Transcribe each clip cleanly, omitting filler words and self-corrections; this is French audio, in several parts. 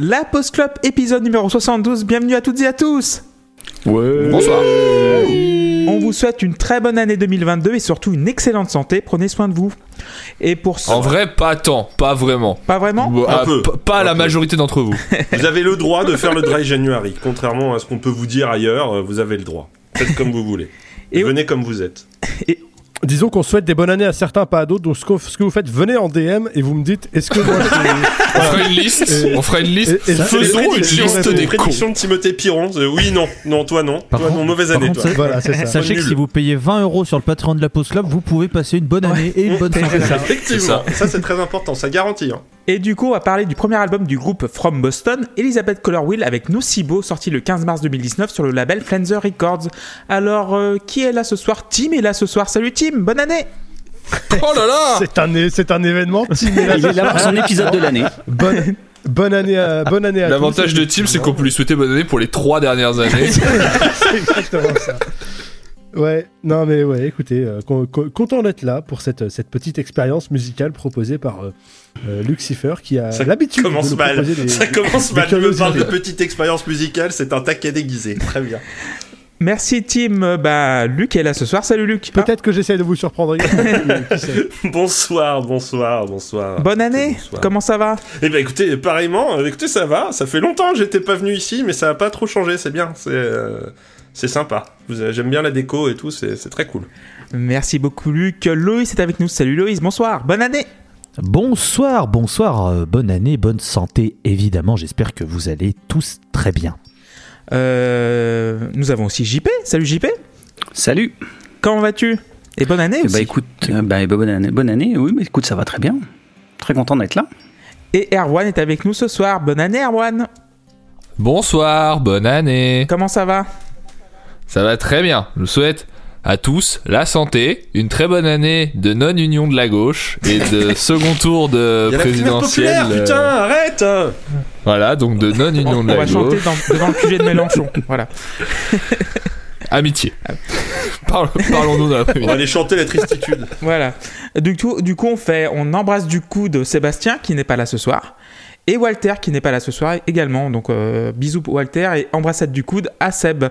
La Post Club, épisode numéro 72. Bienvenue à toutes et à tous. Ouais. Bonsoir. Oui. On vous souhaite une très bonne année 2022 et surtout une excellente santé. Prenez soin de vous. Et pour ça... En vrai, pas tant, pas vraiment. Pas vraiment ? Un peu. Pas la majorité d'entre vous. Vous avez le droit de faire le dry January. Contrairement à ce qu'on peut vous dire ailleurs, vous avez le droit. Faites comme vous voulez. Et venez comme vous êtes. Et... Disons qu'on souhaite des bonnes années à certains, pas à d'autres. Donc ce que vous faites, venez en DM et vous me dites, est-ce que moi on fera une liste et... On fera une liste. Et faisons une liste des prédictions de Timothée Piron. Oui, non, non, toi non. Par toi contre, non, mauvaise année. Contre, toi. Voilà, c'est ça. Sachez que si vous payez 20 € sur le Patreon de la Post Club, vous pouvez passer une bonne année et une bonne soirée. Effectivement, ça c'est très important, ça garantit. Hein. Et du coup, on va parler du premier album du groupe From Boston, Elizabeth Colour Wheel avec Nocebo, sorti le 15 mars 2019 sur le label Flenser Records. Alors, qui est là ce soir ? Tim est là ce soir. Salut Tim. Bonne année. Oh là là. C'est un événement. Tim est là. Il est là pour son épisode de l'année. Bonne année à L'avantage tous. De Tim, c'est qu'on peut lui souhaiter bonne année pour les 3 dernières années. C'est exactement ça. Ouais, non mais ouais, écoutez, content d'être là pour cette petite expérience musicale proposée par Luc Siffer qui a l'habitude de nous proposer des... Ça commence mal, il me parle de petite expérience musicale, c'est un taquet déguisé, très bien. Merci Tim, Luc est là ce soir, salut Luc. Peut-être que j'essaie de vous surprendre. Bonsoir. Bonne année, bonsoir. Comment ça va ? Eh bien écoutez, pareillement, ça va, ça fait longtemps que j'étais pas venu ici, mais ça a pas trop changé, c'est bien, c'est sympa, j'aime bien la déco et tout, c'est très cool. Merci beaucoup Luc, Loïs est avec nous, salut Loïs, bonsoir, bonne année. Bonsoir, bonne année, bonne santé évidemment, j'espère que vous allez tous très bien. Nous avons aussi JP, salut JP. Salut. Comment vas-tu ? Et bonne année aussi. Bonne année, oui, mais écoute, ça va très bien, très content d'être là. Et Erwan est avec nous ce soir, bonne année Erwan. Bonsoir, bonne année. Comment ça va ? Ça va très bien, je vous souhaite à tous la santé, une très bonne année de non-union de la gauche et de second tour de présidentielle. La populaire, putain, arrête. Voilà, donc de non-union de la gauche. On va chanter devant le QG de Mélenchon, voilà. Amitié. Parlons-nous dans l'après-midi. On va aller chanter la tristitude. Voilà, du coup on embrasse du coude Sébastien qui n'est pas là ce soir. Et Walter qui n'est pas là ce soir également, donc bisous Walter et embrassade du coude à Seb.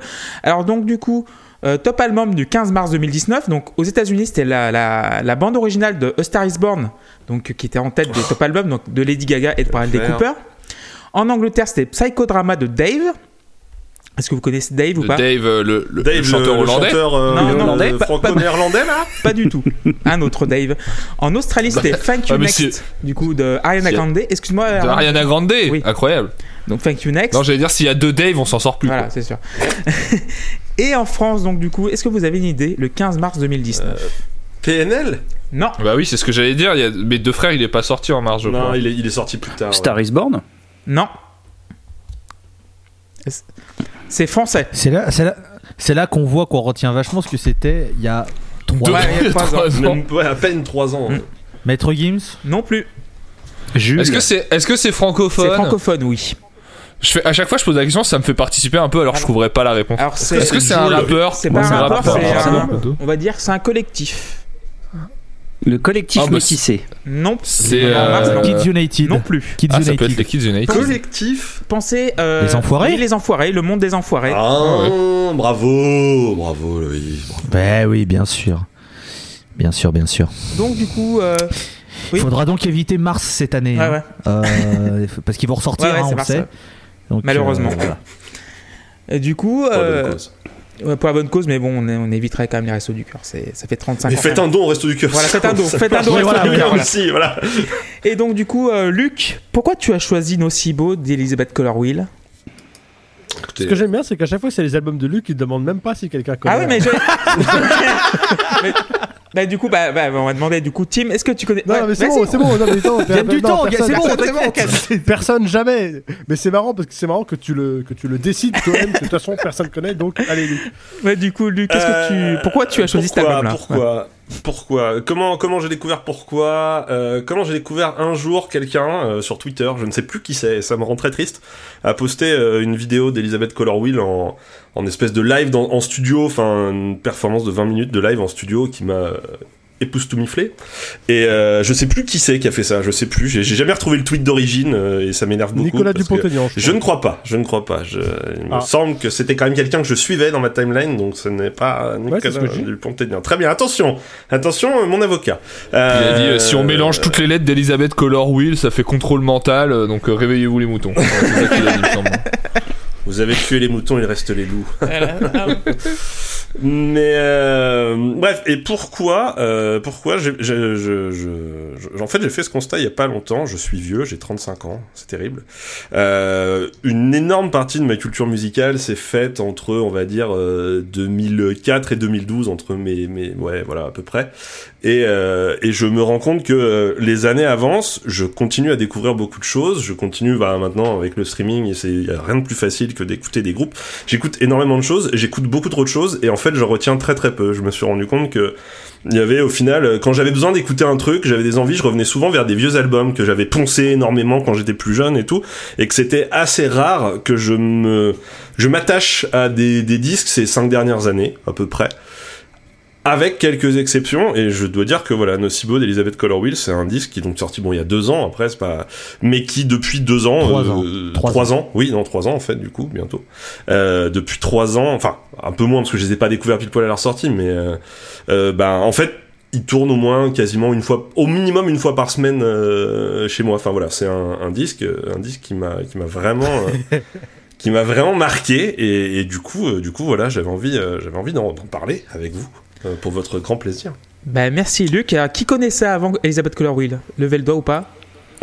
Alors donc du coup, top album du 15 mars 2019, donc aux États-Unis c'était la bande originale de A Star Is Born, donc, qui était en tête des top albums donc, de Lady Gaga et de Bradley Cooper. En Angleterre c'était Psychodrama de Dave. Est-ce que vous connaissez Dave ou pas ? Dave, le chanteur hollandais ? Non, franco-néerlandais là ? Pas du tout. Un autre Dave. En Australie, c'était Thank You Next, du coup, de Ariana Grande. Excuse-moi. De Ariana Grande, oui. Incroyable. Donc Thank You Next. Non, j'allais dire, s'il y a 2 Dave, on s'en sort plus. Voilà, quoi. C'est sûr. Et en France, donc du coup, est-ce que vous avez une idée ? Le 15 mars 2019. PNL ? Non. Bah oui, c'est ce que j'allais dire. Il y a... Mes 2 frères, il est pas sorti en mars, je crois. Non, il est sorti plus tard. Star Is Born ? Non. C'est français. C'est là qu'on voit qu'on retient vachement ce que c'était il y a 3 ans. Ouais, à peine 3 ans. Maître Gims ? Non plus. Jules. Est-ce que c'est francophone ? C'est francophone, oui. À chaque fois je pose la question, ça me fait participer un peu alors que je trouverais pas la réponse. Alors est-ce que c'est un rappeur ? C'est pas un rappeur, c'est un on va dire que c'est un collectif. Le collectif métissé. Non, c'est Kids United. Non plus. Ça peut être les Kids United. Collectif. Pensez. Les Enfoirés. Oui, les Enfoirés. Le monde des Enfoirés. Ah, ouais. Bravo, Loïs. Ben oui, bien sûr. Donc du coup. Il faudra donc éviter mars cette année. Ah, ouais. Parce qu'ils vont ressortir, on le sait. Donc, malheureusement. Voilà. Et du coup. Ouais, pour la bonne cause, mais bon, on éviterait quand même les Restos du cœur. Ça fait 35 ans. Mais faites un don au Restos du cœur. Voilà, faites un don au Restos du cœur aussi. Voilà. Et donc, du coup, Luc, pourquoi tu as choisi Nocebo d'Elizabeth Colour Wheel ? Ce que j'aime bien, c'est qu'à chaque fois que c'est les albums de Luc, il ne demande même pas si quelqu'un connaît. Ah oui, mais on va demander du coup, Tim, est-ce que tu connais. Non, mais c'est bon. C'est bon. Personne, jamais. Mais c'est marrant parce que tu le décides toi-même. De toute façon, personne connaît, donc allez, Luc. Ouais, du coup, Luc, pourquoi tu as choisi cet album-là ? Pourquoi ? Comment j'ai découvert pourquoi ? Comment j'ai découvert un jour quelqu'un sur Twitter, je ne sais plus qui c'est, ça me rend très triste, a posté une vidéo d'Elizabeth Colour Wheel en espèce de live en studio, enfin une performance de 20 minutes de live en studio qui m'a époustouflé. Et je sais plus qui c'est qui a fait ça, je sais plus, j'ai jamais retrouvé le tweet d'origine et ça m'énerve beaucoup. Nicolas Dupont-Aignan. Je ne crois pas. Il me semble que c'était quand même quelqu'un que je suivais dans ma timeline, donc ce n'est pas Nicolas Dupont-Aignan. Très bien, attention, mon avocat. Il a dit si on mélange toutes les lettres d'Elizabeth Colour Wheel, ça fait contrôle mental, donc réveillez-vous les moutons. Enfin, c'est ça qu'il a dit, il semble. Vous avez tué les moutons, il reste les loups. Mais bref, et pourquoi en fait j'ai fait ce constat il y a pas longtemps. Je suis vieux, j'ai 35 ans, c'est terrible. Une énorme partie de ma culture musicale s'est faite entre, on va dire, 2004 et 2012, entre mes ouais voilà à peu près. Et je me rends compte que les années avancent, je continue à découvrir beaucoup de choses, je continue maintenant avec le streaming, et y a rien de plus facile que d'écouter des groupes. J'écoute énormément de choses, j'écoute beaucoup trop de choses, et en fait j'en retiens très très peu. Je me suis rendu compte que il y avait au final, quand j'avais besoin d'écouter un truc, j'avais des envies, je revenais souvent vers des vieux albums que j'avais poncés énormément quand j'étais plus jeune et tout, et que c'était assez rare que je m'attache à des disques ces 5 dernières années à peu près. Avec quelques exceptions, et je dois dire que voilà, Nocebo d'Elizabeth Colour Wheel, c'est un disque qui est donc sorti il y a 2 ans, après c'est pas, mais qui depuis 2 ans, 3 ans en fait, du coup bientôt, depuis 3 ans, enfin un peu moins parce que je les ai pas découverts pile poil à leur sortie, mais en fait il tourne au moins quasiment au minimum une fois par semaine chez moi. Enfin voilà, c'est un disque qui m'a vraiment qui m'a vraiment marqué, et du coup voilà, j'avais envie d'en parler avec vous. Pour votre grand plaisir. Merci Luc. Alors, qui connaissait avant Elizabeth Colour Wheel ? Levez le doigt ou pas ?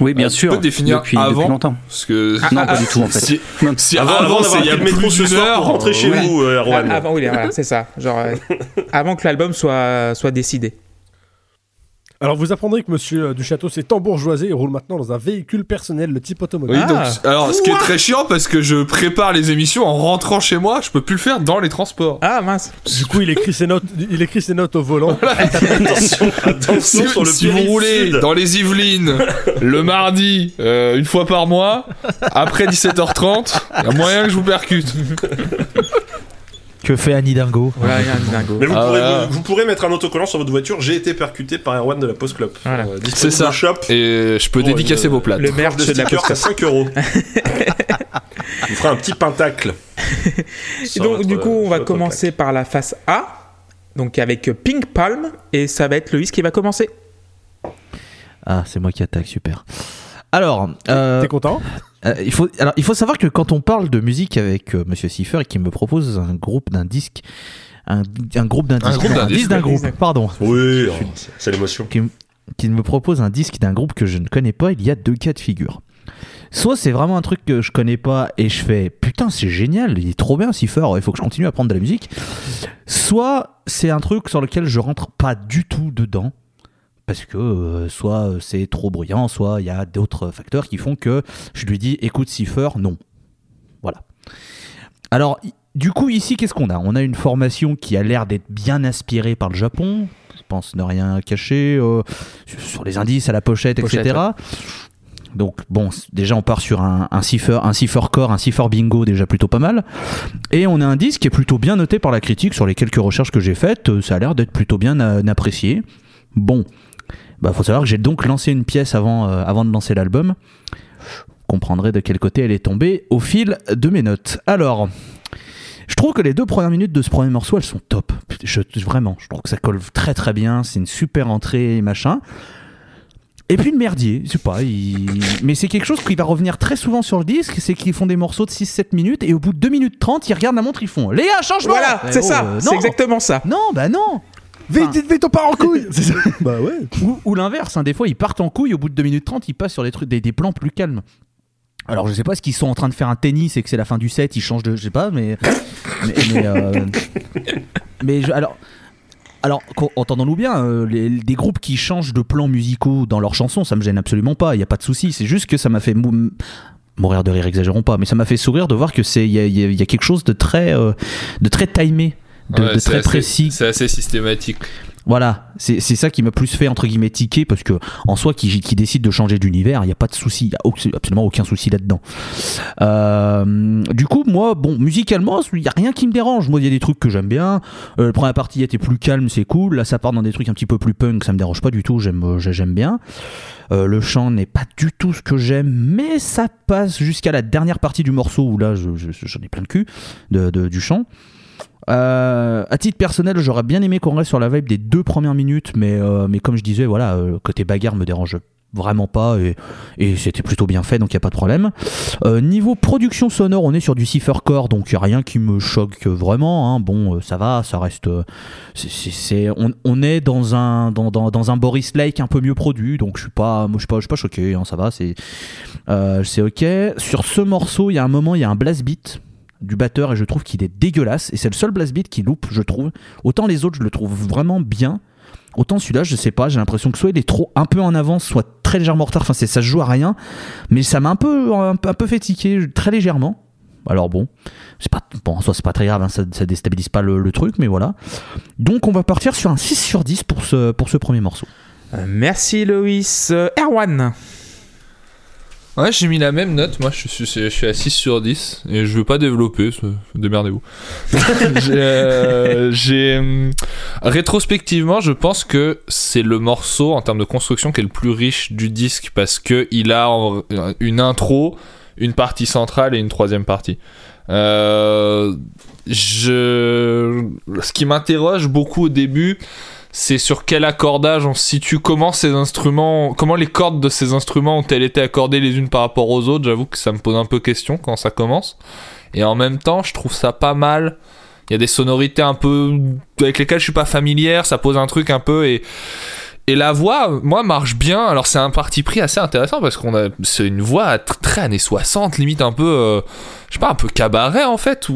Oui, bien sûr. On peut définir depuis longtemps. Parce que... non, pas du tout en fait. Si avant d'avoir pris le métro ce soir pour rentrer chez vous, Erwan. Avant, oui, voilà, c'est ça. Genre, avant que l'album soit décidé. Alors vous apprendrez que monsieur du Château s'est embourgeoisé et roule maintenant dans un véhicule personnel de type automobile. Oui, donc, alors ce qui est très chiant parce que je prépare les émissions en rentrant chez moi, je peux plus le faire dans les transports. Ah mince. Du coup, il écrit ses notes au volant. Voilà. Attention sur le si vous roulez dans les Yvelines le mardi une fois par mois après 17h30, il y a moyen que je vous percute. Que fait Annie Dingo ? Voilà, Annie Dingo. Mais vous pourrez mettre un autocollant sur votre voiture. J'ai été percuté par Erwan de la Post Club. Voilà. C'est ça. Shop, et je peux dédicacer vos plates. Le merch de la Post à 5€. On fera un petit pentacle. Et donc du coup, on va commencer par la face A, donc avec Pink Palm, et ça va être Loïs qui va commencer. Ah, c'est moi qui attaque, super. Alors, t'es content ? Il faut savoir que quand on parle de musique avec Monsieur Siffer et qu'il me propose un groupe d'un disque, un groupe d'un groupe. Oui, c'est l'émotion. Qu'il me propose un disque d'un groupe que je ne connais pas, il y a 2 cas de figure. Soit c'est vraiment un truc que je connais pas et je fais putain c'est génial, il est trop bien Siffer, il faut que je continue à prendre de la musique. Soit c'est un truc sur lequel je rentre pas du tout dedans. Parce que soit c'est trop bruyant, soit il y a d'autres facteurs qui font que je lui dis écoute Siffer, non. Voilà. Alors du coup ici qu'est-ce qu'on a ? On a une formation qui a l'air d'être bien inspirée par le Japon, je pense ne rien cacher, sur les indices à la pochette etc. Ouais. Donc bon, déjà on part sur un Siffer core, un Siffer bingo déjà plutôt pas mal. Et on a un disque qui est plutôt bien noté par la critique, sur les quelques recherches que j'ai faites, ça a l'air d'être plutôt bien apprécié. Bon. Faut savoir que j'ai donc lancé une pièce avant de lancer l'album. Vous comprendrez de quel côté elle est tombée au fil de mes notes. Alors, je trouve que les 2 premières minutes de ce premier morceau, elles sont top. Vraiment, je trouve que ça colle très très bien. C'est une super entrée, machin. Et puis le merdier, je sais pas. Mais c'est quelque chose qui va revenir très souvent sur le disque, c'est qu'ils font des morceaux de 6-7 minutes et au bout de 2 minutes 30, ils regardent la montre, ils font « Léa, change-moi !» Voilà, c'est ça, c'est exactement ça. Non, Vite, on part en couille. C'est ça. Bah ouais. Ou l'inverse, des fois ils partent en couille, au bout de 2 minutes 30 ils passent sur des trucs, des plans plus calmes. Alors je sais pas ce qu'ils sont en train de faire un tennis et que c'est la fin du set, ils changent de... Je sais pas, mais... Alors, entendons-nous bien, des groupes qui changent de plans musicaux dans leurs chansons, ça me gêne absolument pas, il y a pas de souci, c'est juste que ça m'a fait... mourir de rire, exagérons pas, mais ça m'a fait sourire de voir que il y a quelque chose de très timé. De très précis. C'est assez systématique. Voilà, c'est ça qui m'a plus fait entre guillemets tiquer, parce que en soi, qui décide de changer d'univers, il n'y a pas de souci, il n'y a absolument aucun souci là-dedans. Du coup, moi, bon, musicalement, il n'y a rien qui me dérange. Moi, il y a des trucs que j'aime bien. La première partie était plus calme, c'est cool. Là, ça part dans des trucs un petit peu plus punk, ça me dérange pas du tout, j'aime bien. Le chant n'est pas du tout ce que j'aime, mais ça passe jusqu'à la dernière partie du morceau où là, j'en ai plein le cul du chant. À titre personnel, j'aurais bien aimé qu'on reste sur la vibe des deux premières minutes, mais comme je disais, voilà, côté bagarre me dérange vraiment pas, et c'était plutôt bien fait, donc il n'y a pas de problème. Niveau production sonore, on est sur du Siffercore, donc il n'y a rien qui me choque vraiment, hein. Bon, ça va, ça reste... on est dans un Boris Lake un peu mieux produit, donc je suis pas choqué, hein, ça va, c'est ok. Sur ce morceau, il y a un moment, il y a un blast beat du batteur, et je trouve qu'il est dégueulasse, et c'est le seul blast beat qui loupe, je trouve. Autant les autres je le trouve vraiment bien, autant celui-là je sais pas, j'ai l'impression que soit il est trop un peu en avance, soit très légèrement en retard, enfin ça se joue à rien, mais ça m'a un peu fait tiquer, très légèrement. Alors bon, c'est pas, bon, en soi c'est pas très grave, hein, ça déstabilise pas le truc, mais voilà. Donc on va partir sur un 6 sur 10 pour ce premier morceau. Merci Loïs. Erwan. Ouais, j'ai mis la même note, moi je suis à 6 sur 10 et je veux pas développer, démerdez-vous. Rétrospectivement, je pense que c'est le morceau en termes de construction qui est le plus riche du disque, parce qu'il a une intro, une partie centrale et une troisième partie. Ce qui m'interroge beaucoup au début, c'est sur quel accordage on se situe, comment les cordes de ces instruments ont-elles été accordées les unes par rapport aux autres. J'avoue que ça me pose un peu question quand ça commence. Et en même temps, je trouve ça pas mal. Il y a des sonorités un peu avec lesquelles je suis pas familière, ça pose un truc un peu, et la voix, moi, marche bien. Alors c'est un parti pris assez intéressant parce c'est une voix très années 60, limite un peu, je sais pas, un peu cabaret en fait,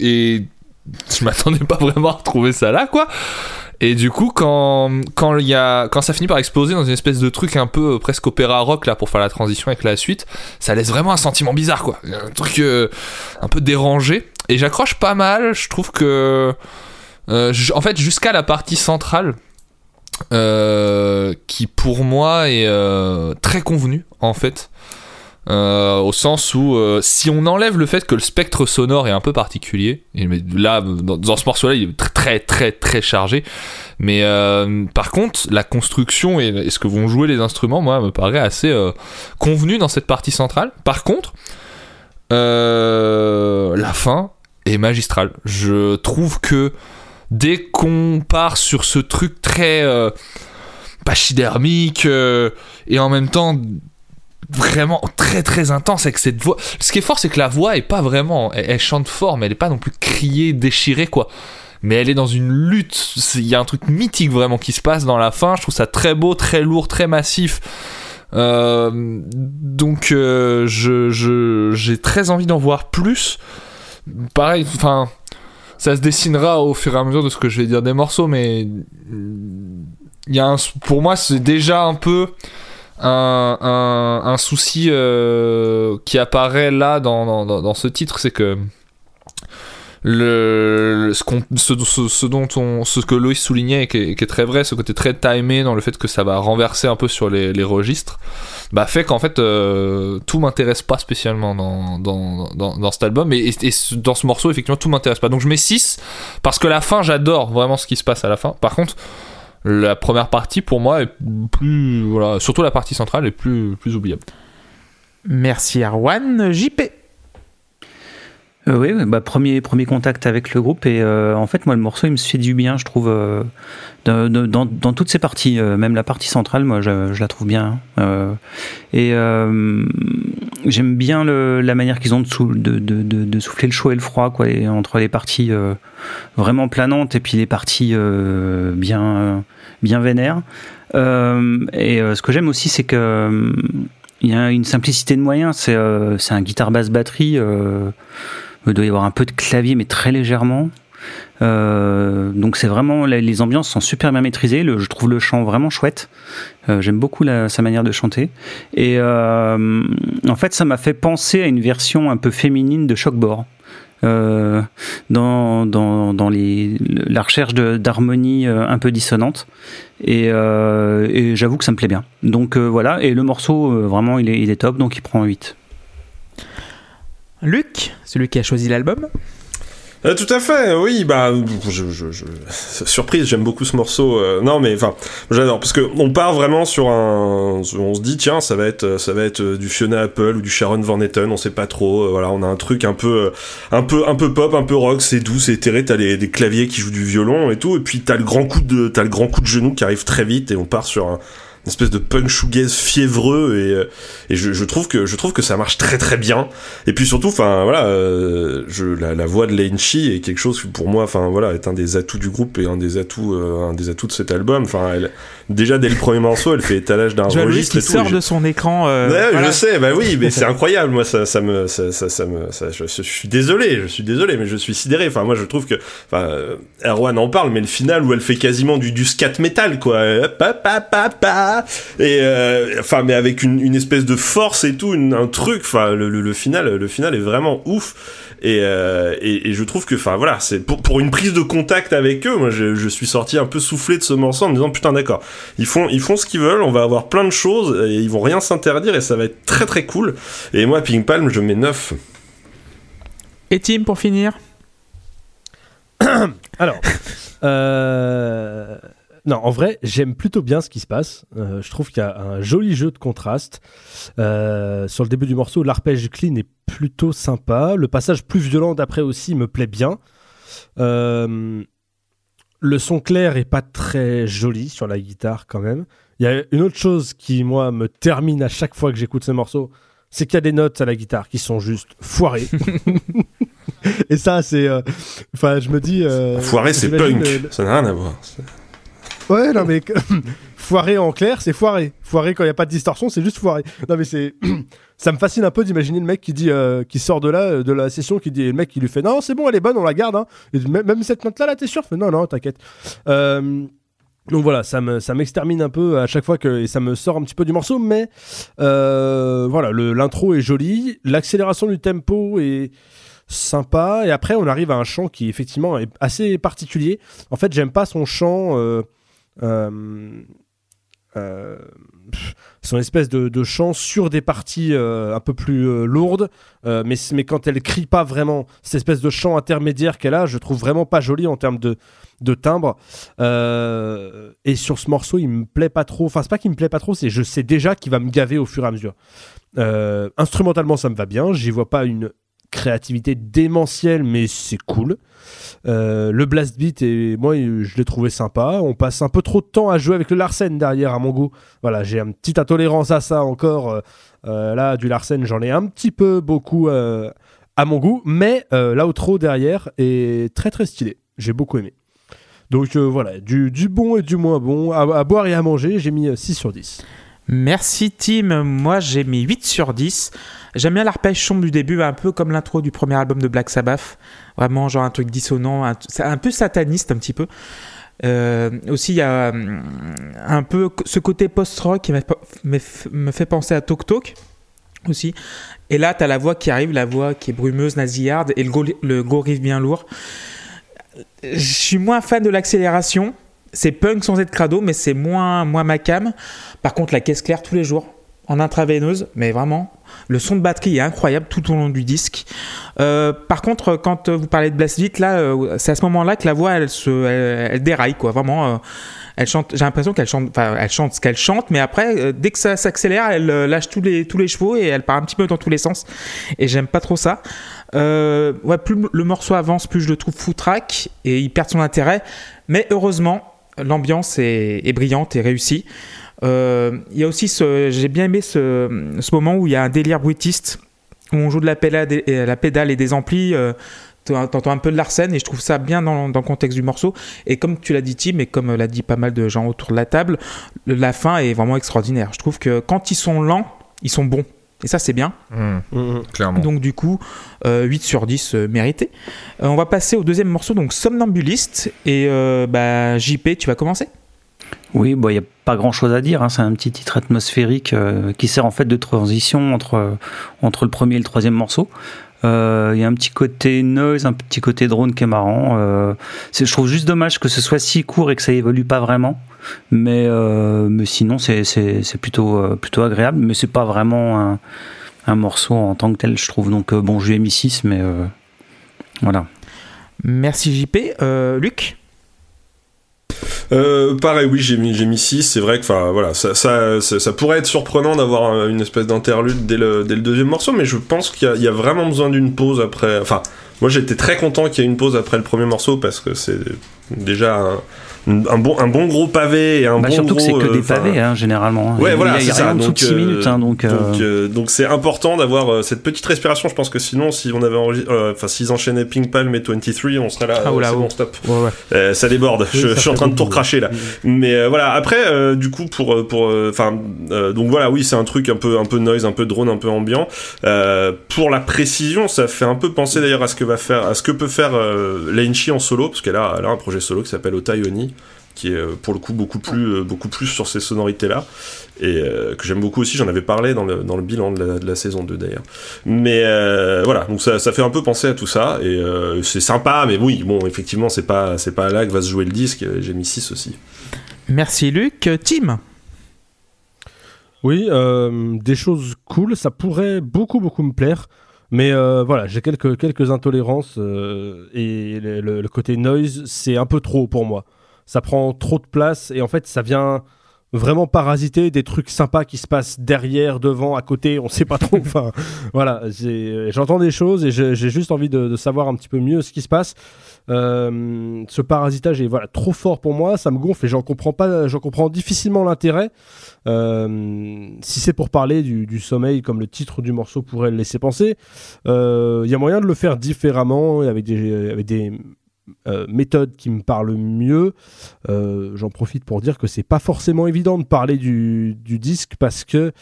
et je m'attendais pas vraiment à retrouver ça là, quoi. Et du coup, quand ça finit par exploser dans une espèce de truc un peu presque opéra rock là, pour faire la transition avec la suite, ça laisse vraiment un sentiment bizarre, quoi. Un truc un peu dérangé. Et j'accroche pas mal. Je trouve que en fait, jusqu'à la partie centrale, qui pour moi est très convenue en fait. Au sens où si on enlève le fait que le spectre sonore est un peu particulier, mais là dans ce morceau là il est très très très chargé, mais par contre la construction et ce que vont jouer les instruments, moi me paraît assez convenu dans cette partie centrale. Par contre la fin est magistrale, je trouve que dès qu'on part sur ce truc très pachydermique et en même temps vraiment très très intense avec cette voix. Ce qui est fort, c'est que la voix est pas vraiment, elle chante fort, mais elle est pas non plus criée, déchirée, quoi. Mais elle est dans une lutte. Il y a un truc mythique vraiment qui se passe dans la fin. Je trouve ça très beau, très lourd, très massif. Donc j'ai très envie d'en voir plus. Pareil, enfin, ça se dessinera au fur et à mesure de ce que je vais dire des morceaux, mais il y a pour moi, c'est déjà un peu un souci qui apparaît là dans ce titre, c'est que ce que Loïs soulignait, qui est très vrai, ce côté très timé dans le fait que ça va renverser un peu sur les registres, bah fait qu'en fait tout m'intéresse pas spécialement dans cet album, et dans ce morceau effectivement tout m'intéresse pas, donc je mets 6 parce que la fin, j'adore vraiment ce qui se passe à la fin. Par contre, la première partie pour moi est plus, voilà, surtout la partie centrale est plus oubliable. Merci Erwan. JP. Oui, bah premier contact avec le groupe, et en fait moi le morceau il me fait du bien, je trouve, dans toutes ses parties, même la partie centrale, moi je la trouve bien, hein. J'aime bien la manière qu'ils ont de souffler le chaud et le froid, quoi, entre les parties vraiment planantes et puis les parties bien vénères, et ce que j'aime aussi, c'est que il y a une simplicité de moyens, c'est un guitare basse batterie, il doit y avoir un peu de clavier mais très légèrement, donc c'est vraiment, les ambiances sont super bien maîtrisées, je trouve le chant vraiment chouette, j'aime beaucoup sa manière de chanter, et en fait ça m'a fait penser à une version un peu féminine de Shockbore, dans la recherche d'harmonie un peu dissonante. Et j'avoue que ça me plaît bien. Donc voilà, et le morceau, vraiment, il est top, donc il prend 8. Luc, celui qui a choisi l'album. Tout à fait, oui, bah, surprise, j'aime beaucoup ce morceau. Non, mais enfin, j'adore parce que on part vraiment sur un, on se dit tiens, ça va être du Fiona Apple ou du Sharon Van Etten, on sait pas trop. Voilà, on a un truc un peu pop, un peu rock, c'est doux, c'est éthéré. T'as des claviers qui jouent du violon et tout, et puis t'as le grand coup de genou qui arrive très vite et on part sur une espèce de punk shoegaze fiévreux et je trouve que ça marche très très bien, et puis surtout enfin voilà, la voix de Lingchi est quelque chose qui pour moi enfin voilà est un des atouts du groupe et un des atouts de cet album. Enfin elle, déjà dès le premier morceau elle fait étalage d'un registre qui sort de son écran voilà. Je sais, bah oui, mais c'est incroyable. Moi je suis désolé mais je suis sidéré. Enfin moi je trouve que enfin Erwan en parle, mais le final où elle fait quasiment du scat metal quoi, et enfin mais avec une espèce de force et tout, un truc, enfin le final est vraiment ouf, et je trouve que enfin voilà, c'est pour une prise de contact avec eux, moi je suis sorti un peu soufflé de ce morceau en me disant putain d'accord, ils font ce qu'ils veulent, on va avoir plein de choses et ils vont rien s'interdire et ça va être très très cool. Et moi Pink Palm je mets 9. Et Tim pour finir. Alors non, en vrai, j'aime plutôt bien ce qui se passe. Je trouve qu'il y a un joli jeu de contraste. Sur le début du morceau, l'arpège clean est plutôt sympa. Le passage plus violent d'après aussi me plaît bien. Le son clair est pas très joli sur la guitare quand même. Il y a une autre chose qui, moi, me termine à chaque fois que j'écoute ce morceau, c'est qu'il y a des notes à la guitare qui sont juste foirées. Et ça, c'est... Enfin, je me dis... foiré, c'est punk. Ça n'a rien à voir. Ouais, non mais foiré en clair, c'est foiré. Foiré quand il n'y a pas de distorsion, c'est juste foiré. Non mais c'est... ça me fascine un peu d'imaginer le mec qui dit, qui sort de la session, qui dit, le mec qui lui fait, non c'est bon, elle est bonne, on la garde. Hein. Et même cette note là, t'es sûr ? Non, t'inquiète. Donc voilà, ça m'extermine un peu à chaque fois que, et ça me sort un petit peu du morceau, mais voilà, l'intro est jolie, l'accélération du tempo est... sympa, et après on arrive à un chant qui effectivement est assez particulier. En fait j'aime pas son chant, son espèce de chant sur des parties un peu plus lourdes, mais quand elle crie pas vraiment, cette espèce de chant intermédiaire qu'elle a, je trouve vraiment pas joli en termes de timbre, et sur ce morceau il me plaît pas trop, enfin c'est pas qu'il me plaît pas trop, c'est je sais déjà qu'il va me gaver au fur et à mesure. Instrumentalement ça me va bien, j'y vois pas une créativité démentielle, mais c'est cool. Le blast beat, et moi je l'ai trouvé sympa. On passe un peu trop de temps à jouer avec le Larsen derrière, à mon goût. Voilà, j'ai une petite intolérance à ça encore. Là, du Larsen, j'en ai un petit peu beaucoup à mon goût, mais l'outro derrière est très très stylé. J'ai beaucoup aimé. Donc voilà, du bon et du moins bon, à boire et à manger, j'ai mis 6 sur 10. Merci Tim, moi j'ai mis 8 sur 10. J'aime bien l'arpège sombre du début, un peu comme l'intro du premier album de Black Sabbath. Vraiment genre un truc dissonant, un peu sataniste un petit peu. Aussi il y a un peu ce côté post-rock qui me fait penser à Tok Tok aussi. Et là t'as la voix qui arrive, la voix qui est brumeuse, nasillarde, et le go-riff bien lourd. Je suis moins fan de l'accélération. C'est punk sans être crado, mais c'est moins ma cam. Par contre, la caisse claire tous les jours, en intraveineuse, mais vraiment, le son de batterie est incroyable tout au long du disque. Par contre, quand vous parlez de Blast Beat, là, c'est à ce moment-là que la voix, elle déraille, quoi. Vraiment, elle chante. J'ai l'impression qu'elle chante, enfin, elle chante ce qu'elle chante, mais après, dès que ça s'accélère, elle lâche tous les chevaux et elle part un petit peu dans tous les sens. Et j'aime pas trop ça. Ouais, plus le morceau avance, plus je le trouve foutraque et il perd son intérêt. Mais heureusement, l'ambiance est brillante et réussie. Il y a aussi j'ai bien aimé ce moment où il y a un délire bruitiste, où on joue de la pédale et des amplis, t'entends un peu de Larsen, et je trouve ça bien dans le contexte du morceau. Et comme tu l'as dit Tim, et comme l'a dit pas mal de gens autour de la table, la fin est vraiment extraordinaire. Je trouve que quand ils sont lents, ils sont bons. Et ça, c'est bien. Clairement. Donc, du coup, 8 sur 10 mérité. On va passer au deuxième morceau, donc Somnambuliste. Et JP, tu vas commencer ? Oui, il n'y a pas grand-chose à dire. Hein. C'est un petit titre atmosphérique qui sert en fait de transition entre le premier et le troisième morceau. Il y a un petit côté noise, un petit côté drone qui est marrant. Je trouve juste dommage que ce soit si court et que ça évolue pas vraiment. Mais sinon, c'est plutôt agréable. Mais c'est pas vraiment un morceau en tant que tel, je trouve. Donc bon, je lui ai mis 6, mais voilà. Merci JP. Luc ? Pareil, oui, j'ai mis 6. C'est vrai que voilà, ça pourrait être surprenant d'avoir une espèce d'interlude dès le deuxième morceau, mais je pense qu'il y a vraiment besoin d'une pause après. Enfin, moi j'étais très content qu'il y ait une pause après le premier morceau, parce que c'est déjà un bon gros pavé et surtout gros, que c'est que des pavés généralement. Ouais, voilà, c'est ça. Donc, 6 minutes, donc c'est important d'avoir cette petite respiration. Je pense que sinon, si on avait s'ils enchaînaient Pink Palm et 23, on serait là. Bon, stop. Ouais. Ça déborde. Oui, je suis en train de tout recracher là. Oui. Mais voilà. Après, du coup, donc voilà, oui, c'est un truc un peu noise, un peu drone, un peu ambiant. Pour la précision, ça fait un peu penser d'ailleurs à ce que peut faire Lingchi en solo, parce qu'elle a un projet solo qui s'appelle Ota Yoni, qui est pour le coup beaucoup plus sur ces sonorités là, et que j'aime beaucoup aussi. J'en avais parlé dans le bilan de la saison 2 d'ailleurs, mais voilà, donc ça fait un peu penser à tout ça, et c'est sympa, mais oui, bon, effectivement, c'est pas là que va se jouer le disque. J'ai mis 6 aussi. Merci Luc. Tim? Oui, des choses cool, ça pourrait beaucoup me plaire, mais voilà, j'ai quelques intolérances, et le côté noise, c'est un peu trop pour moi. Ça prend trop de place, et en fait ça vient vraiment parasiter des trucs sympas qui se passent derrière, devant, à côté, on sait pas trop. Enfin voilà, j'entends des choses et j'ai juste envie de savoir un petit peu mieux ce qui se passe. Ce parasitage est trop fort pour moi, ça me gonfle et j'en comprends difficilement l'intérêt. Si c'est pour parler du sommeil, comme le titre du morceau pourrait le laisser penser, il y a moyen de le faire différemment, avec des méthode qui me parle mieux. J'en profite pour dire que c'est pas forcément évident de parler du disque, parce que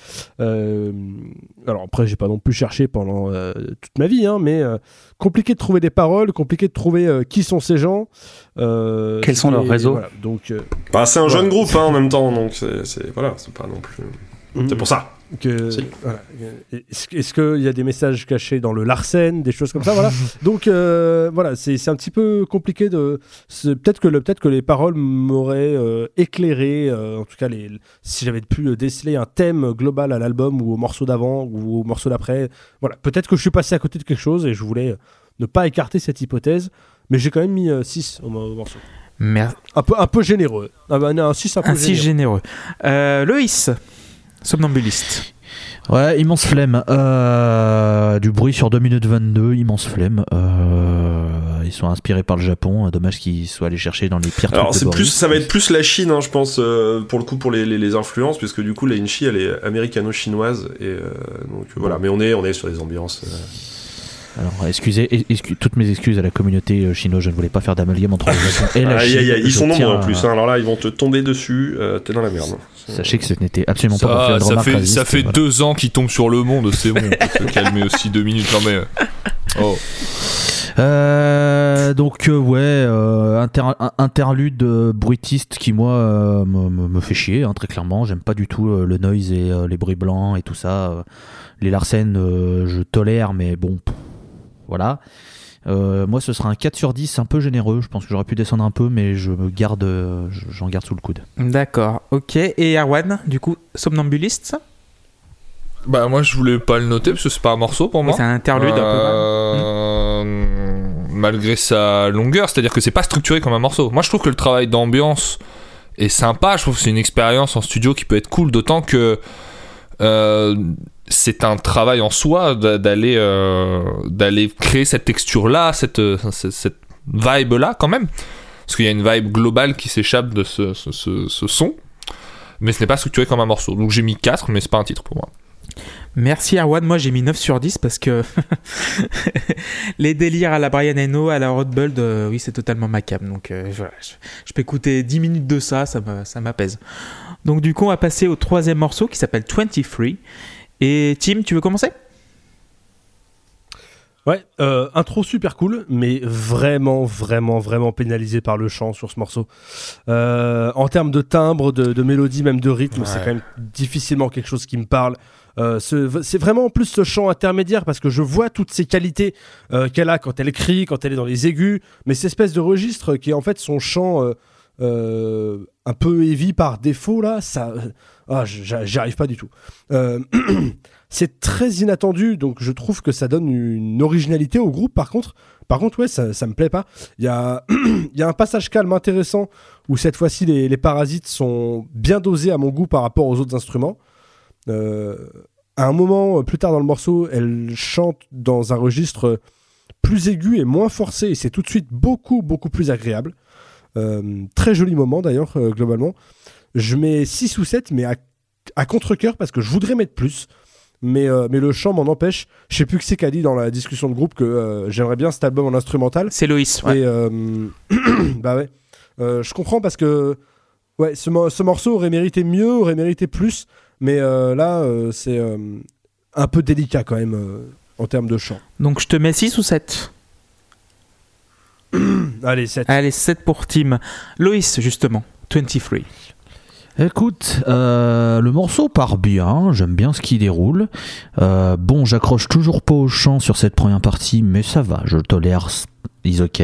alors après, j'ai pas non plus cherché pendant toute ma vie, mais compliqué de trouver des paroles, compliqué de trouver qui sont ces gens, quels sont leurs réseaux, voilà, donc, c'est un jeune groupe en même temps, donc c'est pas non plus... C'est pour ça que, si. Voilà. Est-ce qu'il y a des messages cachés dans le Larsen, des choses comme ça, voilà. Donc voilà, c'est un petit peu compliqué peut-être que les paroles m'auraient éclairé, en tout cas si j'avais pu déceler un thème global à l'album ou au morceau d'avant ou au morceau d'après. Voilà, peut-être que je suis passé à côté de quelque chose et je voulais ne pas écarter cette hypothèse, mais j'ai quand même mis 6 au morceau. Merde. Un peu généreux. Un 6 généreux. Loïs, Somnambuliste. Ouais, immense flemme. Du bruit sur 2 minutes 22, immense flemme. Ils sont inspirés par le Japon. Dommage qu'ils soient allés chercher dans les pires trucs. Alors, de Boris. Ça va être plus la Chine, je pense, pour le coup, pour les influences, puisque du coup, la Inchi, elle est américano-chinoise. Et, donc, voilà. Mais on est sur des ambiances... Alors, toutes mes excuses à la communauté chinoise, je ne voulais pas faire d'amalgame entre le Japon et la Chine. Ils sont nombreux en plus, alors là, ils vont te tomber dessus, t'es dans la merde. Sachez que ce n'était absolument pas pour faire une remarque raciste. Ça fait 2 ans qu'ils tombent sur le monde, c'est bon, on peut se calmer aussi 2 minutes, non mais... Oh. Donc interlude bruitiste qui moi me fait chier, très clairement. J'aime pas du tout le noise et les bruits blancs et tout ça. Les Larsen, je tolère, mais bon, voilà. Moi, ce sera un 4/10, un peu généreux. Je pense que j'aurais pu descendre un peu, mais j'en garde sous le coude. D'accord, ok. Et Erwan, du coup, Somnambuliste? Bah moi je voulais pas le noter parce que c'est pas un morceau pour moi. C'est un interlude un peu. Malgré sa longueur, c'est-à-dire que c'est pas structuré comme un morceau. Moi je trouve que le travail d'ambiance est sympa, je trouve que c'est une expérience en studio qui peut être cool, d'autant que c'est un travail en soi d'aller créer cette texture-là, cette vibe-là quand même. Parce qu'il y a une vibe globale qui s'échappe de ce son, mais ce n'est pas structuré comme un morceau. Donc j'ai mis 4, mais c'est pas un titre pour moi. Merci Erwan, moi j'ai mis 9/10 parce que les délires à la Brian Eno, à la Rothbold, oui, c'est totalement ma cam, donc voilà, je peux écouter 10 minutes de ça m'apaise. Donc du coup on va passer au 3e morceau qui s'appelle 23, et Tim, tu veux commencer ? Ouais, intro super cool, mais vraiment pénalisé par le chant sur ce morceau. En termes de timbre, de mélodie, même de rythme, ouais. C'est quand même difficilement quelque chose qui me parle. C'est vraiment en plus ce chant intermédiaire, parce que je vois toutes ces qualités qu'elle a quand elle crie, quand elle est dans les aigus, mais cette espèce de registre qui est en fait son chant un peu heavy par défaut là, ça, j'y arrive pas du tout. C'est très inattendu, donc je trouve que ça donne une originalité au groupe. Par contre, ouais, ça me plaît pas. Il y a un passage calme intéressant où cette fois-ci les parasites sont bien dosés à mon goût par rapport aux autres instruments. À un moment plus tard dans le morceau, elle chante dans un registre plus aigu et moins forcé, et c'est tout de suite beaucoup plus agréable. Très joli moment d'ailleurs, globalement. Je mets 6 ou 7, mais à contre-cœur, parce que je voudrais mettre plus, mais le chant m'en empêche. Je sais plus que c'est qu'a dit dans la discussion de groupe que j'aimerais bien cet album en instrumental. C'est Loïs, ouais. Et, bah ouais. Je comprends, parce que ouais, ce morceau aurait mérité mieux, aurait mérité plus. Mais là, c'est un peu délicat quand même en termes de chant. Donc je te mets 6 ou 7 ? Allez, 7. Allez, 7 pour Tim. Loïs, justement, 23. Écoute, le morceau part bien, j'aime bien ce qu'il déroule. Bon, j'accroche toujours pas au chant sur cette première partie, mais ça va, je tolère, is ok.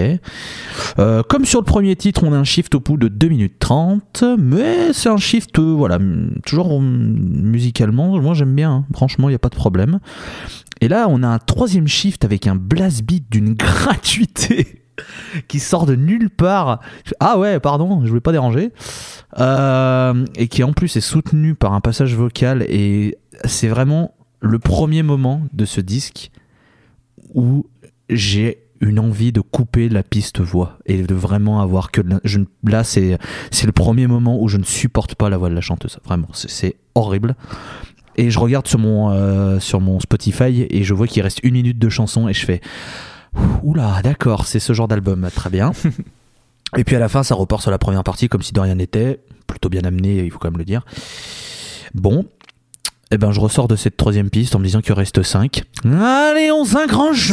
Comme sur le premier titre, on a un shift au bout de 2 minutes 30, mais c'est un shift, voilà, toujours musicalement, moi j'aime bien, hein, franchement, il n'y a pas de problème. Et là, on a un troisième shift avec un blast beat d'une gratuité qui sort de nulle part. Ah ouais, pardon, je voulais pas déranger. Et qui en plus est soutenu par un passage vocal, et c'est vraiment le premier moment de ce disque où j'ai une envie de couper la piste voix et de vraiment avoir que là c'est le premier moment où je ne supporte pas la voix de la chanteuse, vraiment c'est horrible. Et je regarde sur mon Spotify et je vois qu'il reste 1 minute de chanson et je fais oula, d'accord, c'est ce genre d'album, très bien. Et puis à la fin, ça repart sur la première partie comme si de rien n'était, plutôt bien amené, il faut quand même le dire. Bon, et ben je ressors de cette troisième piste en me disant qu'il reste 5. Allez, on s'accroche.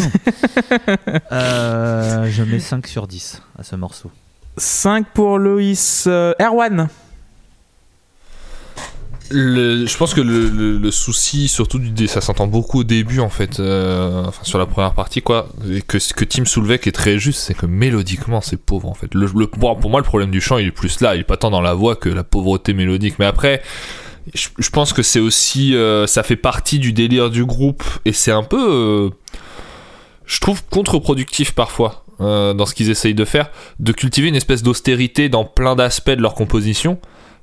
Je mets 5 sur 10 à ce morceau. 5 pour Loïs. Erwan, je pense que le souci surtout ça s'entend beaucoup au début en fait, enfin sur la première partie quoi, et que ce que Tim soulevait qui est très juste, c'est que mélodiquement c'est pauvre en fait. Pour moi le problème du chant il est plus là, il est pas tant dans la voix que la pauvreté mélodique. Mais après je pense que c'est aussi ça fait partie du délire du groupe, et c'est un peu je trouve contre-productif parfois dans ce qu'ils essayent de faire, de cultiver une espèce d'austérité dans plein d'aspects de leur composition.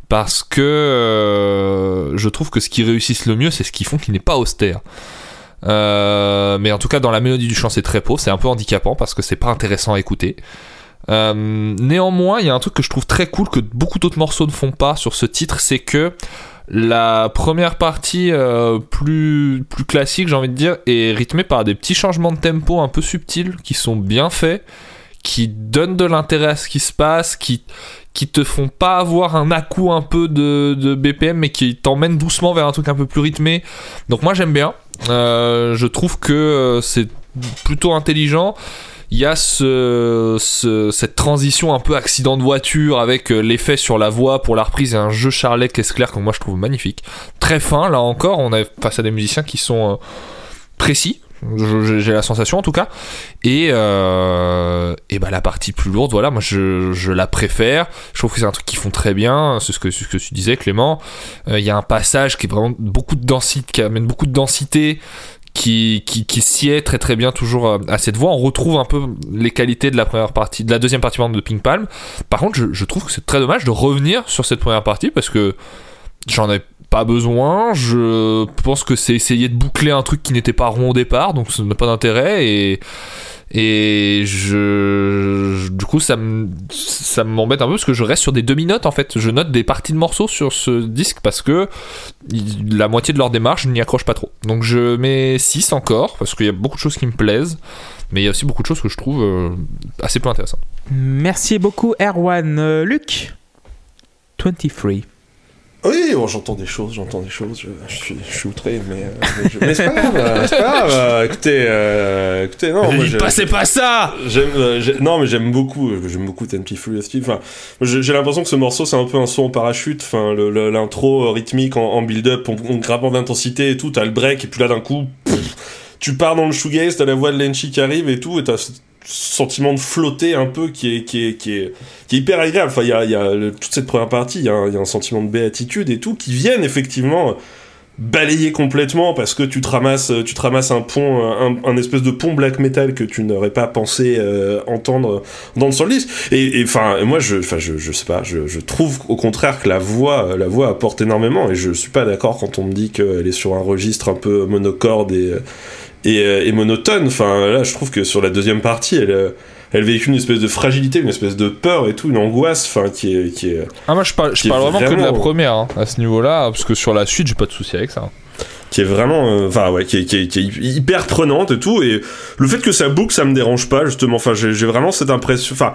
Parce que je trouve que ce qu'ils réussissent le mieux, c'est ce qu'ils font qui n'est pas austère. Mais en tout cas, dans la mélodie du chant, c'est très pauvre, c'est un peu handicapant parce que c'est pas intéressant à écouter. Néanmoins, il y a un truc que je trouve très cool que beaucoup d'autres morceaux ne font pas sur ce titre, c'est que la première partie plus classique, j'ai envie de dire, est rythmée par des petits changements de tempo un peu subtils qui sont bien faits, qui donnent de l'intérêt à ce qui se passe, qui te font pas avoir un à-coup un peu de BPM, mais qui t'emmènent doucement vers un truc un peu plus rythmé. Donc moi j'aime bien, je trouve que c'est plutôt intelligent. Il y a cette transition un peu accident de voiture avec l'effet sur la voix pour la reprise et un jeu Charlet-Kessler que moi je trouve magnifique, très fin. Là encore, on est face à des musiciens qui sont précis, j'ai la sensation en tout cas, et bah la partie plus lourde, voilà, moi je la préfère. Je trouve que c'est un truc qu'ils font très bien, c'est ce que tu disais Clément. Il y a un passage qui est vraiment beaucoup de densité, qui amène beaucoup de densité, qui sied très bien toujours à cette voix. On retrouve un peu les qualités de la première partie, de la deuxième partie de Pink Palm. Par contre je trouve que c'est très dommage de revenir sur cette première partie parce que j'en ai pas besoin. Je pense que c'est essayer de boucler un truc qui n'était pas rond au départ, donc ça n'a pas d'intérêt, et du coup ça m'embête un peu parce que je reste sur des demi-notes en fait. Je note des parties de morceaux sur ce disque parce que la moitié de leur démarche je n'y accroche pas trop. Donc je mets 6 encore parce qu'il y a beaucoup de choses qui me plaisent, mais il y a aussi beaucoup de choses que je trouve assez peu intéressantes. Merci beaucoup Erwan. Luc, 23. Oui, bon, j'entends des choses, je suis outré, mais c'est pas grave, écoutez, non, moi, c'est pas ça. Non, mais j'aime beaucoup Ten P Free Steve. Enfin, j'ai l'impression que ce morceau, c'est un peu un saut en parachute. Enfin, l'intro rythmique en build-up, en grimpant d'intensité et tout, t'as le break et puis là d'un coup, tu pars dans le shoegaze, t'as la voix de Lingchi qui arrive et tout, et t'as sentiment de flotter un peu qui est hyper agréable. Enfin, il y a toute cette première partie, il y a un sentiment de béatitude et tout qui viennent effectivement balayer complètement, parce que tu te ramasses un pont, un espèce de pont black metal que tu n'aurais pas pensé entendre dans le Somnambuliste. Et enfin, moi je trouve au contraire que la voix apporte énormément, et je suis pas d'accord quand on me dit qu'elle est sur un registre un peu monocorde et monotone. Enfin, là je trouve que sur la deuxième partie elle véhicule une espèce de fragilité, une espèce de peur et tout, une angoisse, enfin qui est ah, moi je parle vraiment que de la première, hein, à ce niveau là parce que sur la suite j'ai pas de souci avec ça, qui est vraiment enfin ouais, qui est hyper prenante et tout, et le fait que ça boucle, ça me dérange pas justement. Enfin, j'ai vraiment cette impression, enfin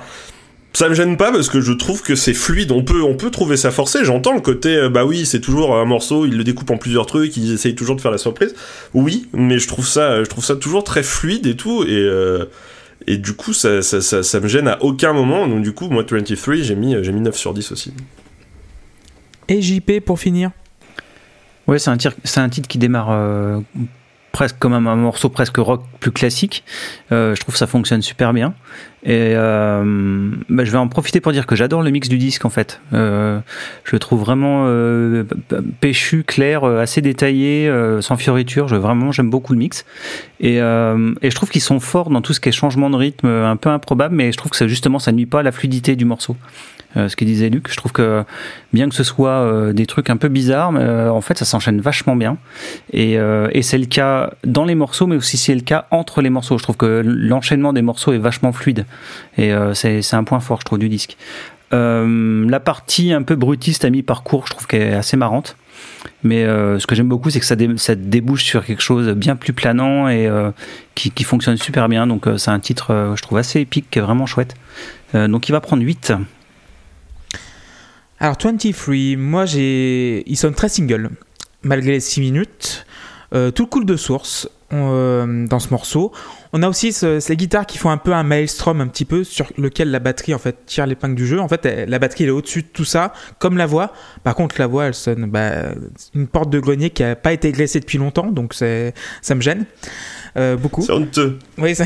ça me gêne pas parce que je trouve que c'est fluide. On peut trouver ça forcé, j'entends le côté bah oui, c'est toujours un morceau, ils le découpent en plusieurs trucs, ils essayent toujours de faire la surprise, oui, mais je trouve ça toujours très fluide et tout, et du coup ça me gêne à aucun moment. Donc du coup moi 23 j'ai mis 9 sur 10 aussi. Et JP pour finir. Ouais, c'est un titre qui démarre presque comme un morceau presque rock plus classique. Je trouve que ça fonctionne super bien. Et je vais en profiter pour dire que j'adore le mix du disque en fait. Je le trouve vraiment péchu, clair, assez détaillé, sans fioritures. J'aime beaucoup le mix. Et je trouve qu'ils sont forts dans tout ce qui est changement de rythme un peu improbable, mais je trouve que ça, justement, ça nuit pas à la fluidité du morceau. Ce que disait Luc, je trouve que bien que ce soit des trucs un peu bizarres, en fait ça s'enchaîne vachement bien, et c'est le cas dans les morceaux, mais aussi c'est le cas entre les morceaux. Je trouve que l'enchaînement des morceaux est vachement fluide, et c'est un point fort, je trouve, du disque. La partie un peu brutiste à mi-parcours, je trouve qu'elle est assez marrante, mais ce que j'aime beaucoup, c'est que ça débouche sur quelque chose bien plus planant et qui fonctionne super bien. Donc c'est un titre je trouve assez épique, qui est vraiment chouette, donc il va prendre 8. Alors 23, moi ils sont très singles, malgré les 6 minutes, tout coule de source dans ce morceau. On a aussi ces guitares qui font un peu un maelstrom un petit peu, sur lequel la batterie en fait tire l'épingle du jeu. En fait la batterie elle est au-dessus de tout ça, comme la voix. Par contre la voix elle sonne une porte de grenier qui n'a pas été graissée depuis longtemps, donc ça me gêne. Beaucoup. C'est honteux. Oui, ça...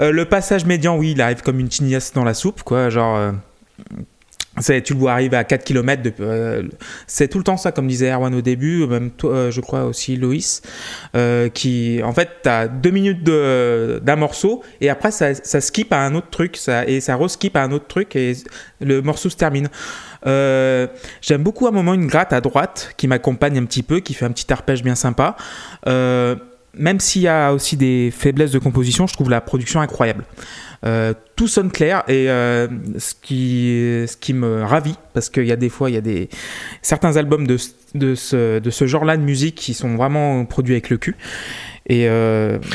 le passage médian, oui, il arrive comme une chignasse dans la soupe, quoi, genre... Tu le vois arriver à 4 km. C'est tout le temps ça, comme disait Erwan au début, même toi, je crois aussi Loïs, qui, en fait, t'as 2 minutes d'un morceau et après ça skip à un autre truc, et ça re-skip à un autre truc et le morceau se termine. J'aime beaucoup à un moment une gratte à droite qui m'accompagne un petit peu, qui fait un petit arpège bien sympa. Même s'il y a aussi des faiblesses de composition, je trouve la production incroyable. Tout sonne clair, et ce qui me ravit, parce qu'il y a des fois, il y a certains albums de ce genre-là de musique qui sont vraiment produits avec le cul. Et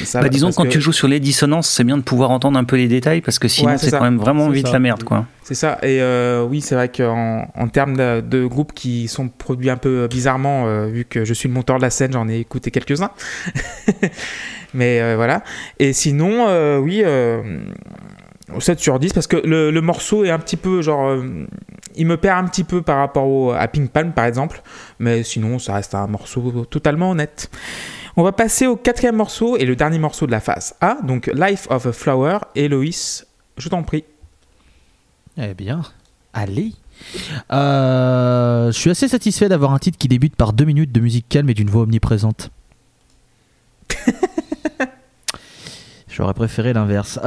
ça, disons que quand tu joues sur les dissonances, c'est bien de pouvoir entendre un peu les détails, parce que sinon ouais, c'est quand même vraiment vite la merde, quoi. C'est ça. Et oui, c'est vrai qu'en termes de groupes qui sont produits un peu bizarrement, vu que je suis le monteur de la scène, j'en ai écouté quelques-uns. Mais voilà. Et sinon, oui, 7 sur 10, parce que le morceau est un petit peu genre... il me perd un petit peu par rapport à Pink Palm, par exemple. Mais sinon, ça reste un morceau totalement honnête. On va passer au 4e morceau et le dernier morceau de la phase A, donc Life of a Flower. Et Loïs, je t'en prie. Eh bien, allez. Je suis assez satisfait d'avoir un titre qui débute par 2 minutes de musique calme et d'une voix omniprésente. J'aurais préféré l'inverse.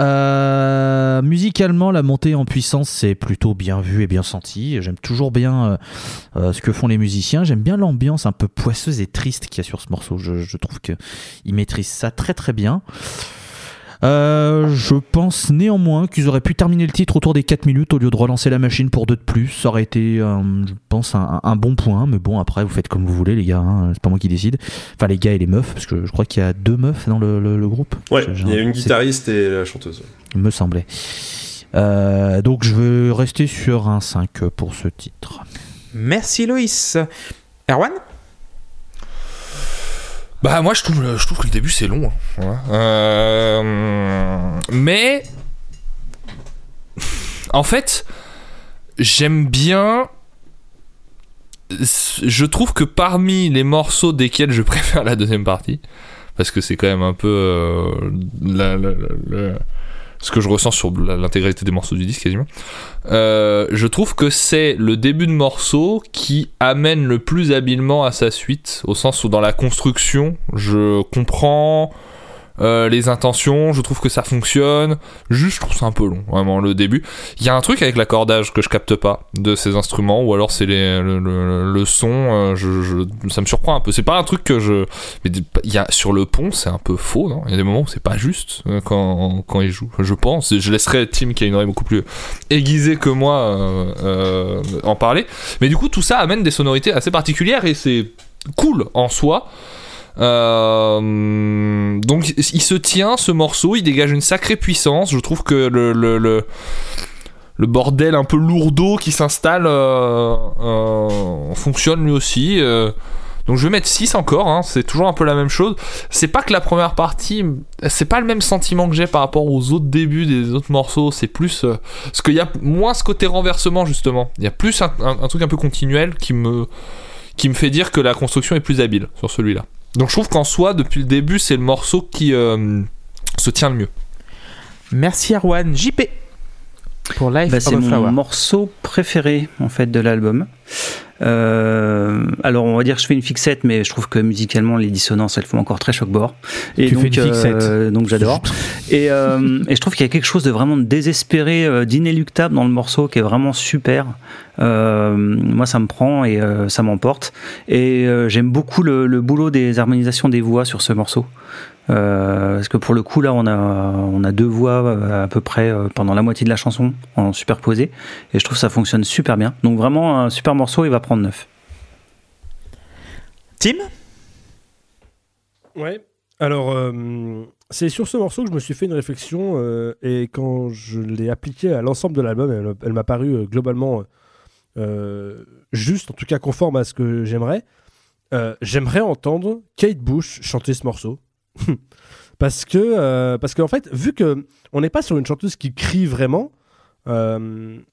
Musicalement, la montée en puissance, c'est plutôt bien vu et bien senti. J'aime toujours bien ce que font les musiciens. J'aime bien l'ambiance un peu poisseuse et triste qu'il y a sur ce morceau. Je trouve qu'ils maîtrisent ça très très bien. Je pense néanmoins qu'ils auraient pu terminer le titre autour des 4 minutes au lieu de relancer la machine pour 2 de plus. Ça aurait été, je pense, un bon point. Mais bon, après, vous faites comme vous voulez, les gars. Hein. C'est pas moi qui décide. Enfin, les gars et les meufs, parce que je crois qu'il y a 2 meufs dans le groupe. Ouais, il y a une guitariste et la chanteuse. Il me semblait. Donc, je veux rester sur un 5 pour ce titre. Merci Loïs. Erwan ? Bah moi je trouve que le début c'est long, hein. Voilà. Mais en fait j'aime bien, je trouve que parmi les morceaux desquels je préfère la deuxième partie, parce que c'est quand même un peu ce que je ressens sur l'intégralité des morceaux du disque quasiment, je trouve que c'est le début de morceau qui amène le plus habilement à sa suite, au sens où dans la construction je comprends les intentions, je trouve que ça fonctionne. Juste je trouve ça un peu long vraiment le début. Il y a un truc avec l'accordage que je capte pas de ces instruments, ou alors c'est le son, ça me surprend un peu, c'est pas un truc que je... Il y a, sur le pont c'est un peu faux, non ? Il y a des moments où c'est pas juste quand ils jouent, je pense. Je laisserai Tim qui a une oreille beaucoup plus aiguisée que moi en parler, mais du coup tout ça amène des sonorités assez particulières et c'est cool en soi. Donc il se tient ce morceau, il dégage une sacrée puissance. Je trouve que le bordel un peu lourdeau qui s'installe fonctionne lui aussi, donc je vais mettre 6 encore, hein. C'est toujours un peu la même chose. C'est pas que la première partie, c'est pas le même sentiment que j'ai par rapport aux autres débuts des autres morceaux. C'est plus parce qu'il y a moins ce côté renversement justement. Il y a plus un truc un peu continuel qui me fait dire que la construction est plus habile sur celui-là. Donc je trouve qu'en soi, depuis le début, c'est le morceau qui se tient le mieux. Merci Erwan. JP pour Life of a Flower. C'est mon morceau préféré en fait de l'album. Alors on va dire que je fais une fixette, mais je trouve que musicalement les dissonances elles font encore très choc-bord. Et tu fais une fixette. Donc j'adore. Et je trouve qu'il y a quelque chose de vraiment désespéré, d'inéluctable dans le morceau qui est vraiment super. Moi ça me prend et ça m'emporte. Et j'aime beaucoup le boulot des harmonisations des voix sur ce morceau. Parce que pour le coup là on a deux voix à peu près pendant la moitié de la chanson en superposé, et je trouve que ça fonctionne super bien. Donc vraiment un super morceau, il va prendre 9. Tim ? Ouais, alors c'est sur ce morceau que je me suis fait une réflexion, et quand je l'ai appliquée à l'ensemble de l'album, elle m'a paru globalement juste, en tout cas conforme à ce que j'aimerais. J'aimerais entendre Kate Bush chanter ce morceau. parce que en fait, vu que on n'est pas sur une chanteuse qui crie vraiment, enfin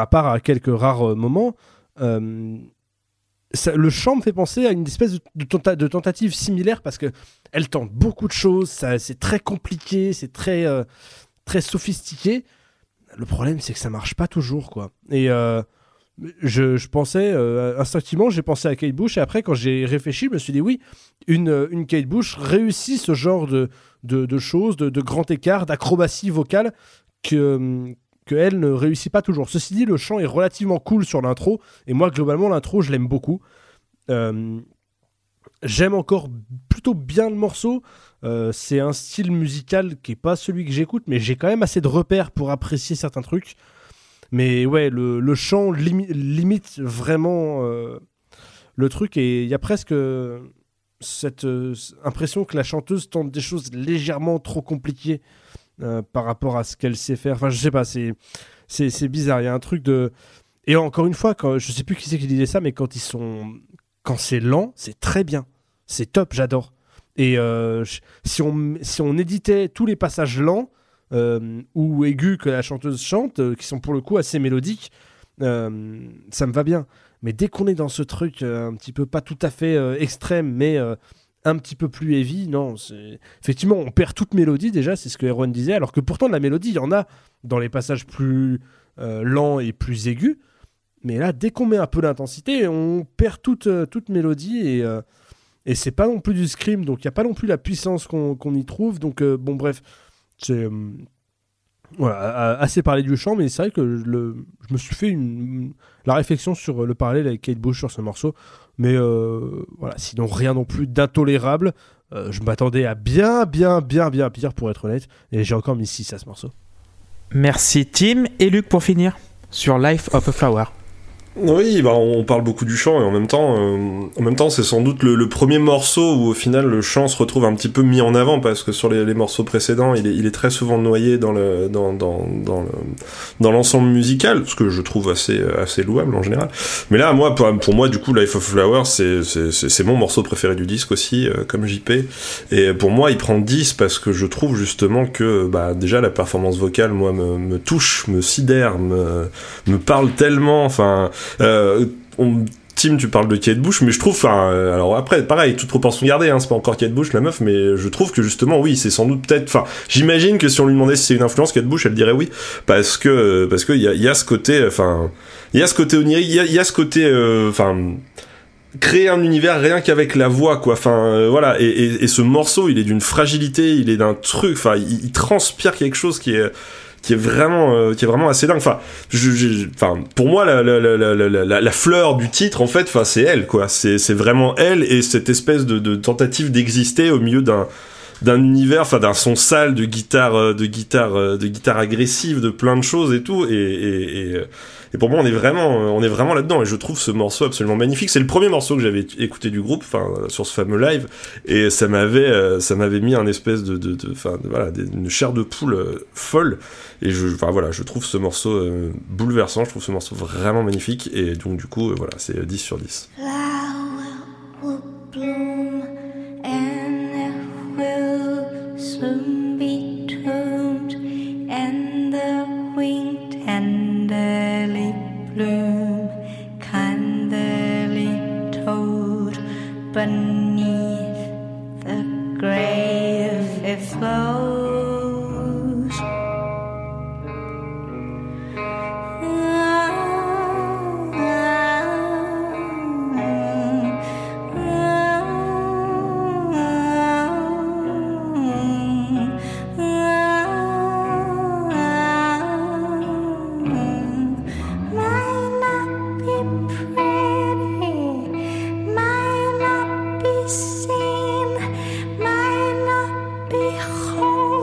à part à quelques rares moments, le chant me fait penser à une espèce de tentative similaire, parce que elle tente beaucoup de choses, ça, c'est très compliqué, c'est très très sophistiqué. Le problème c'est que ça marche pas toujours quoi. Et je pensais instinctivement, j'ai pensé à Kate Bush, et après quand j'ai réfléchi, je me suis dit oui, une Kate Bush réussit ce genre de choses, de grand écart, d'acrobatie vocale que elle ne réussit pas toujours. Ceci dit, le chant est relativement cool sur l'intro, et moi globalement l'intro je l'aime beaucoup. J'aime encore plutôt bien le morceau. C'est un style musical qui est pas celui que j'écoute, mais j'ai quand même assez de repères pour apprécier certains trucs. Mais ouais, le chant limite vraiment le truc, et il y a presque cette impression que la chanteuse tente des choses légèrement trop compliquées par rapport à ce qu'elle sait faire. Enfin, je sais pas, c'est bizarre. Il y a un truc de... Et encore une fois, je sais plus qui c'est qui disait ça, mais quand c'est lent, c'est très bien. C'est top, j'adore. Et si on éditait tous les passages lents, ou aigus que la chanteuse chante, qui sont pour le coup assez mélodiques, ça me va bien. Mais dès qu'on est dans ce truc un petit peu pas tout à fait extrême, mais un petit peu plus heavy, non, c'est... effectivement on perd toute mélodie déjà, c'est ce que Erwan disait, alors que pourtant de la mélodie il y en a dans les passages plus lents et plus aigus, mais là dès qu'on met un peu d'intensité on perd toute mélodie, et c'est pas non plus du scream, donc il n'y a pas non plus la puissance qu'on y trouve, donc bon bref, c'est voilà, assez parlé du chant, mais c'est vrai que je me suis fait la réflexion sur le parallèle avec Kate Bush sur ce morceau, mais voilà, sinon rien non plus d'intolérable. Je m'attendais à bien pire pour être honnête, et j'ai encore mis 6 à ce morceau. Merci Tim. Et Luc pour finir sur Life of a Flower. Oui, bah on parle beaucoup du chant et en même temps c'est sans doute le premier morceau où au final le chant se retrouve un petit peu mis en avant, parce que sur les morceaux précédents il est très souvent noyé dans l'ensemble musical, ce que je trouve assez louable en général. Mais là moi pour moi du coup Life of a Flower c'est mon morceau préféré du disque aussi, comme JP, et pour moi il prend 10 parce que je trouve justement que bah déjà la performance vocale moi me touche, me sidère, me parle tellement, enfin Tim, tu parles de Kate Bush, mais je trouve, alors après, pareil, toute proportion gardée, hein, c'est pas encore Kate Bush la meuf, mais je trouve que justement, oui, c'est sans doute peut-être, j'imagine que si on lui demandait si c'est une influence Kate Bush, elle dirait oui, parce que y a ce côté, onirique, il y a ce côté, créer un univers rien qu'avec la voix, quoi. Voilà. Et ce morceau, il est d'une fragilité, il est d'un truc, il transpire quelque chose qui est vraiment assez dingue. Pour moi la fleur du titre en fait, c'est elle, quoi. C'est vraiment elle et cette espèce de tentative d'exister au milieu d'un univers, d'un son sale de guitare agressive, de plein de choses et tout, et pour moi on est vraiment là-dedans, et je trouve ce morceau absolument magnifique. C'est le premier morceau que j'avais écouté du groupe, sur ce fameux live, et ça m'avait mis un espèce une chair de poule folle, et je trouve ce morceau bouleversant, je trouve ce morceau vraiment magnifique, et donc du coup voilà, c'est 10 sur 10. Soon be tombed, and the wing tenderly bloom, kindly told beneath the grave it flows. Might not be seen, might not be whole.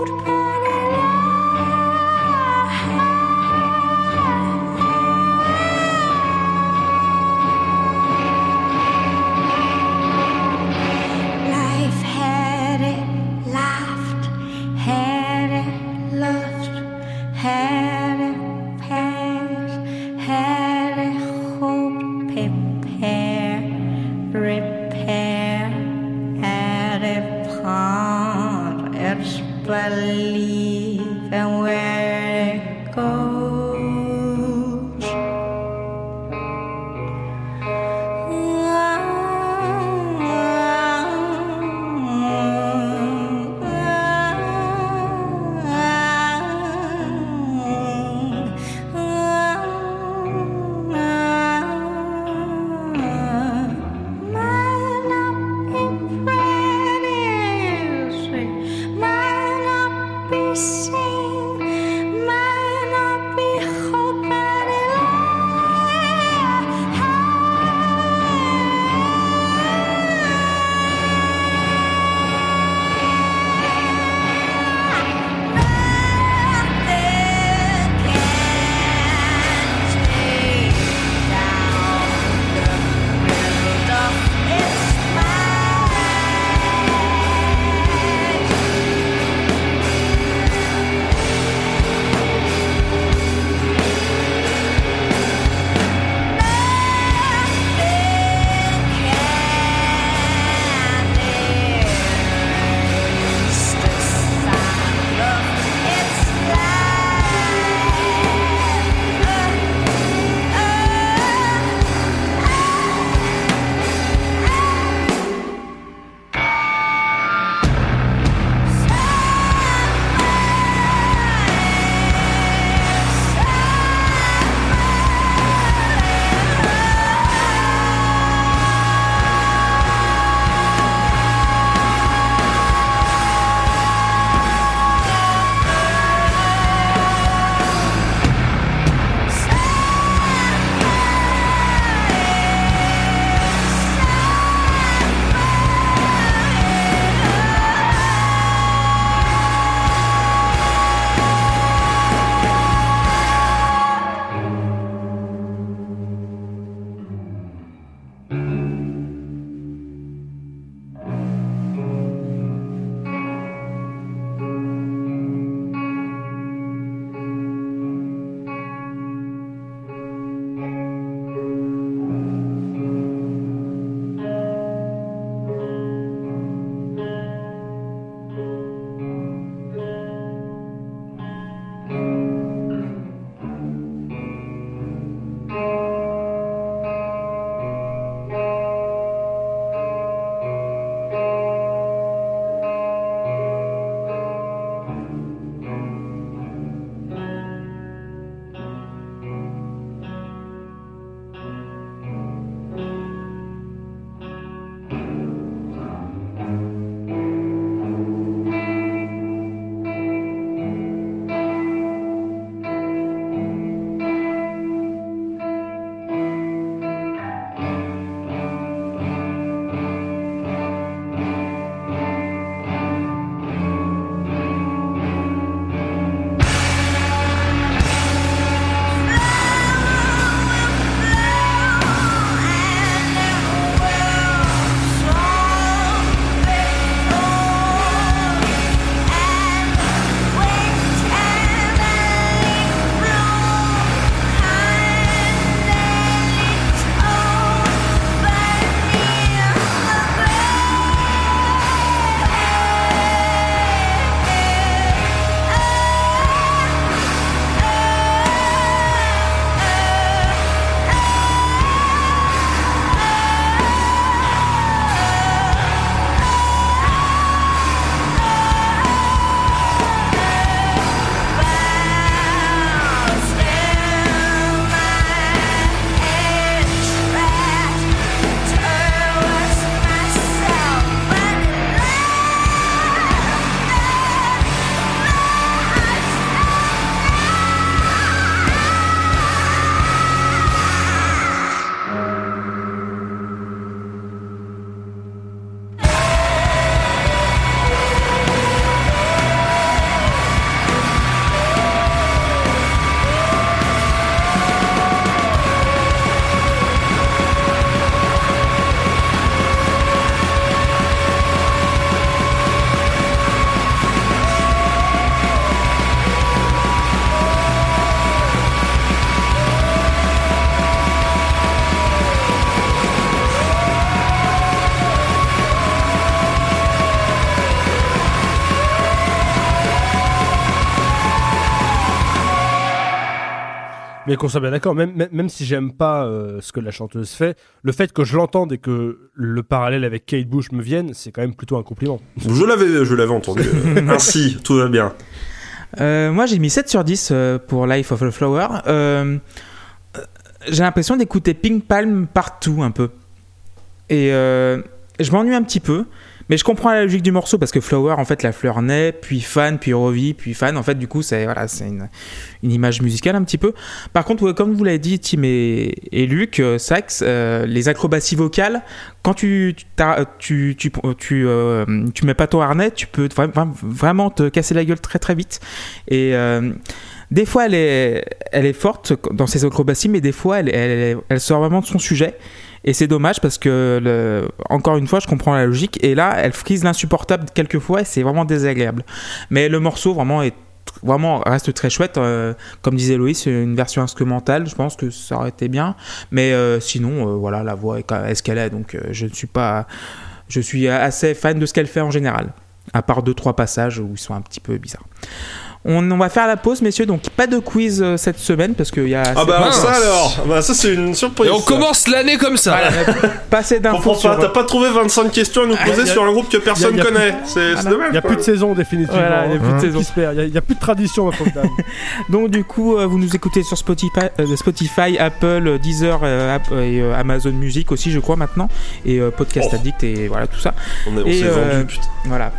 Mais qu'on soit bien d'accord, même si j'aime pas ce que la chanteuse fait, le fait que je l'entende et que le parallèle avec Kate Bush me vienne, c'est quand même plutôt un compliment. Je l'avais entendu. Ainsi, tout va bien. Moi, j'ai mis 7 sur 10 pour Life of a Flower. J'ai l'impression d'écouter Pink Palm partout un peu. Et je m'ennuie un petit peu. Mais je comprends la logique du morceau parce que Flower, en fait, la fleur naît, puis fan, puis revit, puis fan. En fait, du coup, c'est une image musicale un petit peu. Par contre, comme vous l'avez dit, Tim et Luc, Sax, les acrobaties vocales, quand tu mets pas ton harnais, tu peux vraiment te casser la gueule très très vite. Et des fois, elle est forte dans ses acrobaties, mais des fois, elle sort vraiment de son sujet. Et c'est dommage parce que, encore une fois, je comprends la logique. Et là, elle frise l'insupportable quelques fois et c'est vraiment désagréable. Mais le morceau vraiment reste très chouette. Comme disait Loïs, une version instrumentale, je pense que ça aurait été bien. Mais sinon, voilà, la voix est ce qu'elle est. Donc, je suis assez fan de ce qu'elle fait en général. À part 2-3 passages où ils sont un petit peu bizarres. On va faire la pause, messieurs, donc pas de quiz cette semaine parce qu'il y a... Ah bah ça alors, ça c'est une surprise. Et on commence l'année comme ça. Passer d'infos sur... T'as pas trouvé 25 questions à nous poser sur un groupe que personne connaît. C'est dommage. Il n'y a plus de saison définitivement. Voilà, il n'y a plus de saison. Il n'y a plus de tradition à Fontaine. Donc du coup, vous nous écoutez sur Spotify, Apple, Deezer et Amazon Music aussi je crois maintenant. Et Podcast Addict et voilà tout ça. On s'est vendu putain. Voilà,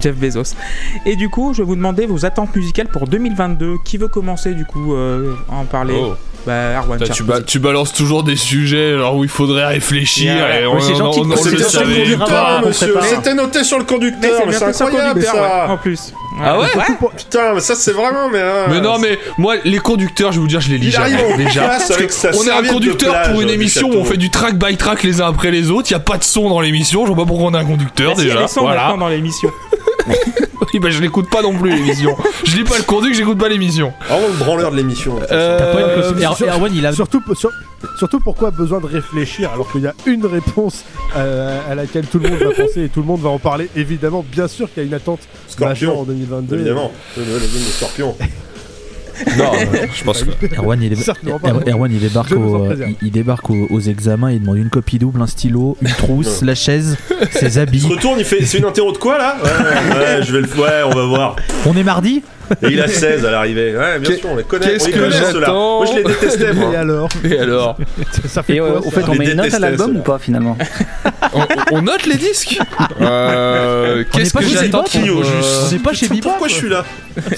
Jeff Bezos. Et du coup, je vais vous demander vos attentes musicale pour 2022. Qui veut commencer du coup à en parler? Arwan, tu balances toujours des sujets genre où il faudrait réfléchir. Et on c'était noté sur le conducteur, mais c'est incroyable ça. Ouais, en plus. Ah ouais, putain, mais ça c'est vraiment mais non mais moi les conducteurs, je vais vous dire, je les lis jamais déjà. On est un conducteur pour une émission où on fait du track by track les uns après les autres, il y a pas de son dans l'émission, je vois pas pourquoi on a un conducteur déjà. Voilà. Dans l'émission. Oui, bah je l'écoute pas non plus l'émission. Je lis pas le conduit, j'écoute pas l'émission. Ah ouais, le branleur de l'émission. Surtout pourquoi besoin de réfléchir alors qu'il y a une réponse à laquelle tout le monde va penser et tout le monde va en parler. Évidemment, bien sûr qu'il y a une attente majeure en 2022. Évidemment, le film de Scorpion. Non, je pense que Erwan il débarque aux examens, il demande une copie double, un stylo, une trousse, la chaise, ses habits. Il se retourne, il fait c'est une interro de quoi là? Ouais, je vais le on va voir. On est mardi. Et il a 16 à l'arrivée. Ouais, bien sûr, on les connaît. Qu'est-ce que j'attends? Moi je les détestais. Moi. Et alors ça fait quoi, au fait, on met une note à l'album ou pas finalement? On note les disques. Qu'est-ce que j'attends? C'est pas chez Bebop. Pourquoi je suis là?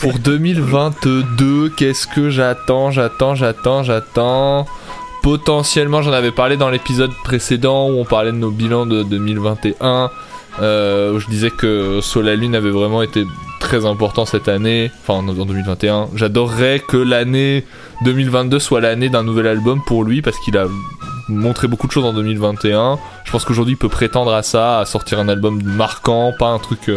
Pour 2022, qu'est-ce que j'attends. Potentiellement, j'en avais parlé dans l'épisode précédent où on parlait de nos bilans de 2021. Où je disais que Soleil Lune avait vraiment été très important cette année, enfin en 2021. J'adorerais que l'année 2022 soit l'année d'un nouvel album pour lui parce qu'il a montré beaucoup de choses en 2021. Je pense qu'aujourd'hui il peut prétendre à ça, à sortir un album marquant, pas un truc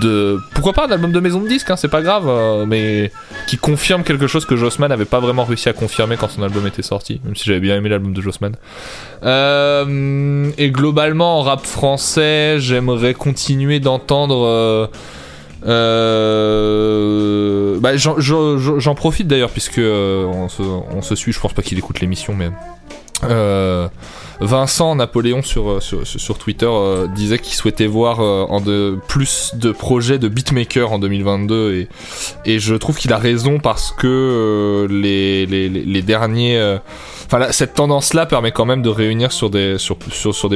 de... Pourquoi pas un album de maison de disque, hein, c'est pas grave, mais qui confirme quelque chose que Jossman n'avait pas vraiment réussi à confirmer quand son album était sorti, même si j'avais bien aimé l'album de Jossman. Et globalement en rap français, j'aimerais continuer d'entendre... Bah, j'en profite d'ailleurs puisque on se suit, je pense pas qu'il écoute l'émission, mais... Vincent Napoléon sur Twitter disait qu'il souhaitait voir plus de projets de beatmakers en 2022 et je trouve qu'il a raison parce que les derniers cette tendance là permet quand même de réunir sur des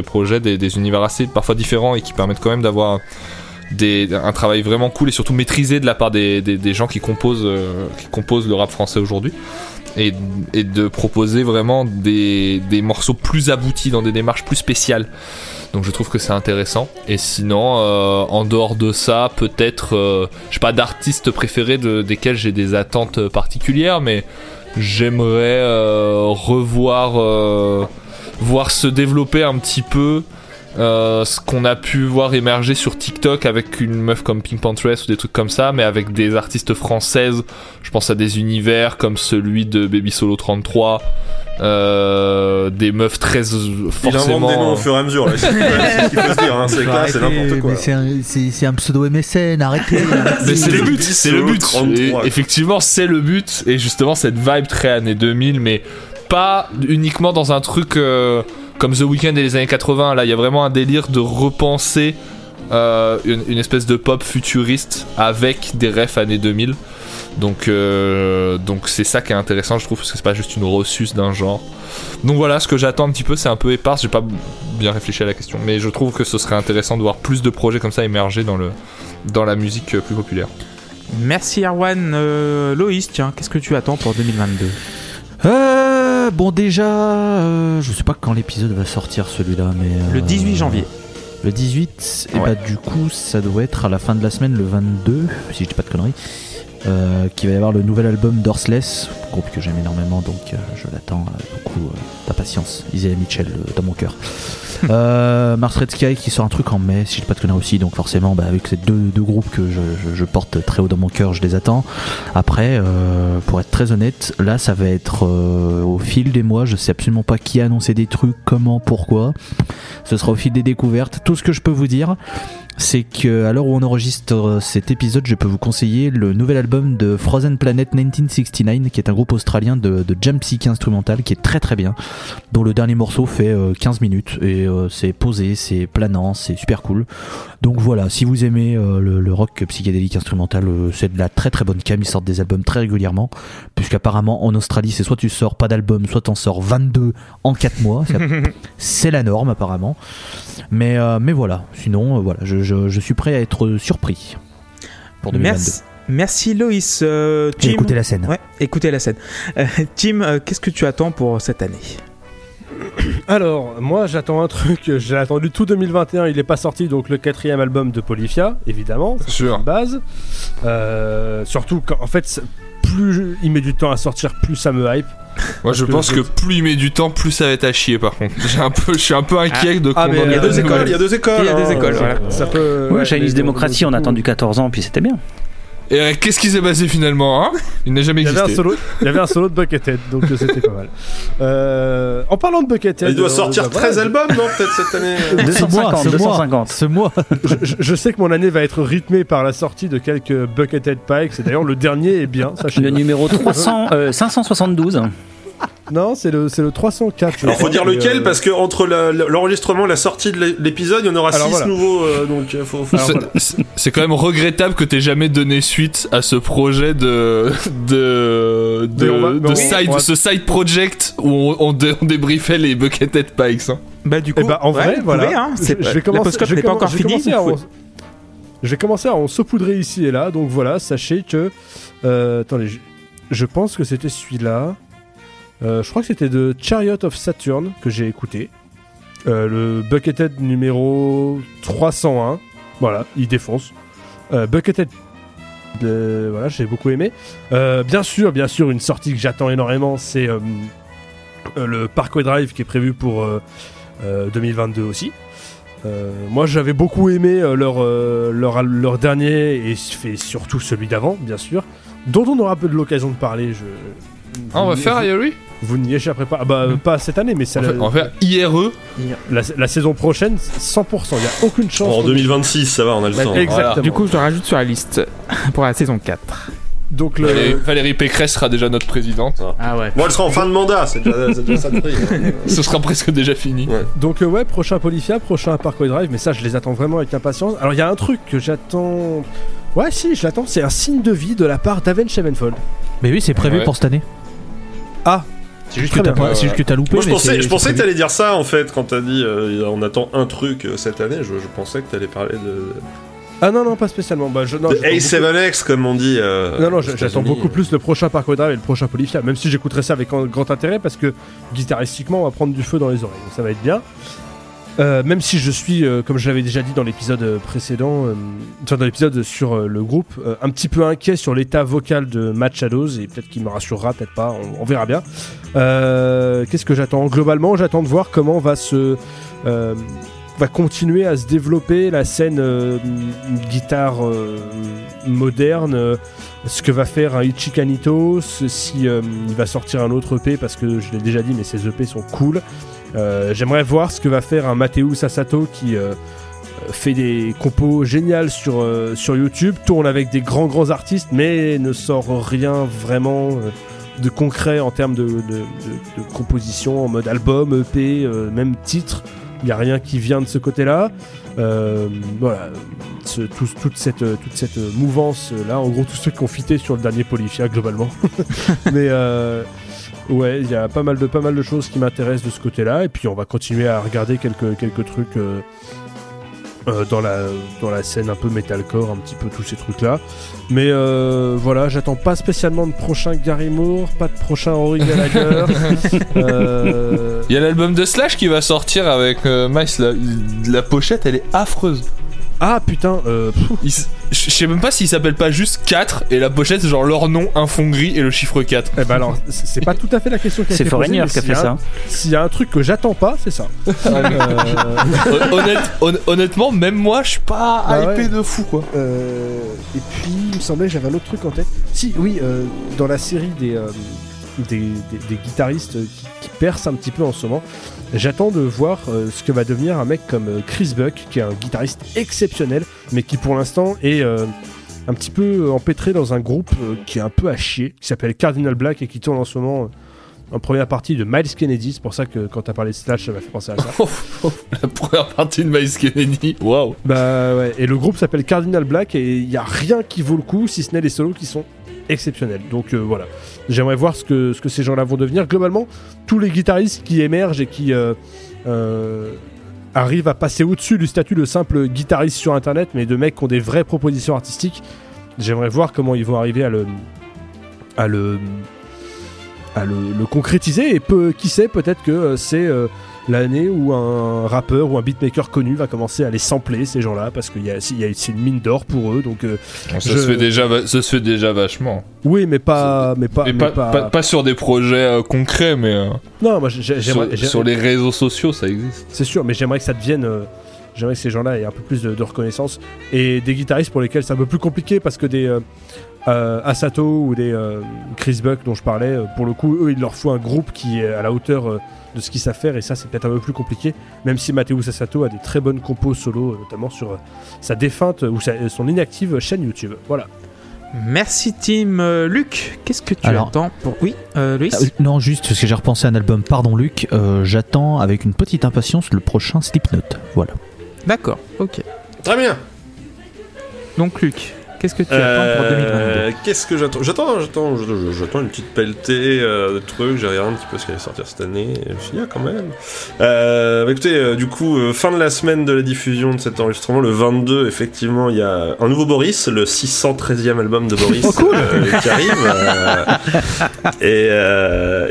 projets des univers assez parfois différents et qui permettent quand même d'avoir un travail vraiment cool et surtout maîtrisé de la part des gens qui composent le rap français aujourd'hui. Et de proposer vraiment des morceaux plus aboutis dans des démarches plus spéciales. Donc je trouve que c'est intéressant. Et sinon, en dehors de ça, peut-être, je sais pas, d'artistes préférés desquels j'ai des attentes particulières, mais j'aimerais voir se développer un petit peu ce qu'on a pu voir émerger sur TikTok avec une meuf comme Pink Pantress ou des trucs comme ça, mais avec des artistes françaises. Je pense à des univers comme celui de Baby Solo 33 Des meufs très forcément. Il invente des noms au fur et à mesure. Là. C'est ce qu'il faut se dire. Hein. C'est clair, c'est n'importe quoi. C'est un pseudo MSN. Arrêtez. Mais c'est le but. C'est le but. 33, effectivement, c'est le but. Et justement, cette vibe très années 2000, mais pas uniquement dans un truc comme The Weeknd et les années 80. Là, il y a vraiment un délire de repenser une espèce de pop futuriste avec des refs années 2000. Donc c'est ça qui est intéressant, je trouve, parce que c'est pas juste une ressuce d'un genre. Donc voilà, ce que j'attends un petit peu, c'est un peu épars, j'ai pas bien réfléchi à la question, mais je trouve que ce serait intéressant de voir plus de projets comme ça émerger dans la musique plus populaire. Merci Erwan. Loïs, tiens, qu'est-ce que tu attends pour 2022 ? Bon, déjà, je sais pas quand l'épisode va sortir celui-là, mais le 18 janvier. Le 18, ouais. Et bah du coup, ça doit être à la fin de la semaine, le 22, si je dis pas de conneries. Qui va y avoir le nouvel album d'Orseless, groupe que j'aime énormément, donc je l'attends beaucoup d'impatience. Isaiah Mitchell dans mon cœur. Mars Red Sky qui sort un truc en mai, si je ne pas de connais aussi, donc forcément bah, avec ces deux groupes que je porte très haut dans mon cœur, je les attends. Après, pour être très honnête, là ça va être au fil des mois, je sais absolument pas qui a annoncé des trucs, comment, pourquoi. Ce sera au fil des découvertes. Tout ce que je peux vous dire, c'est qu'à l'heure où on enregistre cet épisode, je peux vous conseiller le nouvel album de Frozen Planet 1969, qui est un groupe australien de jam psyché instrumental qui est très très bien, dont le dernier morceau fait 15 minutes et c'est posé, c'est planant, c'est super cool. Donc voilà, si vous aimez le rock psychédélique instrumental, c'est de la très très bonne cam. Ils sortent des albums très régulièrement, puisqu'apparemment en Australie c'est soit tu sors pas d'album, soit t'en sors 22 en 4 mois, c'est la norme apparemment. Mais voilà, sinon voilà, je suis prêt à être surpris pour 2022. Merci Loïs. Tim, écoutez la scène. Ouais, écoutez la scène. Tim, qu'est-ce que tu attends pour cette année ? Alors, moi j'attends un truc, j'ai attendu tout 2021, il n'est pas sorti, donc le 4e album de Polyphia, évidemment, c'est sure. Une base. Surtout qu'en fait, plus il met du temps à sortir, plus ça me hype. Moi je pense que plus il met du temps, plus ça va être à chier par contre. Je suis un peu inquiet de condamner. Il y a deux écoles, voilà. Ça peut, ouais, Chinese Democracy, on a attendu 14 ans, puis c'était bien. Et qu'est-ce qui s'est passé finalement, hein ? Il n'a jamais existé. Il y avait un solo de Buckethead, donc c'était pas mal. En parlant de Buckethead... Il doit sortir 13 albums, non ? Peut-être cette année 250. Ce mois. Je sais que mon année va être rythmée par la sortie de quelques Buckethead Pikes, et d'ailleurs le dernier est bien. Le numéro 572. Non, c'est le 304. Alors faut dire lequel, parce que entre l'enregistrement et la sortie de l'épisode, il y en aura 6 voilà. Nouveaux. Donc faut c'est quand même regrettable que t'aies jamais donné suite à ce projet ce side project où on débriefait les Buckethead Pikes. Hein. Bah du coup, en vrai, voilà. Pouvez, hein, je vais commencer. Je n'ai pas encore fini. Je vais commencer à en saupoudrer ici et là. Donc voilà, sachez que attendez, je pense que c'était celui-là. Je crois que c'était de Chariot of Saturn que j'ai écouté. Le Buckethead numéro 301. Voilà, il défonce. Buckethead. Voilà, j'ai beaucoup aimé. Bien sûr, une sortie que j'attends énormément, c'est le Parkway Drive qui est prévu pour 2022 aussi. Moi, j'avais beaucoup aimé leur dernier et surtout celui d'avant, bien sûr, dont on aura peu de l'occasion de parler. On va faire IRE ? Vous n'y échapperez pas. Pas cette année, mais ça. On va faire IRE. La saison prochaine, 100%. Il n'y a aucune chance. En 2026, ça va, on a le temps. Exactement. Voilà. Du coup, je le rajoute sur la liste pour la saison 4. Donc Valérie Pécresse sera déjà notre présidente. Ah ouais. Bon, elle sera en fin de mandat, c'est déjà ça de prix. Ce sera presque déjà fini. Ouais. Donc ouais, prochain Polyphia, prochain Parkway Drive, mais ça je les attends vraiment avec impatience. Alors il y a un truc que j'attends. Ouais, si, je l'attends, c'est un signe de vie de la part d'Avenged Sevenfold. Mais oui, c'est prévu pour cette année. Ah, c'est juste que t'as loupé. Moi, je pensais que t'allais dire ça en fait quand t'as dit on attend un truc cette année. Je pensais que t'allais parler de. Ah non, pas spécialement. A7X comme on dit. J'attends beaucoup plus le prochain Parkway Drive et le prochain Polyphia, même si j'écouterai ça avec grand intérêt parce que guitaristiquement on va prendre du feu dans les oreilles, donc ça va être bien. Même si je suis, comme je l'avais déjà dit dans l'épisode précédent, dans l'épisode sur le groupe, un petit peu inquiet sur l'état vocal de Matt Shadows, et peut-être qu'il me rassurera, peut-être pas, on verra bien. Qu'est-ce que j'attends ? Globalement, j'attends de voir comment va se... va continuer à se développer la scène guitare moderne, ce que va faire un Ichi Kanito, si il va sortir un autre EP, parce que je l'ai déjà dit, mais ces EP sont cool. J'aimerais voir ce que va faire un Mateu Sasato qui fait des compos géniales sur YouTube, tourne avec des grands artistes, mais ne sort rien vraiment de concret en termes de composition en mode album, EP, même titre. Il n'y a rien qui vient de ce côté-là. Voilà, toute cette mouvance-là. En gros, tous ceux qui ont fité sur le dernier Polyphia, globalement. Mais ouais, il y a pas mal de choses qui m'intéressent de ce côté-là. Et puis, on va continuer à regarder quelques trucs dans la scène un peu metalcore, un petit peu tous ces trucs-là. Mais voilà, j'attends pas spécialement de prochain Gary Moore, pas de prochain Rory Gallagher. Il y a l'album de Slash qui va sortir avec Miles. La pochette, elle est affreuse. Ah putain, je sais même pas s'ils s'appellent pas juste 4 et la pochette c'est genre leur nom, un fond gris et le chiffre 4. Eh ben alors, c'est pas tout à fait la question qui a été posée. C'est Foreigner qui a fait ça. S'il y a un truc que j'attends pas, c'est ça. Honnêtement, même moi je suis pas hypé de fou quoi. Et puis il me semblait que j'avais un autre truc en tête. Si, oui, dans la série des guitaristes qui percent un petit peu en ce moment. J'attends de voir ce que va devenir un mec comme Chris Buck, qui est un guitariste exceptionnel, mais qui pour l'instant est un petit peu empêtré dans un groupe qui est un peu à chier, qui s'appelle Cardinal Black et qui tourne en ce moment en première partie de Miles Kennedy. C'est pour ça que quand t'as parlé de Slash, ça m'a fait penser à ça. La première partie de Miles Kennedy, waouh. Bah ouais, et le groupe s'appelle Cardinal Black et il n'y a rien qui vaut le coup, si ce n'est les solos qui sont exceptionnels. Donc voilà. J'aimerais voir ce que ces gens-là vont devenir. Globalement, tous les guitaristes qui émergent et qui arrivent à passer au-dessus du statut de simple guitariste sur Internet, mais de mecs qui ont des vraies propositions artistiques, j'aimerais voir comment ils vont arriver à le concrétiser. Et qui sait, peut-être que c'est l'année où un rappeur ou un beatmaker connu va commencer à les sampler, ces gens-là, parce que c'est une mine d'or pour eux. Donc ça se fait déjà vachement. Oui, mais pas sur des projets concrets, mais non, moi sur les réseaux sociaux ça existe, c'est sûr, mais j'aimerais que ça devienne j'aimerais que ces gens-là aient un peu plus de reconnaissance, et des guitaristes pour lesquels c'est un peu plus compliqué, parce que des Asato ou des Chris Buck dont je parlais, pour le coup, eux, il leur faut un groupe qui est à la hauteur de ce qu'ils savent faire, et ça c'est peut-être un peu plus compliqué, même si Mateu Sasato a des très bonnes compos solo, notamment sur sa défunte ou son inactive chaîne YouTube. Voilà. Merci Tim. Luc, qu'est-ce que tu attends pour... Oui, Louis. Non, juste parce que j'ai repensé à un album, pardon Luc, j'attends avec une petite impatience le prochain Slipknot. Voilà. D'accord, ok. Très bien. Donc Luc, qu'est-ce que tu attends pour 2022? Qu'est-ce que j'attends? J'attends une petite pelletée de trucs. J'ai regardé un petit peu ce qui allait sortir cette année. Fini quand même. Écoutez, du coup, fin de la semaine de la diffusion de cet enregistrement, le 22, effectivement, il y a un nouveau Boris, le 613e album de Boris cool qui arrive. Et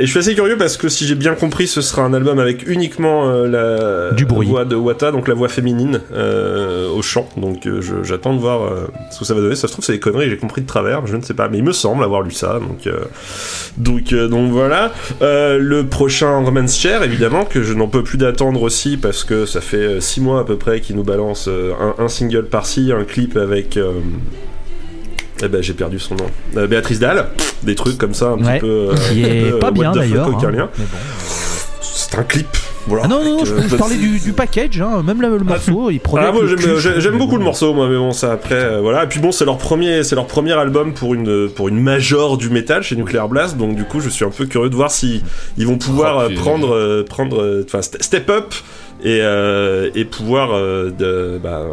je suis assez curieux parce que si j'ai bien compris, ce sera un album avec uniquement la voix de Wata, donc la voix féminine au chant. Donc j'attends de voir ce que ça va donner. Ça se trouve c'est des conneries, j'ai compris de travers, je ne sais pas, mais il me semble avoir lu ça, donc voilà. Le prochain Romance Chair, évidemment, que je n'en peux plus d'attendre aussi, parce que ça fait 6 mois à peu près qu'il nous balance un single par-ci, un clip avec j'ai perdu son nom, Béatrice Dalle, des trucs comme ça, un petit peu qui est pas bien d'ailleurs, hein, aucun lien. Bon. C'est un clip. Voilà, je parlais du package, hein, même le morceau, il prenait. Ah, moi j'aime beaucoup le morceau, moi, mais bon, ça après, voilà. Et puis bon, c'est leur premier album pour une major du métal chez Nuclear Blast, donc du coup, je suis un peu curieux de voir si ils vont pouvoir prendre step up et pouvoir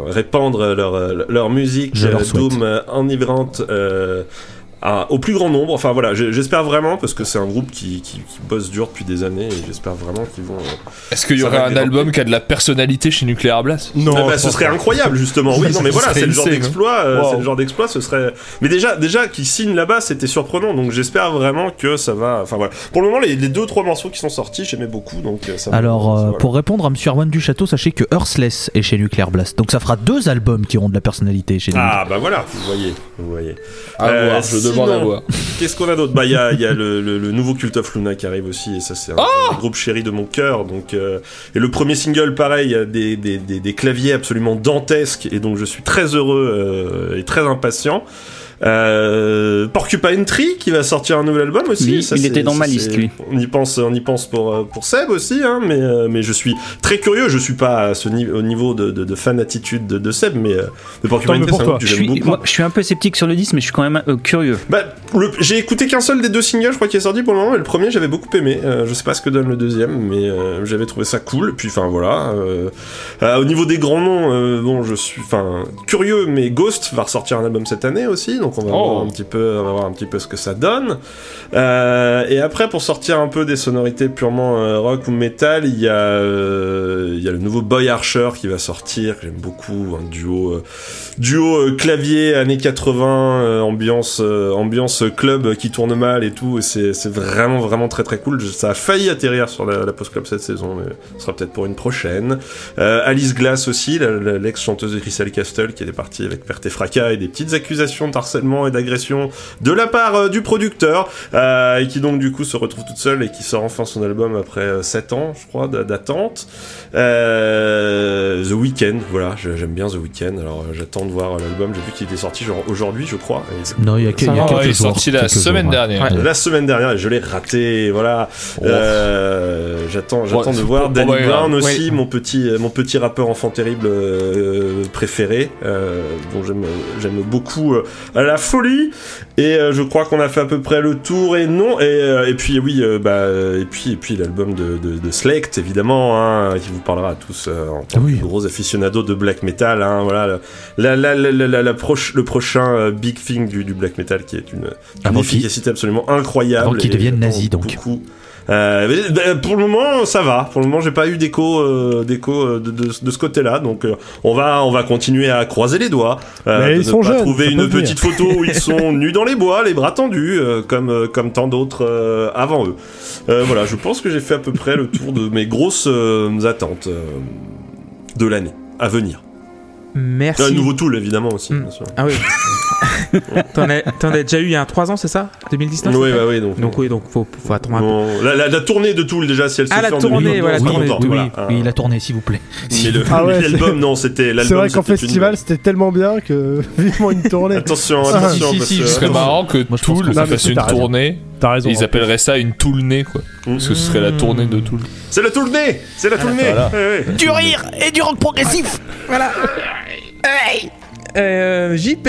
répandre leur musique doom enivrante. Au plus grand nombre, enfin voilà, j'espère vraiment, parce que c'est un groupe qui bosse dur depuis des années, et j'espère vraiment qu'ils vont... Est-ce qu'il y aurait un album qui a de la personnalité chez Nuclear Blast ? Non, ce serait incroyable justement, oui, non mais voilà, c'est le genre d'exploit, c'est le genre d'exploit, ce serait... Mais déjà qu'ils signent là-bas, c'était surprenant, donc j'espère vraiment que ça va... Enfin voilà, pour le moment, les 2-3 morceaux qui sont sortis, j'aimais beaucoup, donc ça va... Alors, pour répondre à Monsieur Erwan du Château, sachez que Earthless est chez Nuclear Blast, donc ça fera 2 albums qui auront de la personnalité chez Nuclear Blast. Ah bah voilà, vous voyez. demande à voir. Qu'est-ce qu'on a d'autre? Bah, il y a le nouveau Cult of Luna qui arrive aussi, et ça, c'est un groupe chéri de mon cœur. Donc, et le premier single, pareil, des claviers absolument dantesques, et donc je suis très heureux et très impatient. Porcupine Tree qui va sortir un nouvel album aussi. Oui, ça, il était dans ma liste, lui. On y pense pour Seb aussi, hein, mais je suis très curieux. Je suis pas à ce niveau, au niveau de fan attitude de Seb, mais de Porcupine Tree, c'est un groupe que j'aime beaucoup. Moi, je suis un peu sceptique sur le disque, mais je suis quand même curieux. Bah, j'ai écouté qu'un seul des deux singles, je crois, qui est sorti pour le moment. Et le premier, j'avais beaucoup aimé. Je sais pas ce que donne le deuxième, mais j'avais trouvé ça cool. Puis, enfin, voilà. Au niveau des grands noms, bon, je suis, enfin, curieux, mais Ghost va ressortir un album cette année aussi, donc on va voir un petit peu ce que ça donne. Et après, pour sortir un peu des sonorités purement rock ou métal, il y a le nouveau Boy Archer qui va sortir, que j'aime beaucoup, un duo clavier années 80, ambiance club qui tourne mal et tout, et c'est vraiment vraiment très très cool. Ça a failli atterrir sur la Post Club cette saison, mais ce sera peut-être pour une prochaine. Alice Glass aussi, l'ex-chanteuse de Crystal Castle, qui était partie avec perte et fracas et des petites accusations de et d'agression de la part du producteur, et qui donc du coup se retrouve toute seule et qui sort enfin son album après 7 ans, je crois, d'attente. The Weeknd, voilà, j'aime bien The Weeknd, alors j'attends de voir l'album. J'ai vu qu'il était sorti genre aujourd'hui, je crois. Non, il y a quelques jours. Il est sorti la semaine dernière. Ouais. La semaine dernière, et je l'ai raté, voilà. J'attends de voir Danny Brown aussi, ouais. mon petit rappeur enfant terrible préféré, dont j'aime beaucoup à la folie, et je crois qu'on a fait à peu près le tour, et puis l'album de Slaked, évidemment, hein, qui vous parlera à tous en tant que gros aficionados de black metal, hein, voilà, le prochain big thing du black metal, qui est une efficacité absolument incroyable, avant qu'ils deviennent nazis, donc beaucoup. Pour le moment, ça va. Pour le moment, j'ai pas eu d'écho de ce côté-là. Donc, on va continuer à croiser les doigts. Ils sont jeunes. Trouver une petite photo où ils sont nus dans les bois, les bras tendus, comme tant d'autres avant eux. Voilà, je pense que j'ai fait à peu près le tour de mes grosses attentes de l'année à venir. Merci. Nouveau Tool, évidemment, aussi. Bien sûr. Ah oui. T'en as déjà eu il y a 3 ans, c'est ça, 2019? Oui, bah oui. Donc faut attendre un peu. La tournée de Tool, déjà, si elle se fait en 2019. Ah, la tournée, oui, la tournée, s'il vous plaît. L'album, non, c'était l'album. C'est vrai qu'en festival, c'était tellement bien que vivement une tournée. Attention. Ce serait marrant que Tool fasse une tournée. T'as raison. Ils appelleraient ça une tournée, quoi. Parce que ce serait la tournée de Tool. C'est la tournée. Du rire et du rock progressif. Voilà. JP,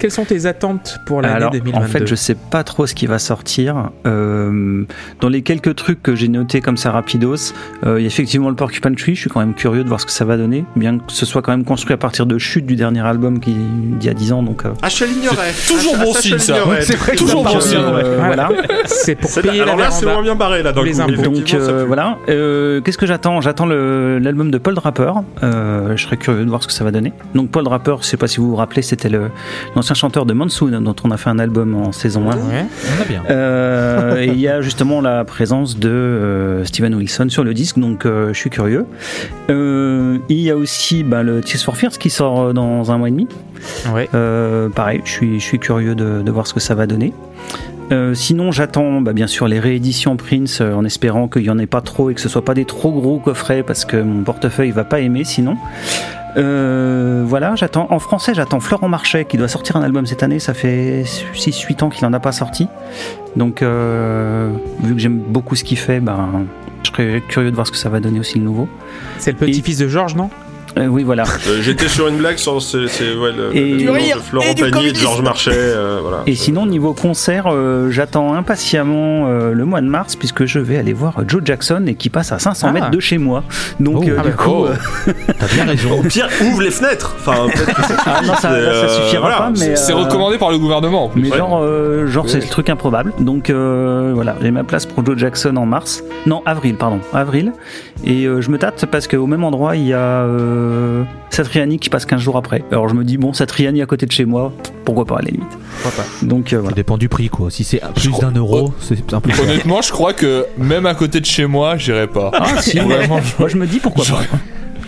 quelles sont tes attentes pour l'année 2022 ? En fait, je sais pas trop ce qui va sortir. Dans les quelques trucs que j'ai notés comme ça rapidos, il y a effectivement le Porcupine Tree. Je suis quand même curieux de voir ce que ça va donner, bien que ce soit quand même construit à partir de chutes du dernier album d'il y a 10 ans. Donc, c'est toujours bon signe, ça. C'est toujours bon signe. Voilà. C'est pour payer la véranda. C'est vraiment bien barré là dans les impôts. Donc voilà. Qu'est-ce que j'attends ? J'attends l'album de Paul Draper. Je serais curieux de voir ce que ça va donner. Donc Paul Draper, je sais pas si vous vous rappelez, c'était l'ancien chanteur de Monsoon, dont on a fait un album en saison 1. Très bien. Il y a justement la présence de Steven Wilson sur le disque, donc je suis curieux. Il y a aussi le Tears for Fears qui sort dans un mois et demi. Ouais. Pareil, je suis curieux de voir ce que ça va donner. Sinon, j'attends bien sûr les rééditions Prince, en espérant qu'il n'y en ait pas trop et que ce ne soit pas des trop gros coffrets, parce que mon portefeuille ne va pas aimer sinon. Voilà, j'attends. En français, j'attends Florent Marchais qui doit sortir un album cette année. Ça fait 6-8 ans qu'il n'en a pas sorti. Donc, vu que j'aime beaucoup ce qu'il fait, je serais curieux de voir ce que ça va donner aussi le nouveau. C'est le petit-fils de Georges, non ? Oui, voilà. J'étais sur une blague sur le rire de Florent Pagny et de Georges Marchais. Voilà. Et sinon, niveau concert, j'attends impatiemment le mois de mars, puisque je vais aller voir Joe Jackson, et qui passe à 500 mètres de chez moi. Donc, du coup. T'as bien raison. Au pire, ouvre les fenêtres. Enfin, peut-être que ça suffira pas. Mais c'est recommandé par le gouvernement. En plus. Mais genre, c'est le truc improbable. Donc, voilà, j'ai ma place pour Joe Jackson en mars. Non, avril, pardon. Avril. Et je me tâte parce qu'au même endroit, il y a. Satriani qui passe 15 jours après. Alors je me dis, bon, Satriani à côté de chez moi, pourquoi pas à la limite. Donc, voilà. Ça dépend du prix, quoi. Si c'est d'un euro, c'est un peu cher. Honnêtement, je crois que même à côté de chez moi, j'irai pas. Ah, si, vraiment, moi je me dis pourquoi pas.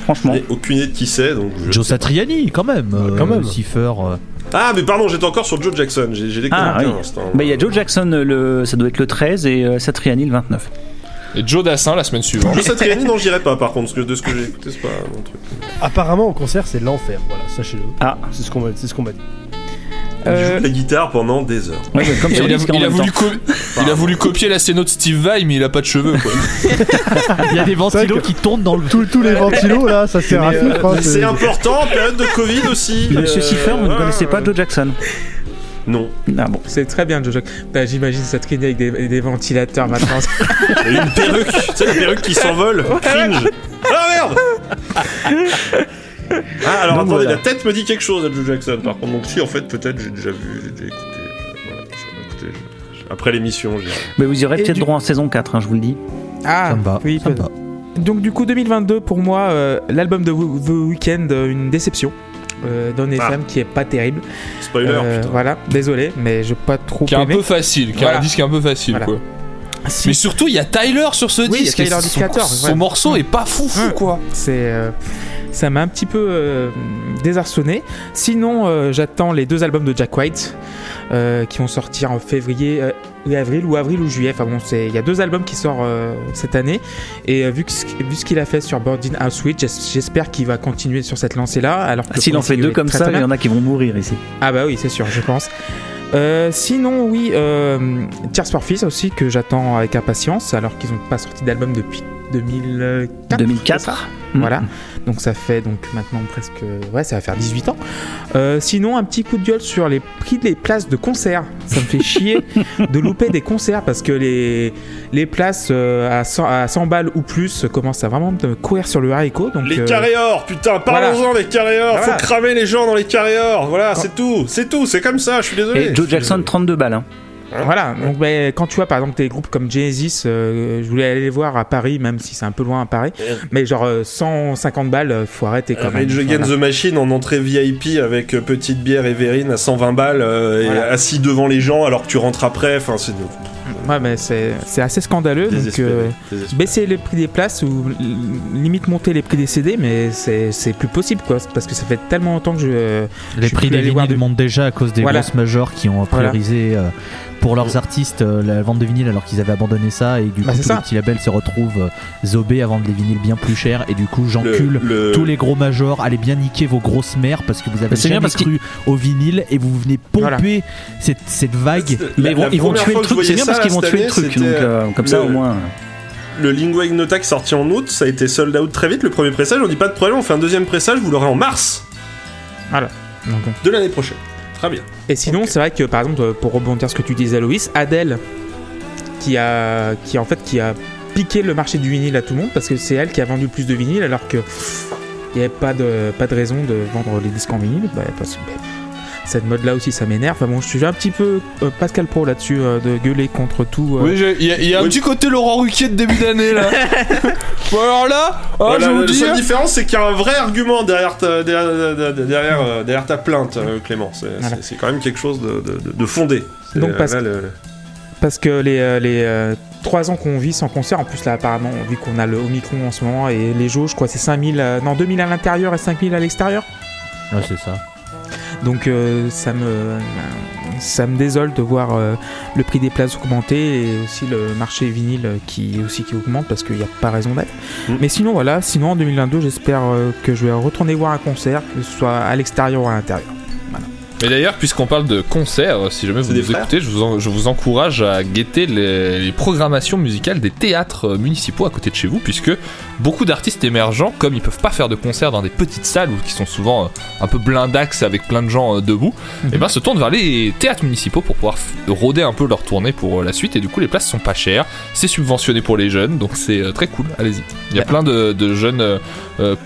franchement. J'ai aucune idée de qui c'est. Donc Joe Satriani, quand même. Siffer. Ah, mais pardon, j'étais encore sur Joe Jackson. J'ai découvert un instant. Bah, il y a Joe Jackson, ça doit être le 13, et Satriani le 29. Et Joe Dassin la semaine suivante. Joe Satriani, non, j'irai pas, par contre, de ce que j'ai écouté, c'est pas mon truc. Apparemment, au concert, c'est l'enfer, voilà, sachez-le. Ah, c'est ce qu'on m'a dit. Il joue de la guitare pendant des heures. Ouais, comme il a voulu copier la scéno de Steve Vai, mais il a pas de cheveux, quoi. Il y a des ventilos qui tournent dans le. Tous les ventilos là, ça sert à foutre. C'est important en période de Covid aussi. Monsieur Siffer, vous ne connaissez pas Joe Jackson? Non. Ah bon. C'est très bien, Jojo. Bah, j'imagine ça traînait avec des ventilateurs maintenant. Et une perruque, tu sais, la perruque qui s'envole. Cringe. Ah merde. Ah, alors non, attendez, la tête me dit quelque chose, Joe Jackson, par contre. Donc si, en fait, peut-être j'ai déjà vu, j'ai déjà écouté. Voilà, après l'émission, je dirais. Mais vous irez peut-être droit en saison 4, hein, je vous le dis. Ah, ça me va. Oui, ça me va. Donc du coup, 2022, pour moi, l'album de The Weeknd, une déception. Dans les femmes qui est pas terrible. Spoiler, putain. Voilà, désolé, mais j'ai pas trop aimé. Qui est un peu facile, qui est un disque un peu facile, voilà, quoi. Si. Mais surtout, il y a Tyler sur ce disque. Tyler son, 14, son morceau est pas fou, quoi. C'est, ça m'a un petit peu désarçonné. Sinon, j'attends les deux albums de Jack White qui vont sortir en février et avril ou juillet. Enfin bon, il y a deux albums qui sortent cette année. Et vu ce qu'il a fait sur Boarding House Witch, j'espère qu'il va continuer sur cette lancée-là. Alors que s'il en fait deux comme ça, il y en a qui vont mourir ici. Ah bah oui, c'est sûr, je pense. Sinon, oui, Tears for Fears aussi, que j'attends avec impatience, alors qu'ils n'ont pas sorti d'album depuis 2004. Voilà, donc ça fait donc maintenant presque, ça va faire 18 ans. Sinon, un petit coup de gueule sur les prix des places de concert. Ça me fait chier de louper des concerts, parce que les places à 100 balles ou plus commencent à vraiment me courir sur le haricot. Donc, les carrés or, putain, parlons-en, voilà. Les carrés or, voilà. Faut cramer les gens dans les carrés or, voilà, c'est tout, c'est comme ça, je suis désolé. Et Joe Jackson, 32 balles, hein. Voilà, donc bah, quand tu vois par exemple des groupes comme Genesis, je voulais aller les voir à Paris, même si c'est un peu loin à Paris, mais genre 150 balles, faut arrêter quand même. Rage Against the Machine en entrée VIP avec petite bière et verrine à 120 balles, et assis devant les gens alors que tu rentres après, enfin c'est... Ouais, mais c'est assez scandaleux, donc baisser les prix des places ou limite monter les prix des CD, mais c'est plus possible, quoi, parce que ça fait tellement longtemps que les prix des vinyles montent déjà à cause des grosses majors qui ont priorisé pour leurs artistes la vente de vinyles, alors qu'ils avaient abandonné ça, et du coup tous les petits labels se retrouvent zobés à vendre des vinyles bien plus chers, et du coup j'encule tous les gros majors, allez bien niquer vos grosses mères, parce que vous avez jamais cru au vinyle et vous venez pomper cette vague, mais ils vont tuer le truc, c'est bien parce qu'ils vont tuer le truc, donc comme ça au moins... Le Lingua Ignota qui sorti en août, ça a été sold out très vite, le premier pressage, on dit pas de problème, on fait un deuxième pressage, vous l'aurez en mars de l'année prochaine. Très bien. Et sinon, c'est vrai que par exemple, pour rebondir sur ce que tu disais, Loïs, Adèle, qui a piqué le marché du vinyle à tout le monde, parce que c'est elle qui a vendu plus de vinyle, alors que il n'y avait pas de raison de vendre les disques en vinyle, parce que... Cette mode-là aussi, ça m'énerve. Enfin bon, je suis un petit peu Pascal Pro là-dessus, de gueuler contre tout. Oui, il y a un petit côté Laurent Ruquier de début d'année là. Bon, alors là, je vous dis. La seule différence, c'est qu'il y a un vrai argument derrière ta plainte, Clément. C'est quand même quelque chose de fondé. C'est donc parce que les 3 ans qu'on vit sans concert, en plus là apparemment, vu qu'on a le Omicron en ce moment et les jauges, je crois, c'est 2000 à l'intérieur et 5000 à l'extérieur. Ouais, c'est ça. Donc ça me désole de voir le prix des places augmenter, et aussi le marché vinyle qui augmente, parce qu'il n'y a pas raison d'être. Mais sinon en 2022, j'espère que je vais retourner voir un concert, que ce soit à l'extérieur ou à l'intérieur. Et d'ailleurs, puisqu'on parle de concerts, si jamais vous nous écoutez, je vous encourage à guetter les programmations musicales des théâtres municipaux à côté de chez vous, puisque beaucoup d'artistes émergents, comme ils peuvent pas faire de concerts dans des petites salles ou qui sont souvent un peu blindax avec plein de gens debout, et ben se tournent vers les théâtres municipaux pour pouvoir roder un peu leur tournée pour la suite, et du coup les places sont pas chères, c'est subventionné pour les jeunes, donc c'est très cool, allez-y. Il y a plein de jeunes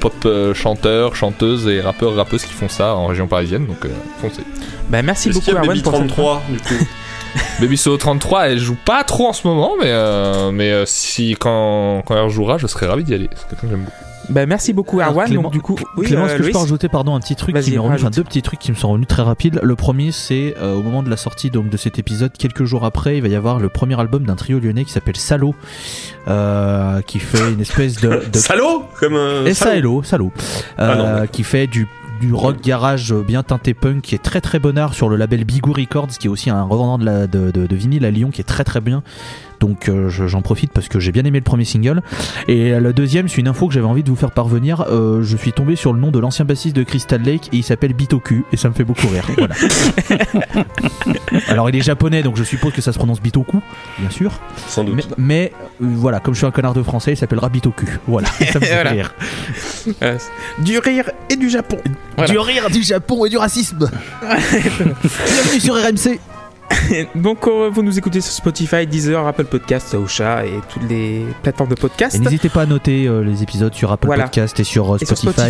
pop chanteurs, chanteuses et rappeurs, rappeuses qui font ça en région parisienne, donc foncez. Bah merci beaucoup Erwan pour 33 du coup. Baby Solo 33, elle joue pas trop en ce moment, mais si quand elle jouera, je serai ravi d'y aller. C'est quelqu'un que j'aime beaucoup. Bah, merci beaucoup Erwan. Clément, donc, du coup, oui, Clément, est-ce que je peux ajouter un petit truc qui m'est revenu, deux petits trucs qui me sont revenus très rapides. Le premier, c'est au moment de la sortie donc, de cet épisode, quelques jours après, il va y avoir le premier album d'un trio lyonnais qui s'appelle Salaud, qui fait une espèce de... Salaud comme Salaud. Qui fait du rock garage bien teinté punk qui est très très bonnard sur le label Bigou Records, qui est aussi un revendant de vinyle à Lyon qui est très très bien. Donc j'en profite parce que j'ai bien aimé le premier single. Et le deuxième, c'est une info que j'avais envie de vous faire parvenir. Je suis tombé sur le nom de l'ancien bassiste de Crystal Lake et il s'appelle Bitoku et ça me fait beaucoup rire. Voilà. Alors il est japonais, donc je suppose que ça se prononce Bitoku, bien sûr. Sans doute. Mais voilà, comme je suis un connard de français, il s'appellera Bitoku. Voilà, et ça me fait rire. Du rire et du Japon. Voilà. Du rire, du Japon et du racisme. Bienvenue sur RMC. Donc vous nous écoutez sur Spotify, Deezer, Apple Podcasts, Ocha et toutes les plateformes de podcast. Et n'hésitez pas à noter les épisodes sur Apple Podcasts et sur Spotify.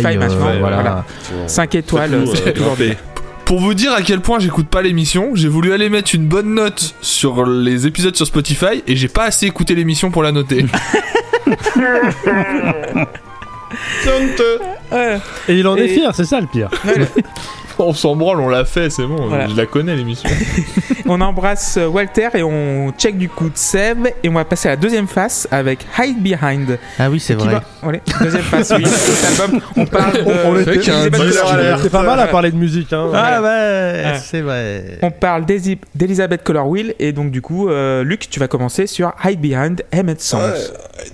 Et sur Spotify 5 étoiles, c'est toujours bien. Pour vous dire à quel point j'écoute pas l'émission, j'ai voulu aller mettre une bonne note sur les épisodes sur Spotify et j'ai pas assez écouté l'émission pour la noter. Et il en est fier, c'est ça le pire. On s'en branle, on l'a fait, c'est bon, je la connais l'émission. On embrasse Walter et on check du coup de Seb et on va passer à la deuxième face avec Hide Behind. Ah oui, c'est vrai. Allez, deuxième face, oui. Cet album, on parle de... C'est pas mal à parler de musique. Hein. Ah ouais, c'est vrai. On parle d'Elizabeth Colour Wheel et donc du coup, Luc, tu vas commencer sur Hide Behind, Emmett Songs.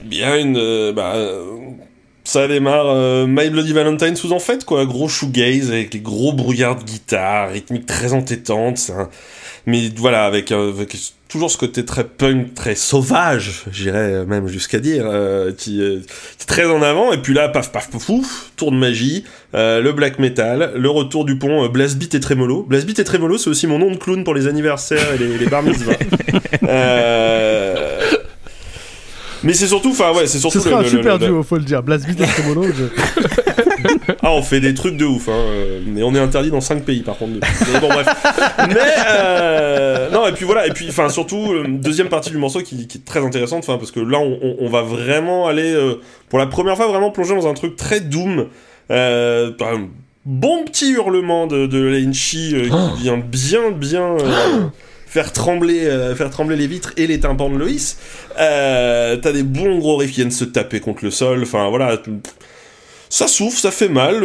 Hide Behind, ça démarre My Bloody Valentine sous en fait quoi, gros shoegaze avec les gros brouillards de guitare, rythmique très entêtante, mais voilà avec toujours ce côté très punk, très sauvage, j'irais même jusqu'à dire, qui est très en avant, et puis là, paf paf pouf pouf, tour de magie, le black metal, le retour du pont, blast beat et trémolo. Blast beat et trémolo, c'est aussi mon nom de clown pour les anniversaires et les bar mitzvahs. Mais c'est surtout, c'est surtout. Ce sera un super duo, faut le dire. Blast Beat et Trémolo. On fait des trucs de ouf, mais on est interdit dans 5 pays par contre. Mais bon bref. Non et puis voilà, et puis enfin surtout deuxième partie du morceau qui est très intéressante, parce que là on va vraiment aller pour la première fois vraiment plonger dans un truc très doom. Bon petit hurlement de Lingchi qui vient bien. Faire trembler les vitres et les tympans de Loïs. T'as des bons gros riffs qui viennent se taper contre le sol. Enfin voilà, ça souffle, ça fait mal.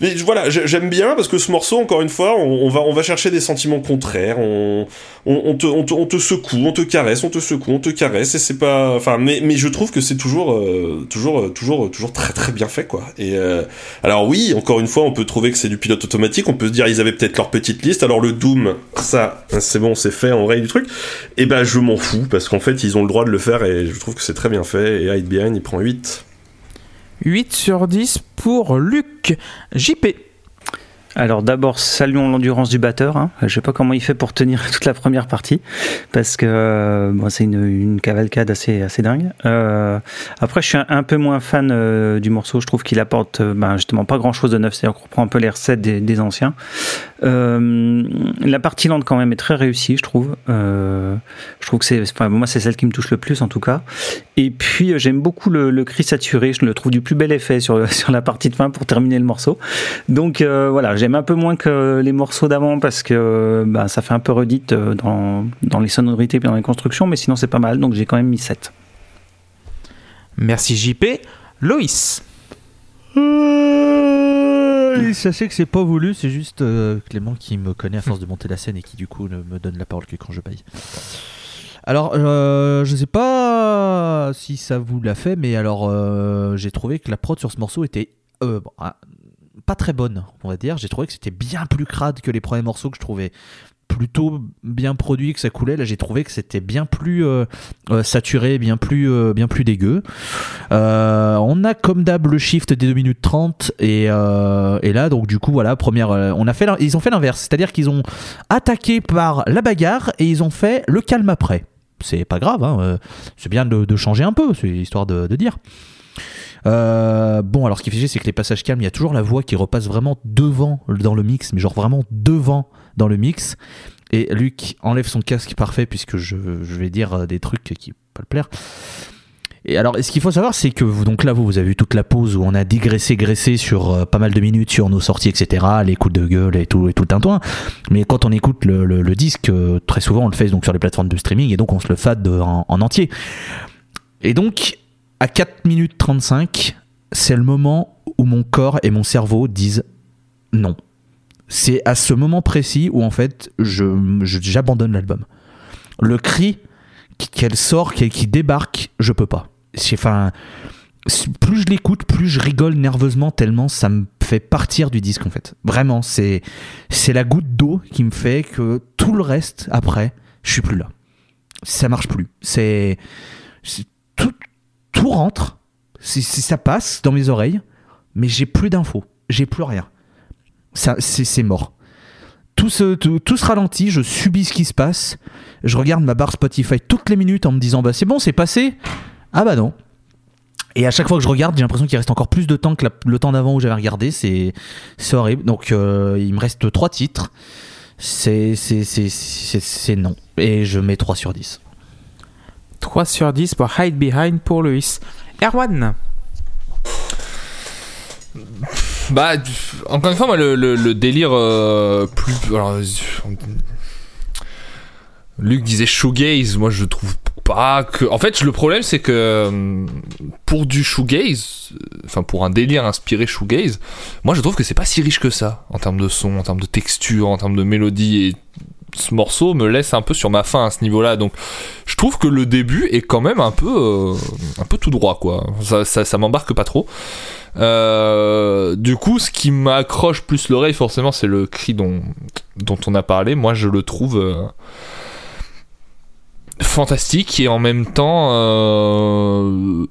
Mais voilà, j'aime bien parce que ce morceau, encore une fois, on va chercher des sentiments contraires. On te secoue, on te caresse, on te secoue, on te caresse. Et c'est pas, mais je trouve que c'est toujours très très bien fait quoi. Et alors oui, encore une fois, on peut trouver que c'est du pilote automatique. On peut se dire ils avaient peut-être leur petite liste. Alors le doom, ça, c'est bon, c'est fait, on raye du truc. Et ben je m'en fous parce qu'en fait ils ont le droit de le faire et je trouve que c'est très bien fait. Et Hide Behind, il prend 8 sur 10 pour Luc. JP. Alors d'abord saluons l'endurance du batteur, Je sais pas comment il fait pour tenir toute la première partie parce que c'est une cavalcade assez dingue. Après je suis un peu moins fan du morceau, je trouve qu'il apporte justement pas grand chose de neuf, c'est-à-dire qu'on reprend un peu les recettes des anciens. La partie lente quand même est très réussie, je trouve. Je trouve que c'est celle qui me touche le plus en tout cas. Et puis j'aime beaucoup le cri saturé, je le trouve du plus bel effet sur la partie de fin pour terminer le morceau. Donc voilà, j'aime un peu moins que les morceaux d'avant parce que ça fait un peu redite dans les sonorités et dans les constructions, mais sinon c'est pas mal, donc j'ai quand même mis 7. Merci JP. Loïs. Sachez que c'est pas voulu, c'est juste Clément qui me connaît à force de monter la scène et qui du coup ne me donne la parole que quand je baille. Alors je sais pas si ça vous l'a fait, mais alors j'ai trouvé que la prod sur ce morceau était pas très bonne, on va dire. J'ai trouvé que c'était bien plus crade que les premiers morceaux que je trouvais plutôt bien produits, que ça coulait. Là j'ai trouvé que c'était bien plus saturé, bien plus dégueu. On a comme d'hab le shift des 2 minutes 30 et là donc du coup voilà, ils ont fait l'inverse, c'est-à-dire qu'ils ont attaqué par la bagarre et ils ont fait le calme après. C'est pas grave, c'est bien de changer un peu, c'est histoire de dire. Alors ce qui est figé, c'est que les passages calmes, il y a toujours la voix qui repasse vraiment devant dans le mix, mais genre vraiment devant dans le mix. Et Luc enlève son casque parfait puisque je vais dire des trucs qui ne vont pas le plaire. Et alors, ce qu'il faut savoir, c'est que donc là, vous avez vu toute la pause où on a digressé sur pas mal de minutes sur nos sorties, etc., les coups de gueule et tout le tintouin. Mais quand on écoute le disque, très souvent, on le fait donc sur les plateformes de streaming et donc on se le fade en entier. Et donc, à 4 minutes 35, c'est le moment où mon corps et mon cerveau disent non. C'est à ce moment précis où en fait j'abandonne l'album. Le cri qu'elle sort, qui débarque, je peux pas. Plus je l'écoute, plus je rigole nerveusement, tellement ça me fait partir du disque en fait. Vraiment, c'est la goutte d'eau qui me fait que tout le reste après, je suis plus là. Ça marche plus. Tout rentre, ça passe dans mes oreilles, mais j'ai plus d'infos, j'ai plus rien. Ça, c'est mort. Tout se ralentit, je subis ce qui se passe. Je regarde ma barre Spotify toutes les minutes en me disant bah c'est bon, c'est passé. Ah bah non. Et à chaque fois que je regarde, j'ai l'impression qu'il reste encore plus de temps que le temps d'avant où j'avais regardé. C'est horrible. Donc il me reste 3 titres. C'est non. Et je mets 3 sur 10. 3 sur 10 pour Hide Behind pour Loïs. Erwan. Bah, encore une fois, moi, le délire plus. Alors, Luc disait shoegaze, moi je trouve pas que. En fait, le problème c'est que pour du shoegaze, enfin pour un délire inspiré shoegaze, moi je trouve que c'est pas si riche que ça en termes de son, en termes de texture, en termes de mélodie, et ce morceau me laisse un peu sur ma faim à ce niveau-là. Donc, je trouve que le début est quand même un peu tout droit, quoi. Ça m'embarque pas trop. Du coup, ce qui m'accroche plus l'oreille, forcément, c'est le cri dont on a parlé. Moi, je le trouve fantastique, et en même temps,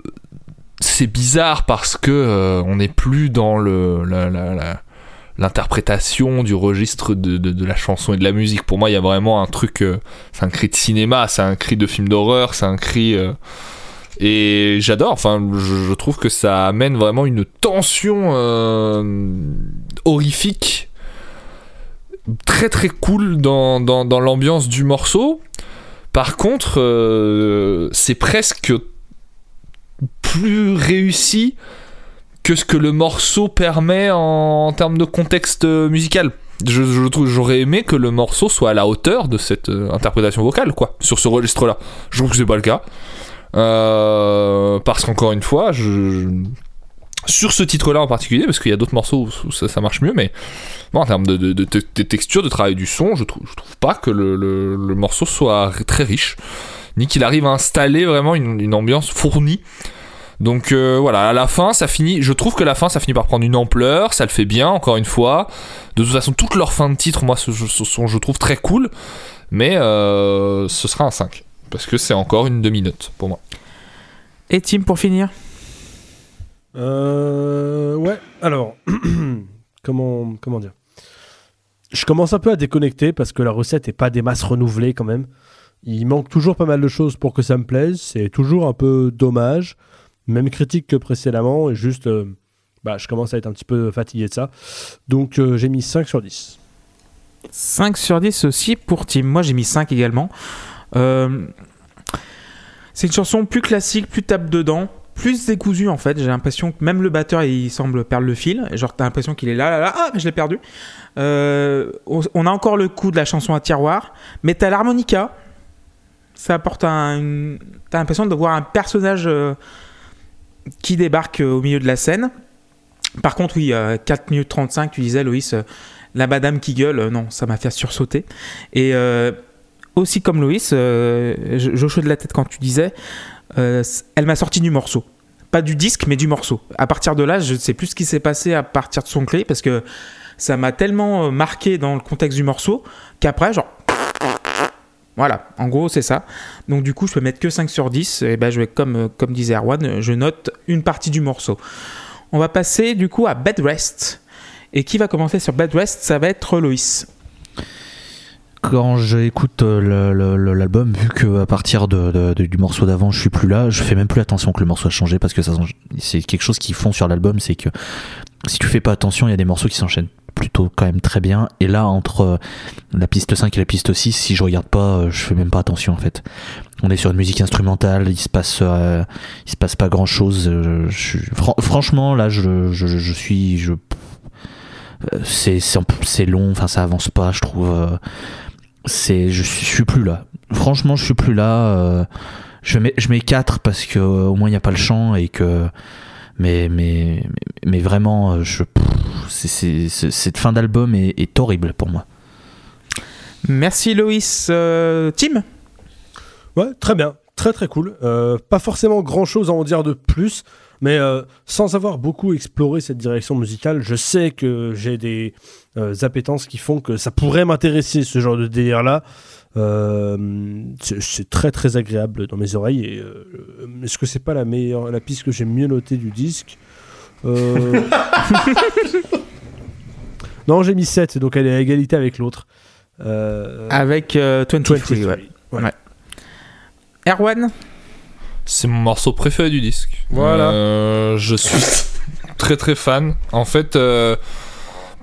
c'est bizarre parce que on n'est plus dans l'interprétation du registre de la chanson et de la musique. Pour moi, il y a vraiment un truc. C'est un cri de cinéma, c'est un cri de film d'horreur, c'est un cri. Et j'adore, enfin, je trouve que ça amène vraiment une tension horrifique, très très cool dans l'ambiance du morceau. Par contre, c'est presque plus réussi que ce que le morceau permet en termes de contexte musical. J'aurais aimé que le morceau soit à la hauteur de cette interprétation vocale, quoi, sur ce registre-là. Je trouve que c'est pas le cas. Parce qu'encore une fois, sur ce titre-là en particulier, parce qu'il y a d'autres morceaux où ça marche mieux, mais bon, en termes de texture, de travail du son, je trouve pas que le morceau soit très riche, ni qu'il arrive à installer vraiment une ambiance fournie. Donc voilà, à la fin, je trouve que la fin ça finit par prendre une ampleur, ça le fait bien, encore une fois. De toute façon, toutes leurs fins de titre, moi, je trouve très cool, mais ce sera un 5. Parce que c'est encore une demi-note pour moi. Et Tim, pour finir ? Ouais, alors, comment dire ? Je commence un peu à déconnecter parce que la recette n'est pas des masses renouvelées quand même. Il manque toujours pas mal de choses pour que ça me plaise. C'est toujours un peu dommage. Même critique que précédemment. Et juste, je commence à être un petit peu fatigué de ça. Donc, j'ai mis 5 sur 10. 5 sur 10 aussi pour Tim. Moi, j'ai mis 5 également. C'est une chanson plus classique, plus tape dedans, plus décousue en fait. J'ai l'impression que même le batteur il semble perdre le fil. Genre t'as l'impression qu'il est là, ah mais je l'ai perdu. On a encore le coup de la chanson à tiroir, mais t'as l'harmonica. Ça apporte t'as l'impression de voir un personnage qui débarque au milieu de la scène. Par contre oui, 4 minutes 35, tu disais Loïs, la madame qui gueule, non ça m'a fait sursauter. Et aussi comme Loïs, je chauffe de la tête quand tu disais, elle m'a sorti du morceau. Pas du disque, mais du morceau. À partir de là, je ne sais plus ce qui s'est passé à partir de son clé, parce que ça m'a tellement marqué dans le contexte du morceau, qu'après, genre... Voilà, en gros, c'est ça. Donc du coup, je peux mettre que 5 sur 10. Et je vais, comme disait Erwan, je note une partie du morceau. On va passer du coup à Bed Rest. Et qui va commencer sur Bed Rest ? Ça va être Loïs. Quand j'écoute l'album, vu qu'à partir du morceau d'avant, je suis plus là, je fais même plus attention que le morceau a changé, parce que c'est quelque chose qu'ils font sur l'album, c'est que si tu fais pas attention, il y a des morceaux qui s'enchaînent plutôt quand même très bien. Et là, entre la piste 5 et la piste 6, si je regarde pas, je fais même pas attention en fait. On est sur une musique instrumentale, il se passe pas grand chose. Franchement, là, c'est long, enfin ça avance pas, je trouve. Je suis plus là. Franchement, je suis plus là. Je mets 4 parce que au moins il y a pas le chant et que. Mais vraiment, cette fin d'album est horrible pour moi. Merci Loïs. Tim ? Ouais, très bien, très très cool. Pas forcément grand chose à en dire de plus, mais sans avoir beaucoup exploré cette direction musicale, je sais que j'ai des appétences qui font que ça pourrait m'intéresser, ce genre de délire-là. C'est très très agréable dans mes oreilles. Et, est-ce que c'est pas la piste que j'ai mieux notée du disque Non, j'ai mis 7, donc elle est à égalité avec l'autre. Avec 23, ouais. Voilà. Ouais. Erwan, c'est mon morceau préféré du disque. Voilà. Je suis très très fan. En fait,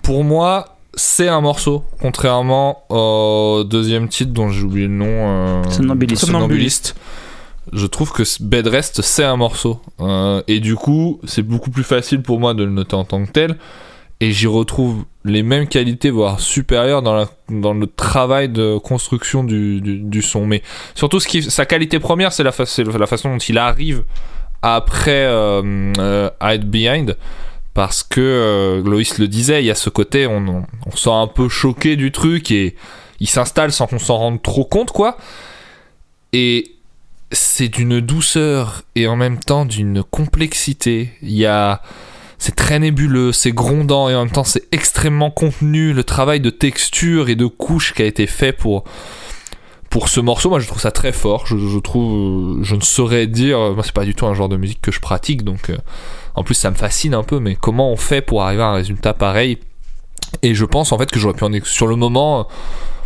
pour moi. C'est un morceau, contrairement au deuxième titre dont j'ai oublié le nom. Somnambuliste. Je trouve que Bed Rest, c'est un morceau. Et du coup, c'est beaucoup plus facile pour moi de le noter en tant que tel. Et j'y retrouve les mêmes qualités, voire supérieures, dans le travail de construction du son. Mais surtout, sa qualité première, c'est la façon dont il arrive après Hide Behind. Parce que Loïs le disait, il y a ce côté, on sent un peu choqué du truc et il s'installe sans qu'on s'en rende trop compte, quoi. Et c'est d'une douceur et en même temps d'une complexité. C'est très nébuleux, c'est grondant et en même temps c'est extrêmement contenu. Le travail de texture et de couche qui a été fait pour ce morceau, moi je trouve ça très fort. Je ne saurais dire, moi c'est pas du tout un genre de musique que je pratique, donc. En plus ça me fascine un peu, mais comment on fait pour arriver à un résultat pareil? Et je pense en fait que j'aurais pu en sur le moment.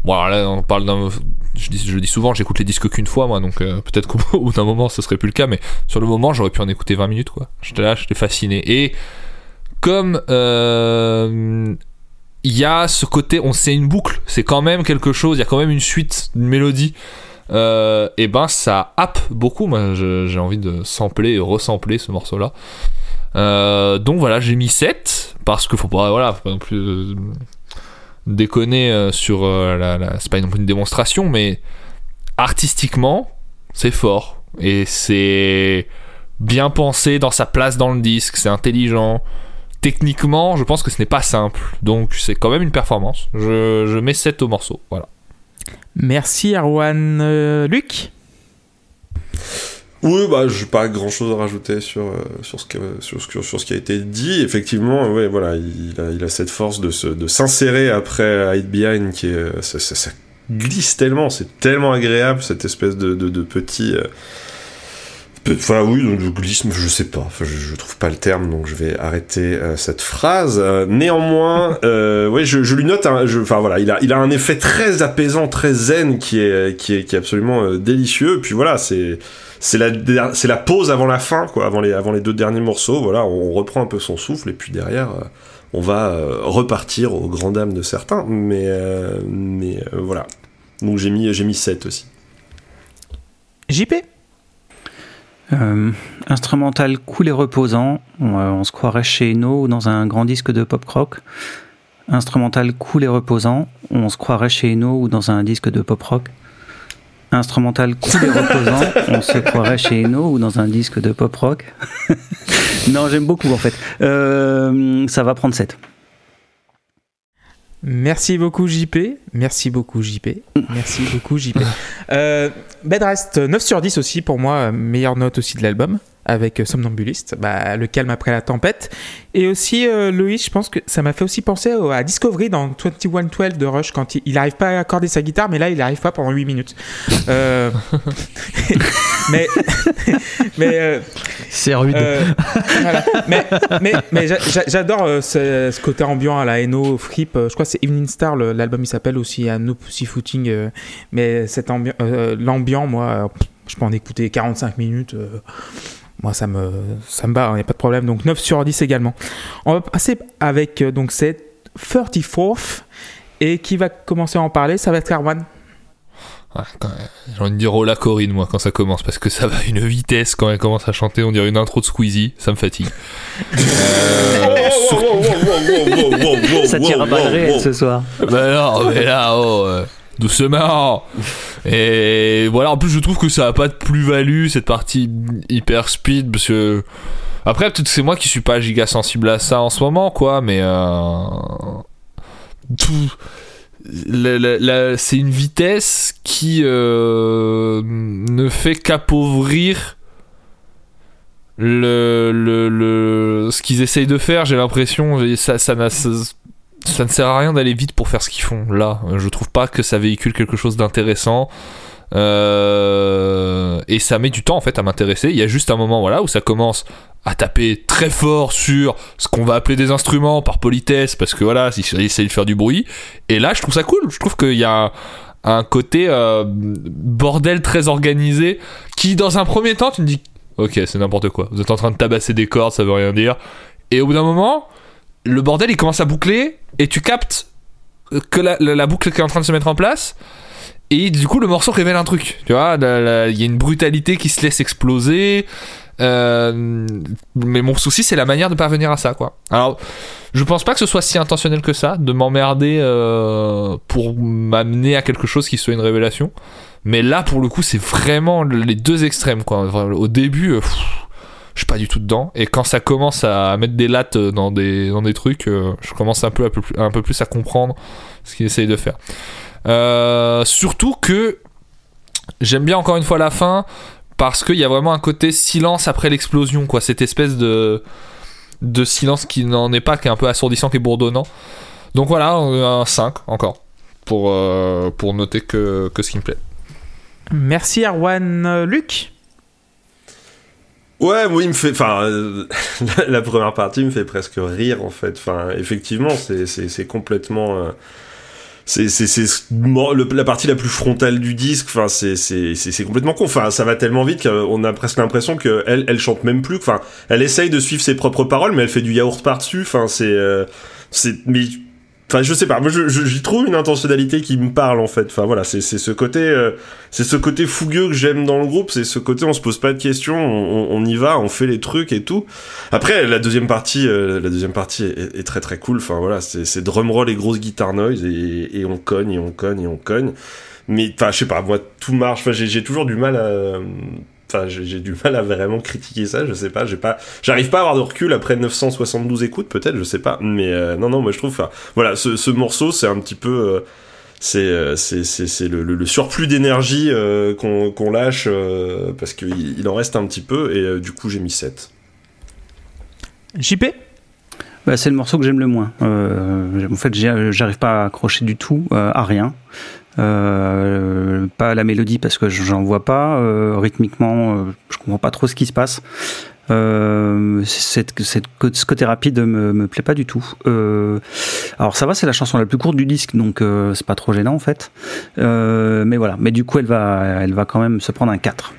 Bon alors là on parle d'un, je dis souvent j'écoute les disques qu'une fois moi, donc peut-être qu'au bout d'un moment ce serait plus le cas, mais sur le moment j'aurais pu en écouter 20 minutes quoi. J'étais là, j'étais fasciné. Et comme il y a ce côté, c'est une boucle, c'est quand même quelque chose, il y a quand même une suite, une mélodie. Et ben ça happe beaucoup. Moi j'ai envie de sampler et resampler ce morceau là. Donc voilà, j'ai mis 7 parce que faut pas non plus déconner sur c'est pas non plus une démonstration, mais artistiquement c'est fort et c'est bien pensé dans sa place dans le disque, c'est intelligent. Techniquement, je pense que ce n'est pas simple, donc c'est quand même une performance. Je mets 7 au morceau, voilà. Merci Erwan. Luc ? Oui, j'ai pas grand chose à rajouter sur ce qui a été dit. Effectivement, ouais, voilà, il a cette force de s'insérer après Hide Behind, qui est, ça glisse tellement, c'est tellement agréable, cette espèce de petit. Le glisme, je sais pas, je trouve pas le terme, donc je vais arrêter cette phrase. Néanmoins, je lui note, il a un effet très apaisant, très zen, qui est absolument délicieux. Puis voilà, c'est la pause avant la fin, quoi, avant les 2 derniers morceaux. Voilà, on reprend un peu son souffle et puis derrière, on va repartir aux grandes dames de certains. Mais voilà, donc j'ai mis 7 aussi. JP. Instrumental cool et reposant, on se croirait chez Eno ou dans un grand disque de pop rock. Instrumental cool et reposant, on se croirait chez Eno ou dans un disque de pop rock. Instrumental cool et reposant, on se croirait chez Eno ou dans un disque de pop rock. Non, j'aime beaucoup en fait. Ça va prendre 7. Merci beaucoup JP. Bed Rest, 9 sur 10 aussi pour moi, meilleure note aussi de l'album, avec Somnambuliste, le calme après la tempête. Et aussi Loïs, je pense que ça m'a fait aussi penser à Discovery dans 2112 de Rush, quand il n'arrive pas à accorder sa guitare, mais là il n'arrive pas pendant 8 minutes. mais c'est rude. Voilà. Mais j'adore ce côté ambiant à la Eno, Fripp, je crois que c'est Evening Star, l'album il s'appelle aussi, à No Pussy Footing, mais cet l'ambiant, moi je peux en écouter 45 minutes. Moi, ça me bat, il n'y a pas de problème. Donc 9 sur 10 également. On va passer avec donc cette 34th. Et qui va commencer à en parler? Ça va être Erwan. J'ai envie de dire hola Corinne, moi, quand ça commence, parce que ça va à une vitesse quand elle commence à chanter. On dirait une intro de Squeezie, ça me fatigue. Ça tire à balles réelles ce soir. Bah non, mais là, doucement. Et voilà, en plus, je trouve que ça n'a pas de plus-value, cette partie hyper speed, parce que. Après, peut-être que c'est moi qui suis pas giga sensible à ça en ce moment, quoi, mais. Tout. C'est une vitesse qui ne fait qu'appauvrir ce qu'ils essayent de faire, j'ai l'impression. Ça ne sert à rien d'aller vite pour faire ce qu'ils font là. Je trouve pas que ça véhicule quelque chose d'intéressant. Et ça met du temps en fait à m'intéresser. Il y a juste un moment voilà, où ça commence à taper très fort sur ce qu'on va appeler des instruments par politesse, parce que voilà, ils essayent de faire du bruit. Et là je trouve ça cool, je trouve qu'il y a un côté bordel très organisé qui dans un premier temps tu me dis ok c'est n'importe quoi, vous êtes en train de tabasser des cordes, ça veut rien dire. Et au bout d'un moment le bordel il commence à boucler et tu captes que la boucle qui est en train de se mettre en place. Et du coup le morceau révèle un truc, tu vois, il y a une brutalité qui se laisse exploser, mais mon souci c'est la manière de parvenir à ça quoi. Alors je pense pas que ce soit si intentionnel que ça, de m'emmerder pour m'amener à quelque chose qui soit une révélation, mais là pour le coup c'est vraiment les deux extrêmes quoi. Au début je suis pas du tout dedans, et quand ça commence à mettre des lattes dans des trucs, je commence un peu plus à comprendre ce qu'ils essayent de faire. Surtout que j'aime bien encore une fois la fin parce qu'il y a vraiment un côté silence après l'explosion quoi, cette espèce de silence qui n'en est pas, qui est un peu assourdissant, qui est bourdonnant. Donc voilà, un 5 encore pour noter que ce qui me plaît. Merci Erwan. Luc? Ouais, moi il me fait, la première partie me fait presque rire en fait. Enfin, effectivement, c'est complètement la partie la plus frontale du disque. Enfin, c'est complètement con. Enfin, ça va tellement vite qu'on a presque l'impression que elle chante même plus. Enfin, elle essaye de suivre ses propres paroles, mais elle fait du yaourt par-dessus. Enfin, je sais pas. Moi, j'y trouve une intentionnalité qui me parle en fait. Enfin, voilà, c'est ce côté fougueux que j'aime dans le groupe. C'est ce côté, on se pose pas de questions, on y va, on fait les trucs et tout. Après, la deuxième partie est très très cool. Enfin voilà, c'est drumroll et grosse guitar noise et on cogne et on cogne et on cogne. Mais enfin, je sais pas, moi tout marche. Enfin, j'ai toujours du mal à. Enfin, j'ai du mal à vraiment critiquer ça, je sais pas, j'arrive pas à avoir de recul après 972 écoutes peut-être, je sais pas, mais non, moi je trouve, voilà, ce morceau c'est un petit peu, c'est le surplus d'énergie qu'on lâche, parce qu'il en reste un petit peu, et du coup j'ai mis 7. JP ? Bah, c'est le morceau que j'aime le moins, en fait j'arrive pas à accrocher du tout, à rien. Pas la mélodie parce que j'en vois pas, rythmiquement je comprends pas trop ce qui se passe, ce côté rapide me plaît pas du tout. Alors ça va, c'est la chanson la plus courte du disque donc c'est pas trop gênant en fait, mais voilà, mais du coup elle va quand même se prendre un 4.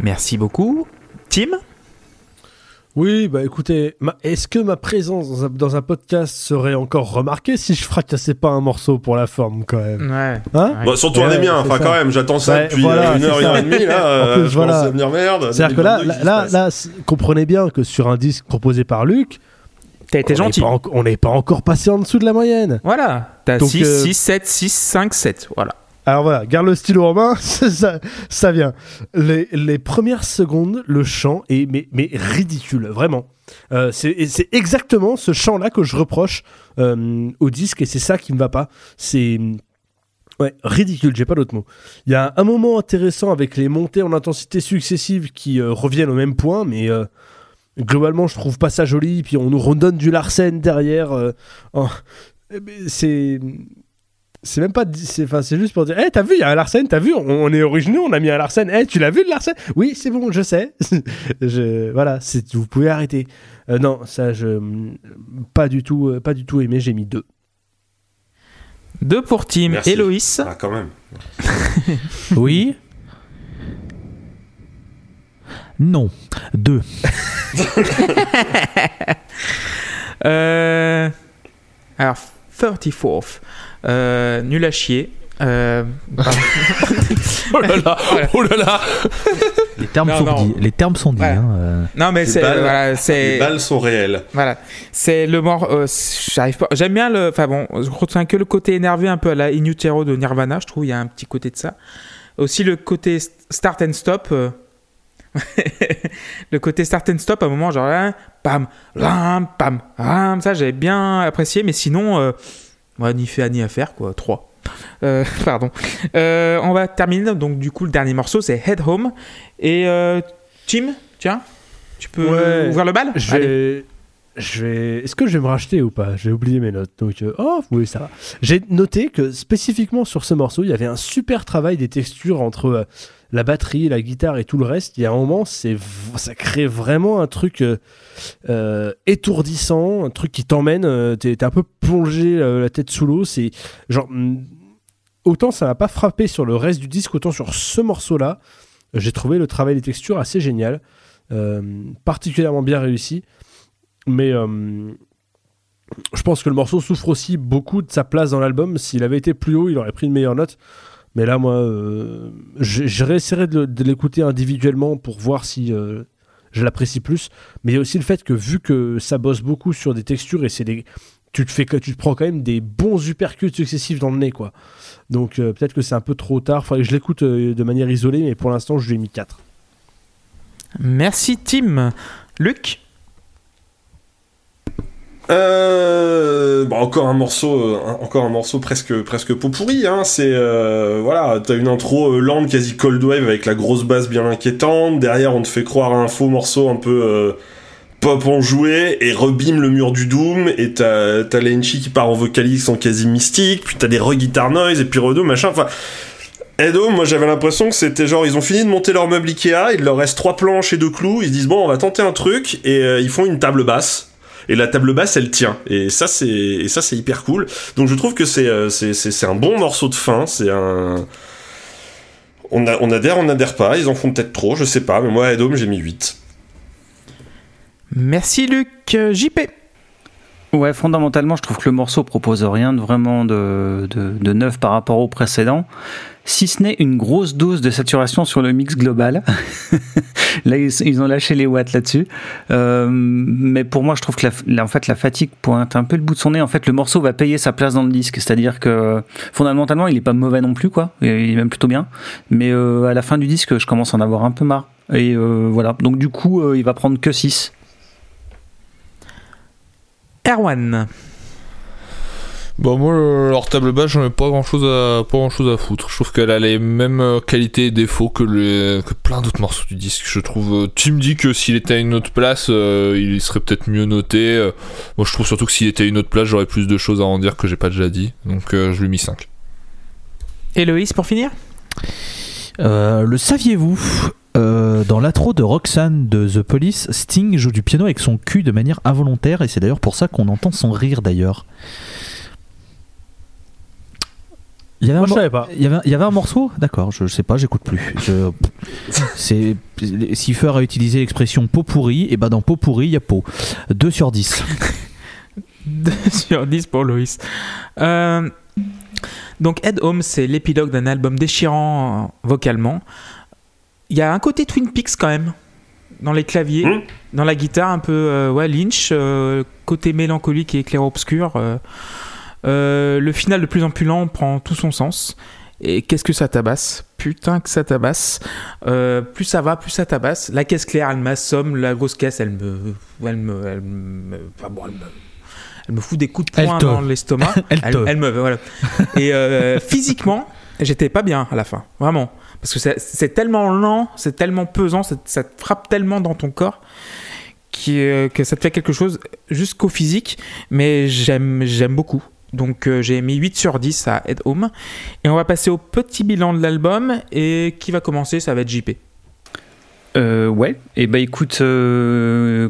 Merci beaucoup. Tim ? Oui, bah écoutez, est-ce que ma présence dans un podcast serait encore remarquée si je fracassais pas un morceau pour la forme, quand même? Ouais. Hein? Bah, surtout on est bien, enfin quand même, j'attends ça depuis voilà, une heure et demie, là, en plus, je pense à venir merde. C'est-à-dire que là, comprenez bien que sur un disque proposé par Luc, t'as été gentil. On n'est pas encore passé en dessous de la moyenne. Voilà, t'as 6, 6, 7, 6, 5, 7, voilà. Alors voilà, garde le stylo en main, ça vient. Les premières secondes, le chant est mais ridicule, vraiment. C'est exactement ce chant-là que je reproche au disque, et c'est ça qui me va pas. C'est ridicule, j'ai pas d'autre mot. Il y a un moment intéressant avec les montées en intensité successives qui reviennent au même point, mais globalement je trouve pas ça joli, puis on nous redonne du Larsen derrière. C'est même pas... C'est juste pour dire, hey, t'as vu, il y a un Larsen, t'as vu, on est originaux, on a mis un Larsen, hey, tu l'as vu le Larsen? Oui, c'est bon, je sais. Voilà, vous pouvez arrêter. Non, ça, pas du tout aimé, j'ai mis 2. 2 pour Tim. Merci. Et Loïs. Ah, quand même. Oui. Non. 2. Alors, 34th. Nul à chier. Oh là là, voilà. Oh là là. Les termes sont dits. Voilà. Non mais les balles sont réelles. Voilà, c'est le mort. J'arrive pas. J'aime bien le. Enfin bon, je retiens que le côté énervé un peu à la In Utero de Nirvana. Je trouve il y a un petit côté de ça. Aussi le côté start and stop. Le côté start and stop à un moment genre là, pam, ram, pam, ram. Ça j'avais bien apprécié, mais sinon. Ouais, ni fait ni à faire quoi, 3. Pardon. On va terminer, donc du coup le dernier morceau c'est Head Home. Et Tim, tiens, tu peux ouvrir le bal. Est-ce que je vais me racheter ou pas? J'ai oublié mes notes, donc oui ça va. J'ai noté que spécifiquement sur ce morceau il y avait un super travail des textures entre la batterie, la guitare et tout le reste. Il y a un moment ça crée vraiment un truc étourdissant, un truc qui t'emmène, t'es un peu plongé la tête sous l'eau. C'est genre autant ça m'a pas frappé sur le reste du disque, autant sur ce morceau là j'ai trouvé le travail des textures assez génial, particulièrement bien réussi. Mais je pense que le morceau souffre aussi beaucoup de sa place dans l'album. S'il avait été plus haut, il aurait pris une meilleure note. Mais là, moi, j'essaierai de l'écouter individuellement pour voir si je l'apprécie plus. Mais il y a aussi le fait que vu que ça bosse beaucoup sur des textures, et tu te prends quand même des bons uppercuts successifs dans le nez, quoi. Donc peut-être que c'est un peu trop tard. Faudrait que je l'écoute de manière isolée, mais pour l'instant, je lui ai mis 4. Merci Tim. Luc ? Bon, encore un morceau presque pot pourri, hein. C'est voilà, t'as une intro lente quasi cold wave avec la grosse basse bien inquiétante. Derrière, on te fait croire à un faux morceau un peu pop enjoué, et rebime le mur du doom. Et t'as Lingchi qui part en vocaliste en quasi mystique. Puis t'as des re-guitar noise et puis redo machin. Enfin. Edo, moi j'avais l'impression que c'était genre ils ont fini de monter leur meuble Ikea, il leur reste 3 planches et 2 clous. Ils se disent bon, on va tenter un truc, et ils font une table basse. Et la table basse elle tient, et ça c'est hyper cool. Donc je trouve que c'est un bon morceau de fin. C'est un on adhère pas, ils en font peut-être trop, je sais pas, mais moi à Head Home j'ai mis 8. Merci Luc. JP. Ouais, fondamentalement je trouve que le morceau propose rien de vraiment de neuf par rapport au précédent, si ce n'est une grosse dose de saturation sur le mix global. Là, ils ont lâché les watts là-dessus. Mais pour moi, je trouve que la fatigue pointe un peu le bout de son nez. En fait, le morceau va payer sa place dans le disque. C'est-à-dire que, fondamentalement, il n'est pas mauvais non plus, quoi. Il est même plutôt bien. Mais à la fin du disque, je commence à en avoir un peu marre. Et voilà. Donc du coup, il va prendre que 6. Erwan. Bon, moi, leur table basse, j'en ai pas grand chose à foutre. Je trouve qu'elle a les mêmes qualités et défauts que plein d'autres morceaux du disque. Je trouve. Tim dit que s'il était à une autre place, il serait peut-être mieux noté. Moi, je trouve surtout que s'il était à une autre place, j'aurais plus de choses à en dire que j'ai pas déjà dit. Donc, je lui ai mis 5. Héloïse, pour finir, le saviez-vous? Dans l'intro de Roxanne de The Police, Sting joue du piano avec son cul de manière involontaire, et c'est d'ailleurs pour ça qu'on entend son rire d'ailleurs. Il y avait je savais pas. Il y avait un morceau, d'accord, je sais pas, j'écoute plus. Siffer a utilisé l'expression pot pourri, et ben dans pot pourri, il y a pot. 2 sur 10. 2 sur 10 pour Loïs. Donc Head Home, c'est l'épilogue d'un album déchirant vocalement. Il y a un côté Twin Peaks quand même, dans les claviers, dans la guitare un peu Lynch, côté mélancolique et clair-obscur. Le final de plus en plus lent prend tout son sens. Et qu'est-ce que ça tabasse? Putain que ça tabasse. Plus ça va, plus ça tabasse. La caisse claire, elle m'assomme. La grosse caisse, elle me fout des coups de poing dans l'estomac. Voilà. Et physiquement, j'étais pas bien à la fin, vraiment, parce que c'est tellement lent, c'est tellement pesant, ça te frappe tellement dans ton corps. Que ça te fait quelque chose jusqu'au physique, mais j'aime beaucoup. Donc j'ai mis 8 sur 10 à Head Home. Et on va passer au petit bilan de l'album. Et qui va commencer? Ça va être JP. Ouais, et bah écoute,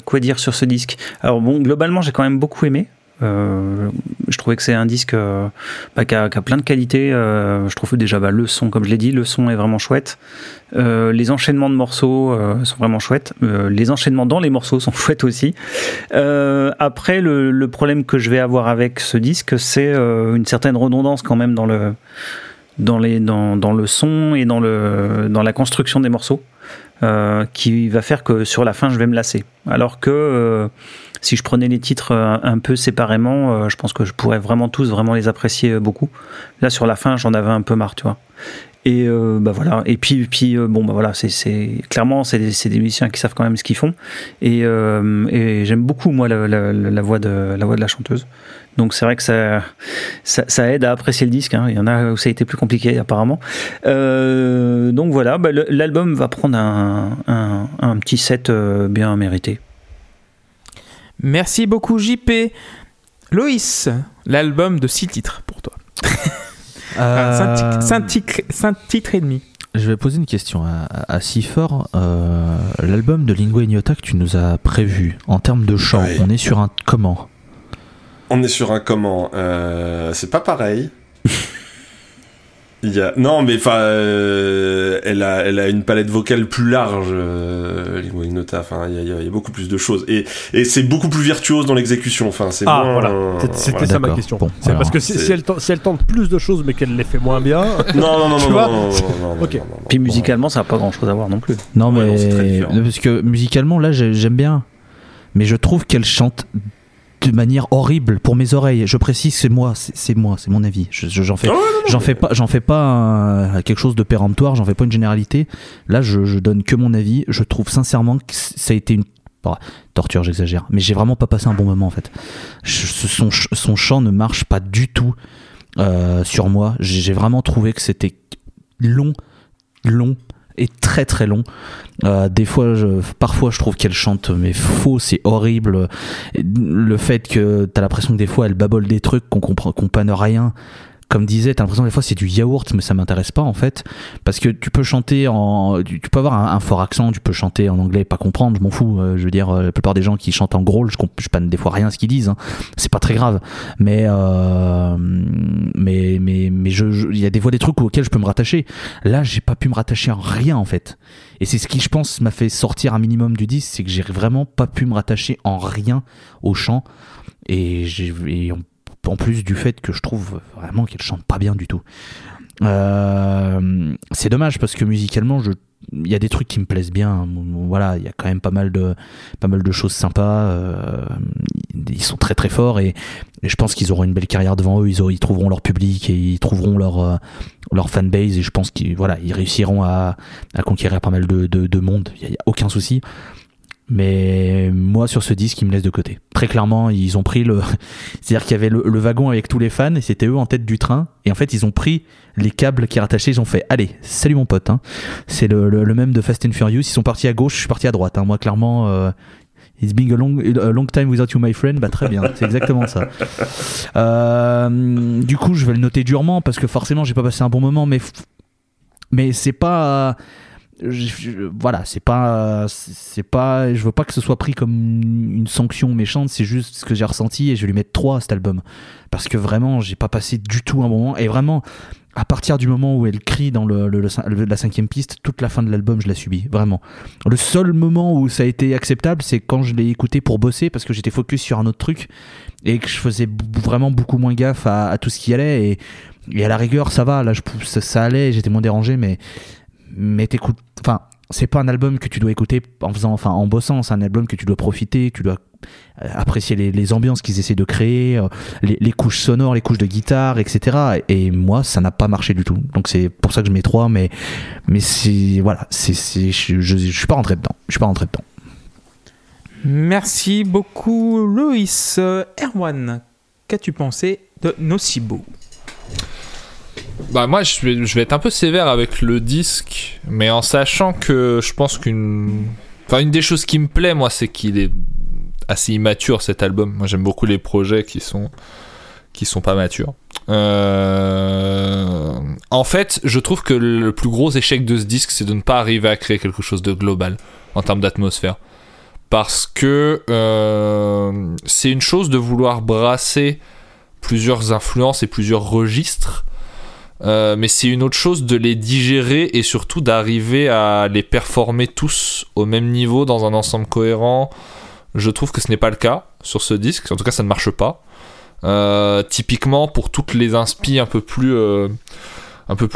quoi dire sur ce disque? Alors bon, globalement, j'ai quand même beaucoup aimé. Je trouvais que c'est un disque qui a plein de qualités. Je trouve déjà le son, comme je l'ai dit, le son est vraiment chouette. Les enchaînements de morceaux sont vraiment chouettes. Les enchaînements dans les morceaux sont chouettes aussi. Après, le problème que je vais avoir avec ce disque, c'est une certaine redondance quand même dans le son et dans la construction des morceaux, qui va faire que sur la fin je vais me lasser. Alors que si je prenais les titres un peu séparément, je pense que je pourrais vraiment les apprécier beaucoup. Là sur la fin j'en avais un peu marre, tu vois. Et voilà. Et puis voilà, c'est clairement c'est des musiciens qui savent quand même ce qu'ils font. Et j'aime beaucoup moi la voix de la chanteuse. Donc c'est vrai que ça aide à apprécier le disque, hein. Il y en a où ça a été plus compliqué apparemment. Donc voilà, l'album va prendre un petit set bien mérité. Merci beaucoup JP. Loïs, l'album de 6 titres pour toi. 5 titres et demi. Je vais poser une question à Siffer. L'album de Lingua Ignota que tu nous as prévu, en termes de chant, ouais. On est sur un comment? On est sur un comment, c'est pas pareil. Non mais enfin, elle a une palette vocale plus large, Lingua Ignota. Enfin, il y a beaucoup plus de choses et c'est beaucoup plus virtuose dans l'exécution. Enfin, c'est moins. Voilà. C'était voilà. Ça ma question. Bon, c'est alors, parce que si elle tente plus de choses mais qu'elle les fait moins bien. Non. Okay. Puis musicalement, ça n'a pas grand chose à voir non plus. Non mais c'est très différent. Parce que musicalement, là, j'aime bien, mais je trouve qu'elle chante de manière horrible pour mes oreilles. Je précise, c'est moi, c'est mon avis. J'en fais pas quelque chose de péremptoire, j'en fais pas une généralité. Là, je donne que mon avis. Je trouve sincèrement que ça a été une torture, j'exagère, mais j'ai vraiment pas passé un bon moment en fait. Son chant ne marche pas du tout sur moi. J'ai vraiment trouvé que c'était long. Et très très long. Des fois, parfois je trouve qu'elle chante mais faux, c'est horrible. Le fait que t'as l'impression que des fois elle babole des trucs qu'on panne rien. Comme disait, t'as l'impression que des fois c'est du yaourt, mais ça m'intéresse pas en fait. Parce que tu peux chanter tu peux avoir un fort accent, tu peux chanter en anglais et pas comprendre, je m'en fous. Je veux dire, la plupart des gens qui chantent en gros, je panne des fois rien à ce qu'ils disent, hein. C'est pas très grave. Mais il y a des fois des trucs auxquels je peux me rattacher. Là, j'ai pas pu me rattacher à rien en fait. Et c'est ce qui, je pense, m'a fait sortir un minimum du disque, c'est que j'ai vraiment pas pu me rattacher en rien au chant. En plus du fait que je trouve vraiment qu'elle chante pas bien du tout. C'est dommage parce que musicalement, il y a des trucs qui me plaisent bien. Voilà, il y a quand même pas mal de choses sympas. Ils sont très très forts et je pense qu'ils auront une belle carrière devant eux. Ils trouveront leur public et ils trouveront leur fanbase et je pense qu'ils réussiront à conquérir pas mal de monde. Il y a aucun souci. Mais moi sur ce disque ils me laissent de côté. Très clairement ils ont pris c'est-à-dire qu'il y avait le wagon avec tous les fans et c'était eux en tête du train et en fait ils ont pris les câbles qui rattachaient, ils ont fait allez salut mon pote, hein. C'est le même de Fast and Furious, ils sont partis à gauche, je suis parti à droite, hein. Moi clairement it's been a long time without you my friend, bah très bien, c'est exactement ça. Du coup je vais le noter durement parce que forcément j'ai pas passé un bon moment mais c'est pas... Voilà, c'est pas, je veux pas que ce soit pris comme une sanction méchante, c'est juste ce que j'ai ressenti et je vais lui mettre 3 à cet album parce que vraiment j'ai pas passé du tout un bon moment et vraiment à partir du moment où elle crie dans la cinquième piste, toute la fin de l'album, je la subis, vraiment. Le seul moment où ça a été acceptable, c'est quand je l'ai écouté pour bosser, parce que j'étais focus sur un autre truc et que je faisais vraiment beaucoup moins gaffe à tout ce qui allait, et à la rigueur, ça va, là, ça allait, j'étais moins dérangé, mais t'écoutes, enfin, c'est pas un album que tu dois écouter en bossant, c'est un album que tu dois profiter, tu dois apprécier les ambiances qu'ils essaient de créer, les couches sonores, les couches de guitare, etc. Et moi, ça n'a pas marché du tout. Donc c'est pour ça que je mets 3, mais c'est, voilà, je suis pas rentré dedans. Merci beaucoup, Loïs. Erwan, qu'as-tu pensé de Nocebo ? Bah moi je vais être un peu sévère avec le disque, mais en sachant que je pense qu'une des choses qui me plaît, moi, c'est qu'il est assez immature, cet album. Moi j'aime beaucoup les projets qui sont pas matures. En fait, je trouve que le plus gros échec de ce disque, c'est de ne pas arriver à créer quelque chose de global en termes d'atmosphère, parce que c'est une chose de vouloir brasser plusieurs influences et plusieurs registres, mais c'est une autre chose de les digérer et surtout d'arriver à les performer tous au même niveau dans un ensemble cohérent. Je trouve que ce n'est pas le cas sur ce disque, en tout cas ça ne marche pas. Typiquement pour toutes les inspi un peu plus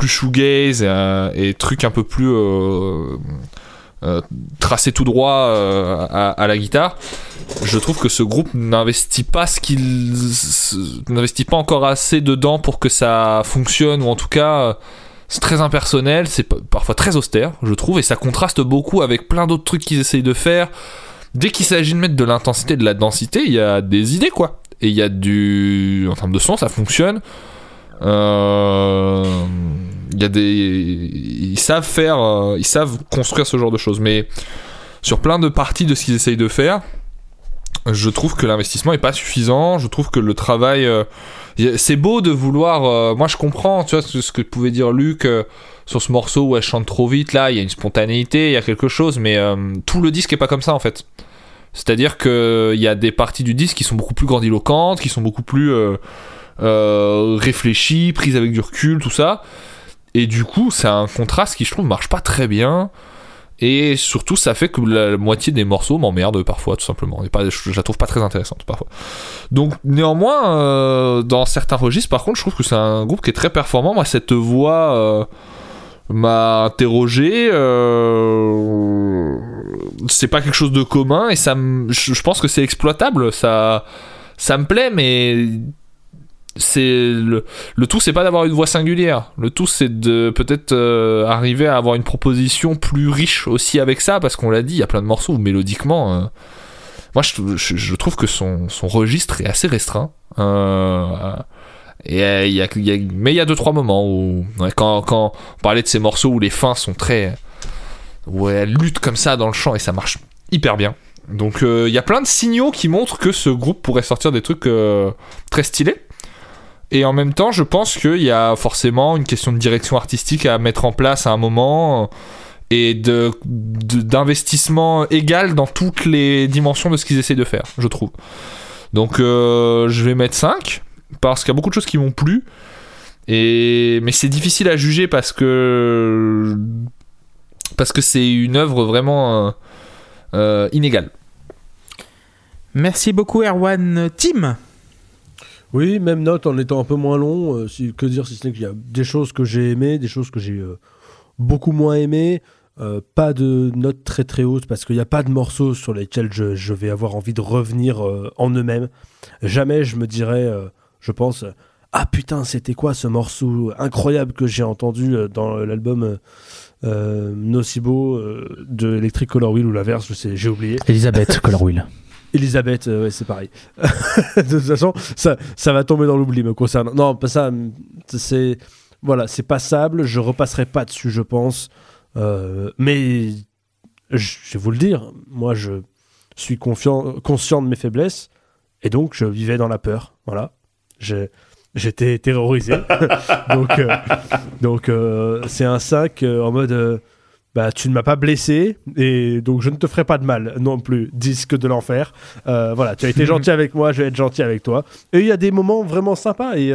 shoegaze et trucs un peu plus tracés tout droit à la guitare, je trouve que ce groupe n'investit pas encore assez dedans pour que ça fonctionne, ou en tout cas c'est très impersonnel, c'est parfois très austère, je trouve, et ça contraste beaucoup avec plein d'autres trucs qu'ils essayent de faire. Dès qu'il s'agit de mettre de l'intensité et de la densité, il y a des idées, quoi. Et il y a en termes de son, ça fonctionne. Ils savent construire ce genre de choses. Mais sur plein de parties de ce qu'ils essayent de faire, je trouve que l'investissement est pas suffisant. Je trouve que le travail... c'est beau de vouloir... moi, je comprends, tu vois, ce que pouvait dire Luc... sur ce morceau où elle chante trop vite, là, il y a une spontanéité, il y a quelque chose, mais tout le disque est pas comme ça, en fait. C'est-à-dire que il y a des parties du disque qui sont beaucoup plus grandiloquentes, qui sont beaucoup plus réfléchies, prises avec du recul, tout ça. Et du coup, c'est un contraste qui, je trouve, marche pas très bien. Et surtout, ça fait que la moitié des morceaux m'emmerdent parfois, tout simplement. Je la trouve pas très intéressante, parfois. Donc, néanmoins, dans certains registres, par contre, je trouve que c'est un groupe qui est très performant. Moi, cette voix... m'a interrogé, c'est pas quelque chose de commun et je pense que c'est exploitable, ça me plaît, mais c'est le tout, c'est pas d'avoir une voix singulière, le tout c'est de peut-être arriver à avoir une proposition plus riche aussi avec ça, parce qu'on l'a dit, il y a plein de morceaux où mélodiquement moi je trouve que son registre est assez restreint, et mais il y a 2-3 moments où, ouais, quand on parlait de ces morceaux où les fins sont très... où elle lutte comme ça dans le chant et ça marche hyper bien. Donc il y a plein de signaux qui montrent que ce groupe pourrait sortir des trucs très stylés. Et en même temps, je pense qu'il y a forcément une question de direction artistique à mettre en place à un moment, et d'investissement égal dans toutes les dimensions de ce qu'ils essayent de faire, je trouve. Donc je vais mettre 5. Parce qu'il y a beaucoup de choses qui m'ont plu, mais c'est difficile à juger parce que c'est une œuvre vraiment inégale. Merci beaucoup, Erwan. Tim ? Oui, même note, en étant un peu moins long. Que dire si ce n'est qu'il y a des choses que j'ai aimées, des choses que j'ai beaucoup moins aimées. Pas de note très très haute, parce qu'il n'y a pas de morceaux sur lesquels je vais avoir envie de revenir en eux-mêmes. Jamais je me dirais... je pense, ah putain, c'était quoi ce morceau incroyable que j'ai entendu dans l'album Nocebo de Electric Colour Wheel, ou l'inverse, j'ai oublié. Elizabeth Colour Wheel. Elizabeth, ouais, c'est pareil. De toute façon, ça va tomber dans l'oubli me concernant. Non, pas ça, c'est passable, je repasserai pas dessus, je pense. Mais je vais vous le dire, moi je suis conscient de mes faiblesses, et donc je vivais dans la peur, voilà. J'étais terrorisé. donc c'est un 5 en mode tu ne m'as pas blessé et donc je ne te ferai pas de mal non plus, disque de l'enfer, voilà, tu as été gentil avec moi, je vais être gentil avec toi. Et il y a des moments vraiment sympas, et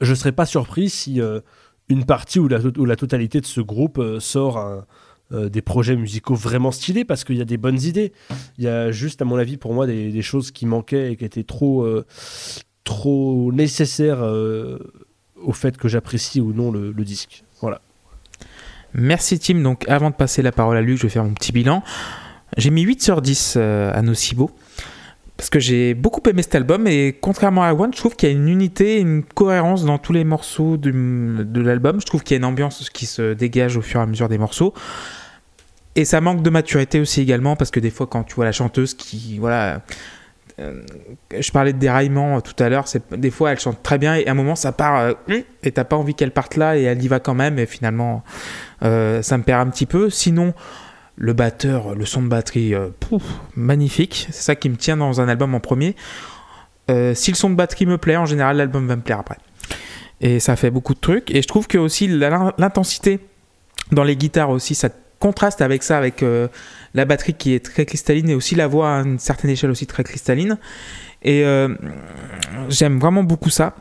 je ne serais pas surpris si une partie ou la totalité de ce groupe sort des projets musicaux vraiment stylés, parce qu'il y a des bonnes idées. Il y a juste, à mon avis, pour moi, des choses qui manquaient et qui étaient trop nécessaires au fait que j'apprécie ou non le disque. Voilà. Merci Tim. Donc avant de passer la parole à Luc, je vais faire mon petit bilan. J'ai mis 8 sur 10 à Nocebo parce que j'ai beaucoup aimé cet album, et contrairement à One, je trouve qu'il y a une unité, une cohérence dans tous les morceaux de l'album. Je trouve qu'il y a une ambiance qui se dégage au fur et à mesure des morceaux, et ça manque de maturité aussi également, parce que des fois quand tu vois la chanteuse qui, voilà, je parlais de déraillement tout à l'heure, c'est, des fois elle chante très bien et à un moment ça part et t'as pas envie qu'elle parte là, et elle y va quand même, et finalement ça me perd un petit peu. Sinon le batteur, le son de batterie, magnifique, c'est ça qui me tient dans un album en premier. Si le son de batterie me plaît, en général l'album va me plaire après, et ça fait beaucoup de trucs. Et je trouve que aussi l'intensité dans les guitares aussi, ça contraste avec ça, avec la batterie qui est très cristalline, et aussi la voix à une certaine échelle aussi très cristalline, et j'aime vraiment beaucoup ça.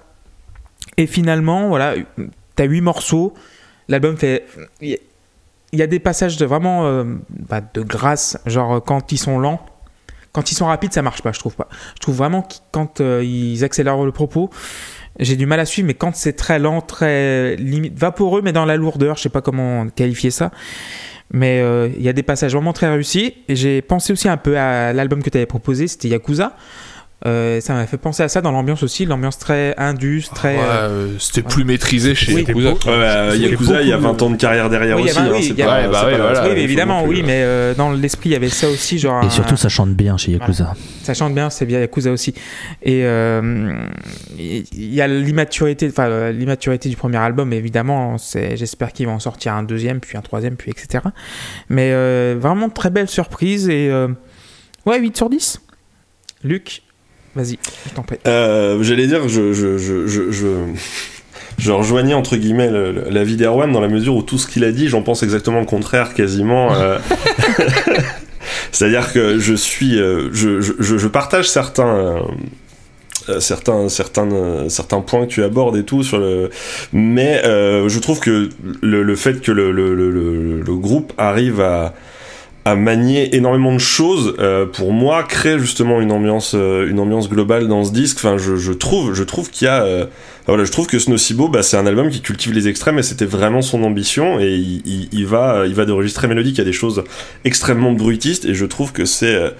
Et finalement voilà, t'as 8 morceaux, l'album fait, il y a des passages de vraiment de grâce, genre quand ils sont lents, quand ils sont rapides ça marche pas, je trouve vraiment que quand ils accélèrent le propos, j'ai du mal à suivre, mais quand c'est très lent, très limite vaporeux, mais dans la lourdeur, je sais pas comment qualifier ça. Mais il y a des passages vraiment très réussis. Et j'ai pensé aussi un peu à l'album que tu avais proposé, c'était Yakuza. Ça m'a fait penser à ça dans l'ambiance aussi, l'ambiance très indus, très... c'était plus maîtrisé chez Yakuza. Yakuza, il y a 20 ans de carrière derrière aussi. Oui, évidemment, oui, mais dans l'esprit, il y avait ça aussi. Genre et surtout, ça chante bien chez Yakuza. Voilà. Ça chante bien, c'est bien Yakuza aussi. Et il y a l'immaturité du premier album, évidemment. J'espère qu'ils vont en sortir un deuxième, puis un troisième, puis etc. Mais vraiment, très belle surprise. Et 8 sur 10. Luc, vas-y, je t'en prie. J'allais dire, je rejoignais entre guillemets la vie d'Erwan, dans la mesure où tout ce qu'il a dit, j'en pense exactement le contraire quasiment. C'est-à-dire que je partage certains points que tu abordes et tout sur le, mais je trouve que le fait que le groupe arrive à manier énormément de choses, pour moi, crée justement une ambiance globale dans ce disque. Enfin, je trouve qu'il y a, je trouve que Nocebo, c'est un album qui cultive les extrêmes, et c'était vraiment son ambition. Et il va de registres très mélodiques à des choses extrêmement bruitistes, et je trouve que c'est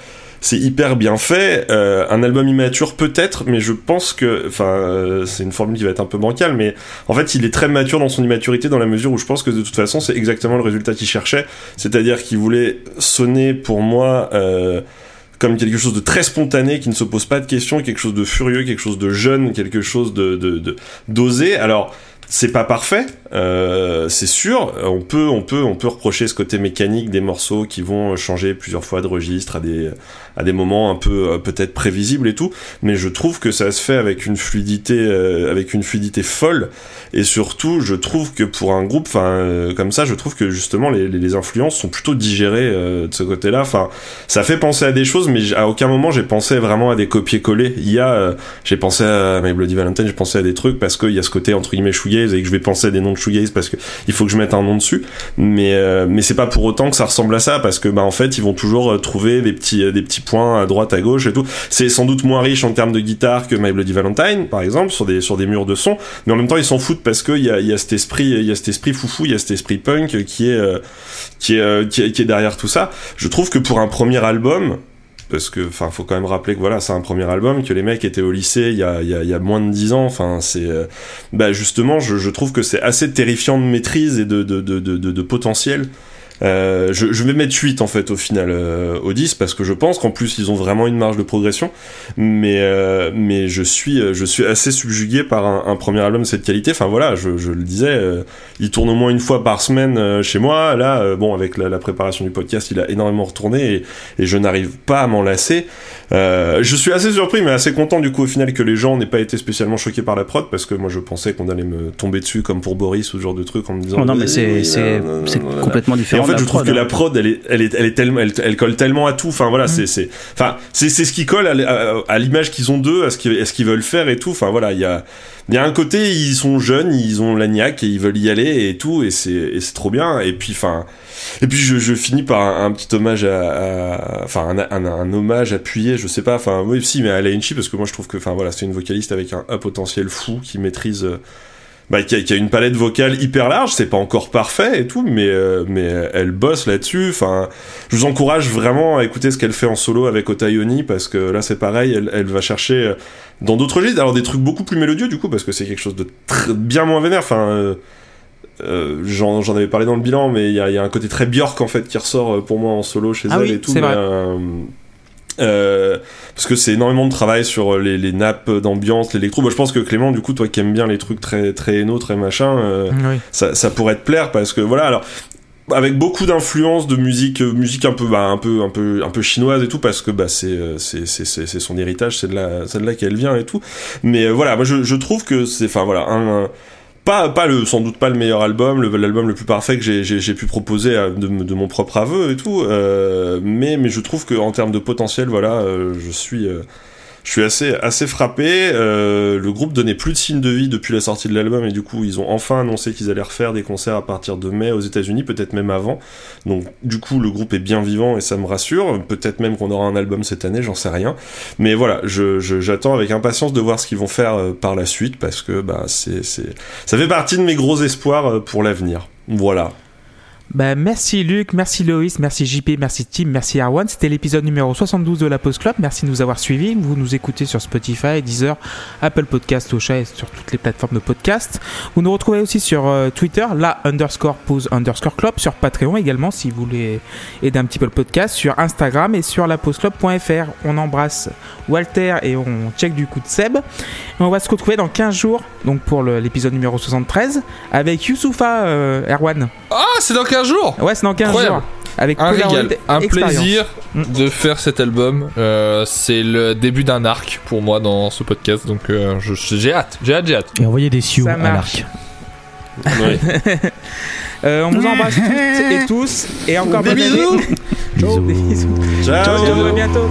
hyper bien fait. Un album immature peut-être, mais je pense que, c'est une formule qui va être un peu bancale, mais en fait il est très mature dans son immaturité, dans la mesure où je pense que de toute façon c'est exactement le résultat qu'il cherchait, c'est-à-dire qu'il voulait sonner pour moi comme quelque chose de très spontané, qui ne se pose pas de questions, quelque chose de furieux, quelque chose de jeune, quelque chose de d'osé. Alors c'est pas parfait, c'est sûr. On peut reprocher ce côté mécanique des morceaux qui vont changer plusieurs fois de registre à des moments un peu peut-être prévisibles et tout. Mais je trouve que ça se fait avec une fluidité folle. Et surtout, je trouve que pour un groupe, comme ça, je trouve que justement les influences sont plutôt digérées de ce côté-là. Enfin, ça fait penser à des choses, mais à aucun moment j'ai pensé vraiment à des copier-coller. J'ai pensé à My Bloody Valentine, j'ai pensé à des trucs parce qu'il y a ce côté entre guillemets chouillé, et que je vais penser à des noms de shoegaze parce que il faut que je mette un nom dessus, mais c'est pas pour autant que ça ressemble à ça, parce que en fait ils vont toujours trouver des petits points à droite à gauche et tout. C'est sans doute moins riche en termes de guitare que My Bloody Valentine par exemple, sur des murs de son, mais en même temps ils s'en foutent parce que il y a cet esprit foufou, il y a cet esprit punk qui est derrière tout ça. Je trouve que pour un premier album, parce que faut quand même rappeler que voilà, c'est un premier album, que les mecs étaient au lycée il y a moins de 10 ans, c'est justement, je trouve que c'est assez terrifiant de maîtrise et de potentiel. Je vais mettre 8 en fait au final au 10, parce que je pense qu'en plus ils ont vraiment une marge de progression, mais je suis assez subjugué par un premier album de cette qualité. Je le disais, il tourne au moins une fois par semaine chez moi. Là avec la préparation du podcast il a énormément retourné, et je n'arrive pas à m'en lasser. Je suis assez surpris mais assez content du coup au final que les gens n'aient pas été spécialement choqués par la prod, parce que moi je pensais qu'on allait me tomber dessus comme pour Boris ou ce genre de truc en me disant non mais c'est complètement différent. fait, je trouve que la prod, elle est tellement, elle colle tellement à tout. Enfin voilà, c'est ce qui colle à l'image qu'ils ont d'eux, à ce qu'ils veulent faire et tout. Enfin voilà, il y a un côté, ils sont jeunes, ils ont la niaque et ils veulent y aller et tout, et c'est trop bien. Et puis je finis par un petit hommage un hommage appuyé, je sais pas, enfin oui si, mais à Lingchi, parce que moi je trouve que, enfin voilà, c'est une vocaliste avec un potentiel fou qui maîtrise. Qui a une palette vocale hyper large, c'est pas encore parfait et tout, mais elle bosse là-dessus. Enfin, je vous encourage vraiment à écouter ce qu'elle fait en solo avec Otayoni, parce que là c'est pareil, elle va chercher dans d'autres registres, alors des trucs beaucoup plus mélodieux du coup, parce que c'est quelque chose de bien moins vénère. Enfin, j'en avais parlé dans le bilan, mais il y a un côté très Björk en fait qui ressort pour moi en solo chez elle, oui, et tout. C'est vrai. Parce que c'est énormément de travail sur les nappes d'ambiance, l'électro. Bah, je pense que Clément, du coup, toi qui aimes bien les trucs très très éno, très machin, oui, ça pourrait te plaire, parce que voilà, alors avec beaucoup d'influences de musique un peu chinoise et tout, parce que bah c'est son héritage, c'est de là qu'elle vient et tout. Mais voilà, moi je trouve que c'est, enfin voilà, sans doute pas le meilleur album, l'album le plus parfait que j'ai pu proposer de mon propre aveu et tout, mais je trouve que en termes de potentiel, voilà, je suis assez frappé. Le groupe donnait plus de signes de vie depuis la sortie de l'album, et du coup ils ont enfin annoncé qu'ils allaient refaire des concerts à partir de mai aux États-Unis, peut-être même avant. Donc du coup le groupe est bien vivant et ça me rassure. Peut-être même qu'on aura un album cette année, j'en sais rien. Mais voilà, j'attends avec impatience de voir ce qu'ils vont faire par la suite, parce que bah ça fait partie de mes gros espoirs pour l'avenir. Voilà. Bah, merci Luc, merci Loïs, merci JP, merci Tim, merci Arwan. C'était l'épisode numéro 72 de la Pause Club. Merci de nous avoir suivis. Vous nous écoutez sur Spotify, Deezer, Apple Podcast, Ocha et sur toutes les plateformes de podcast. Vous nous retrouvez aussi sur Twitter, @pause_club, sur Patreon également si vous voulez aider un petit peu le podcast, sur Instagram et sur lapauseclub.fr. On embrasse Walter et on check du coup de Seb. Et on va se retrouver dans 15 jours donc pour l'épisode numéro 73 avec Youssoufa, Erwan. Ah, c'est dans 15 jours. Ouais, c'est dans 15 jours. Avec un régal, un plaisir de faire cet album. C'est le début d'un arc pour moi dans ce podcast, donc j'ai hâte. Et envoyer des sioux à l'arc. Ouais. On vous embrasse toutes et tous, et encore des bisous. Ciao. Ciao. À bientôt.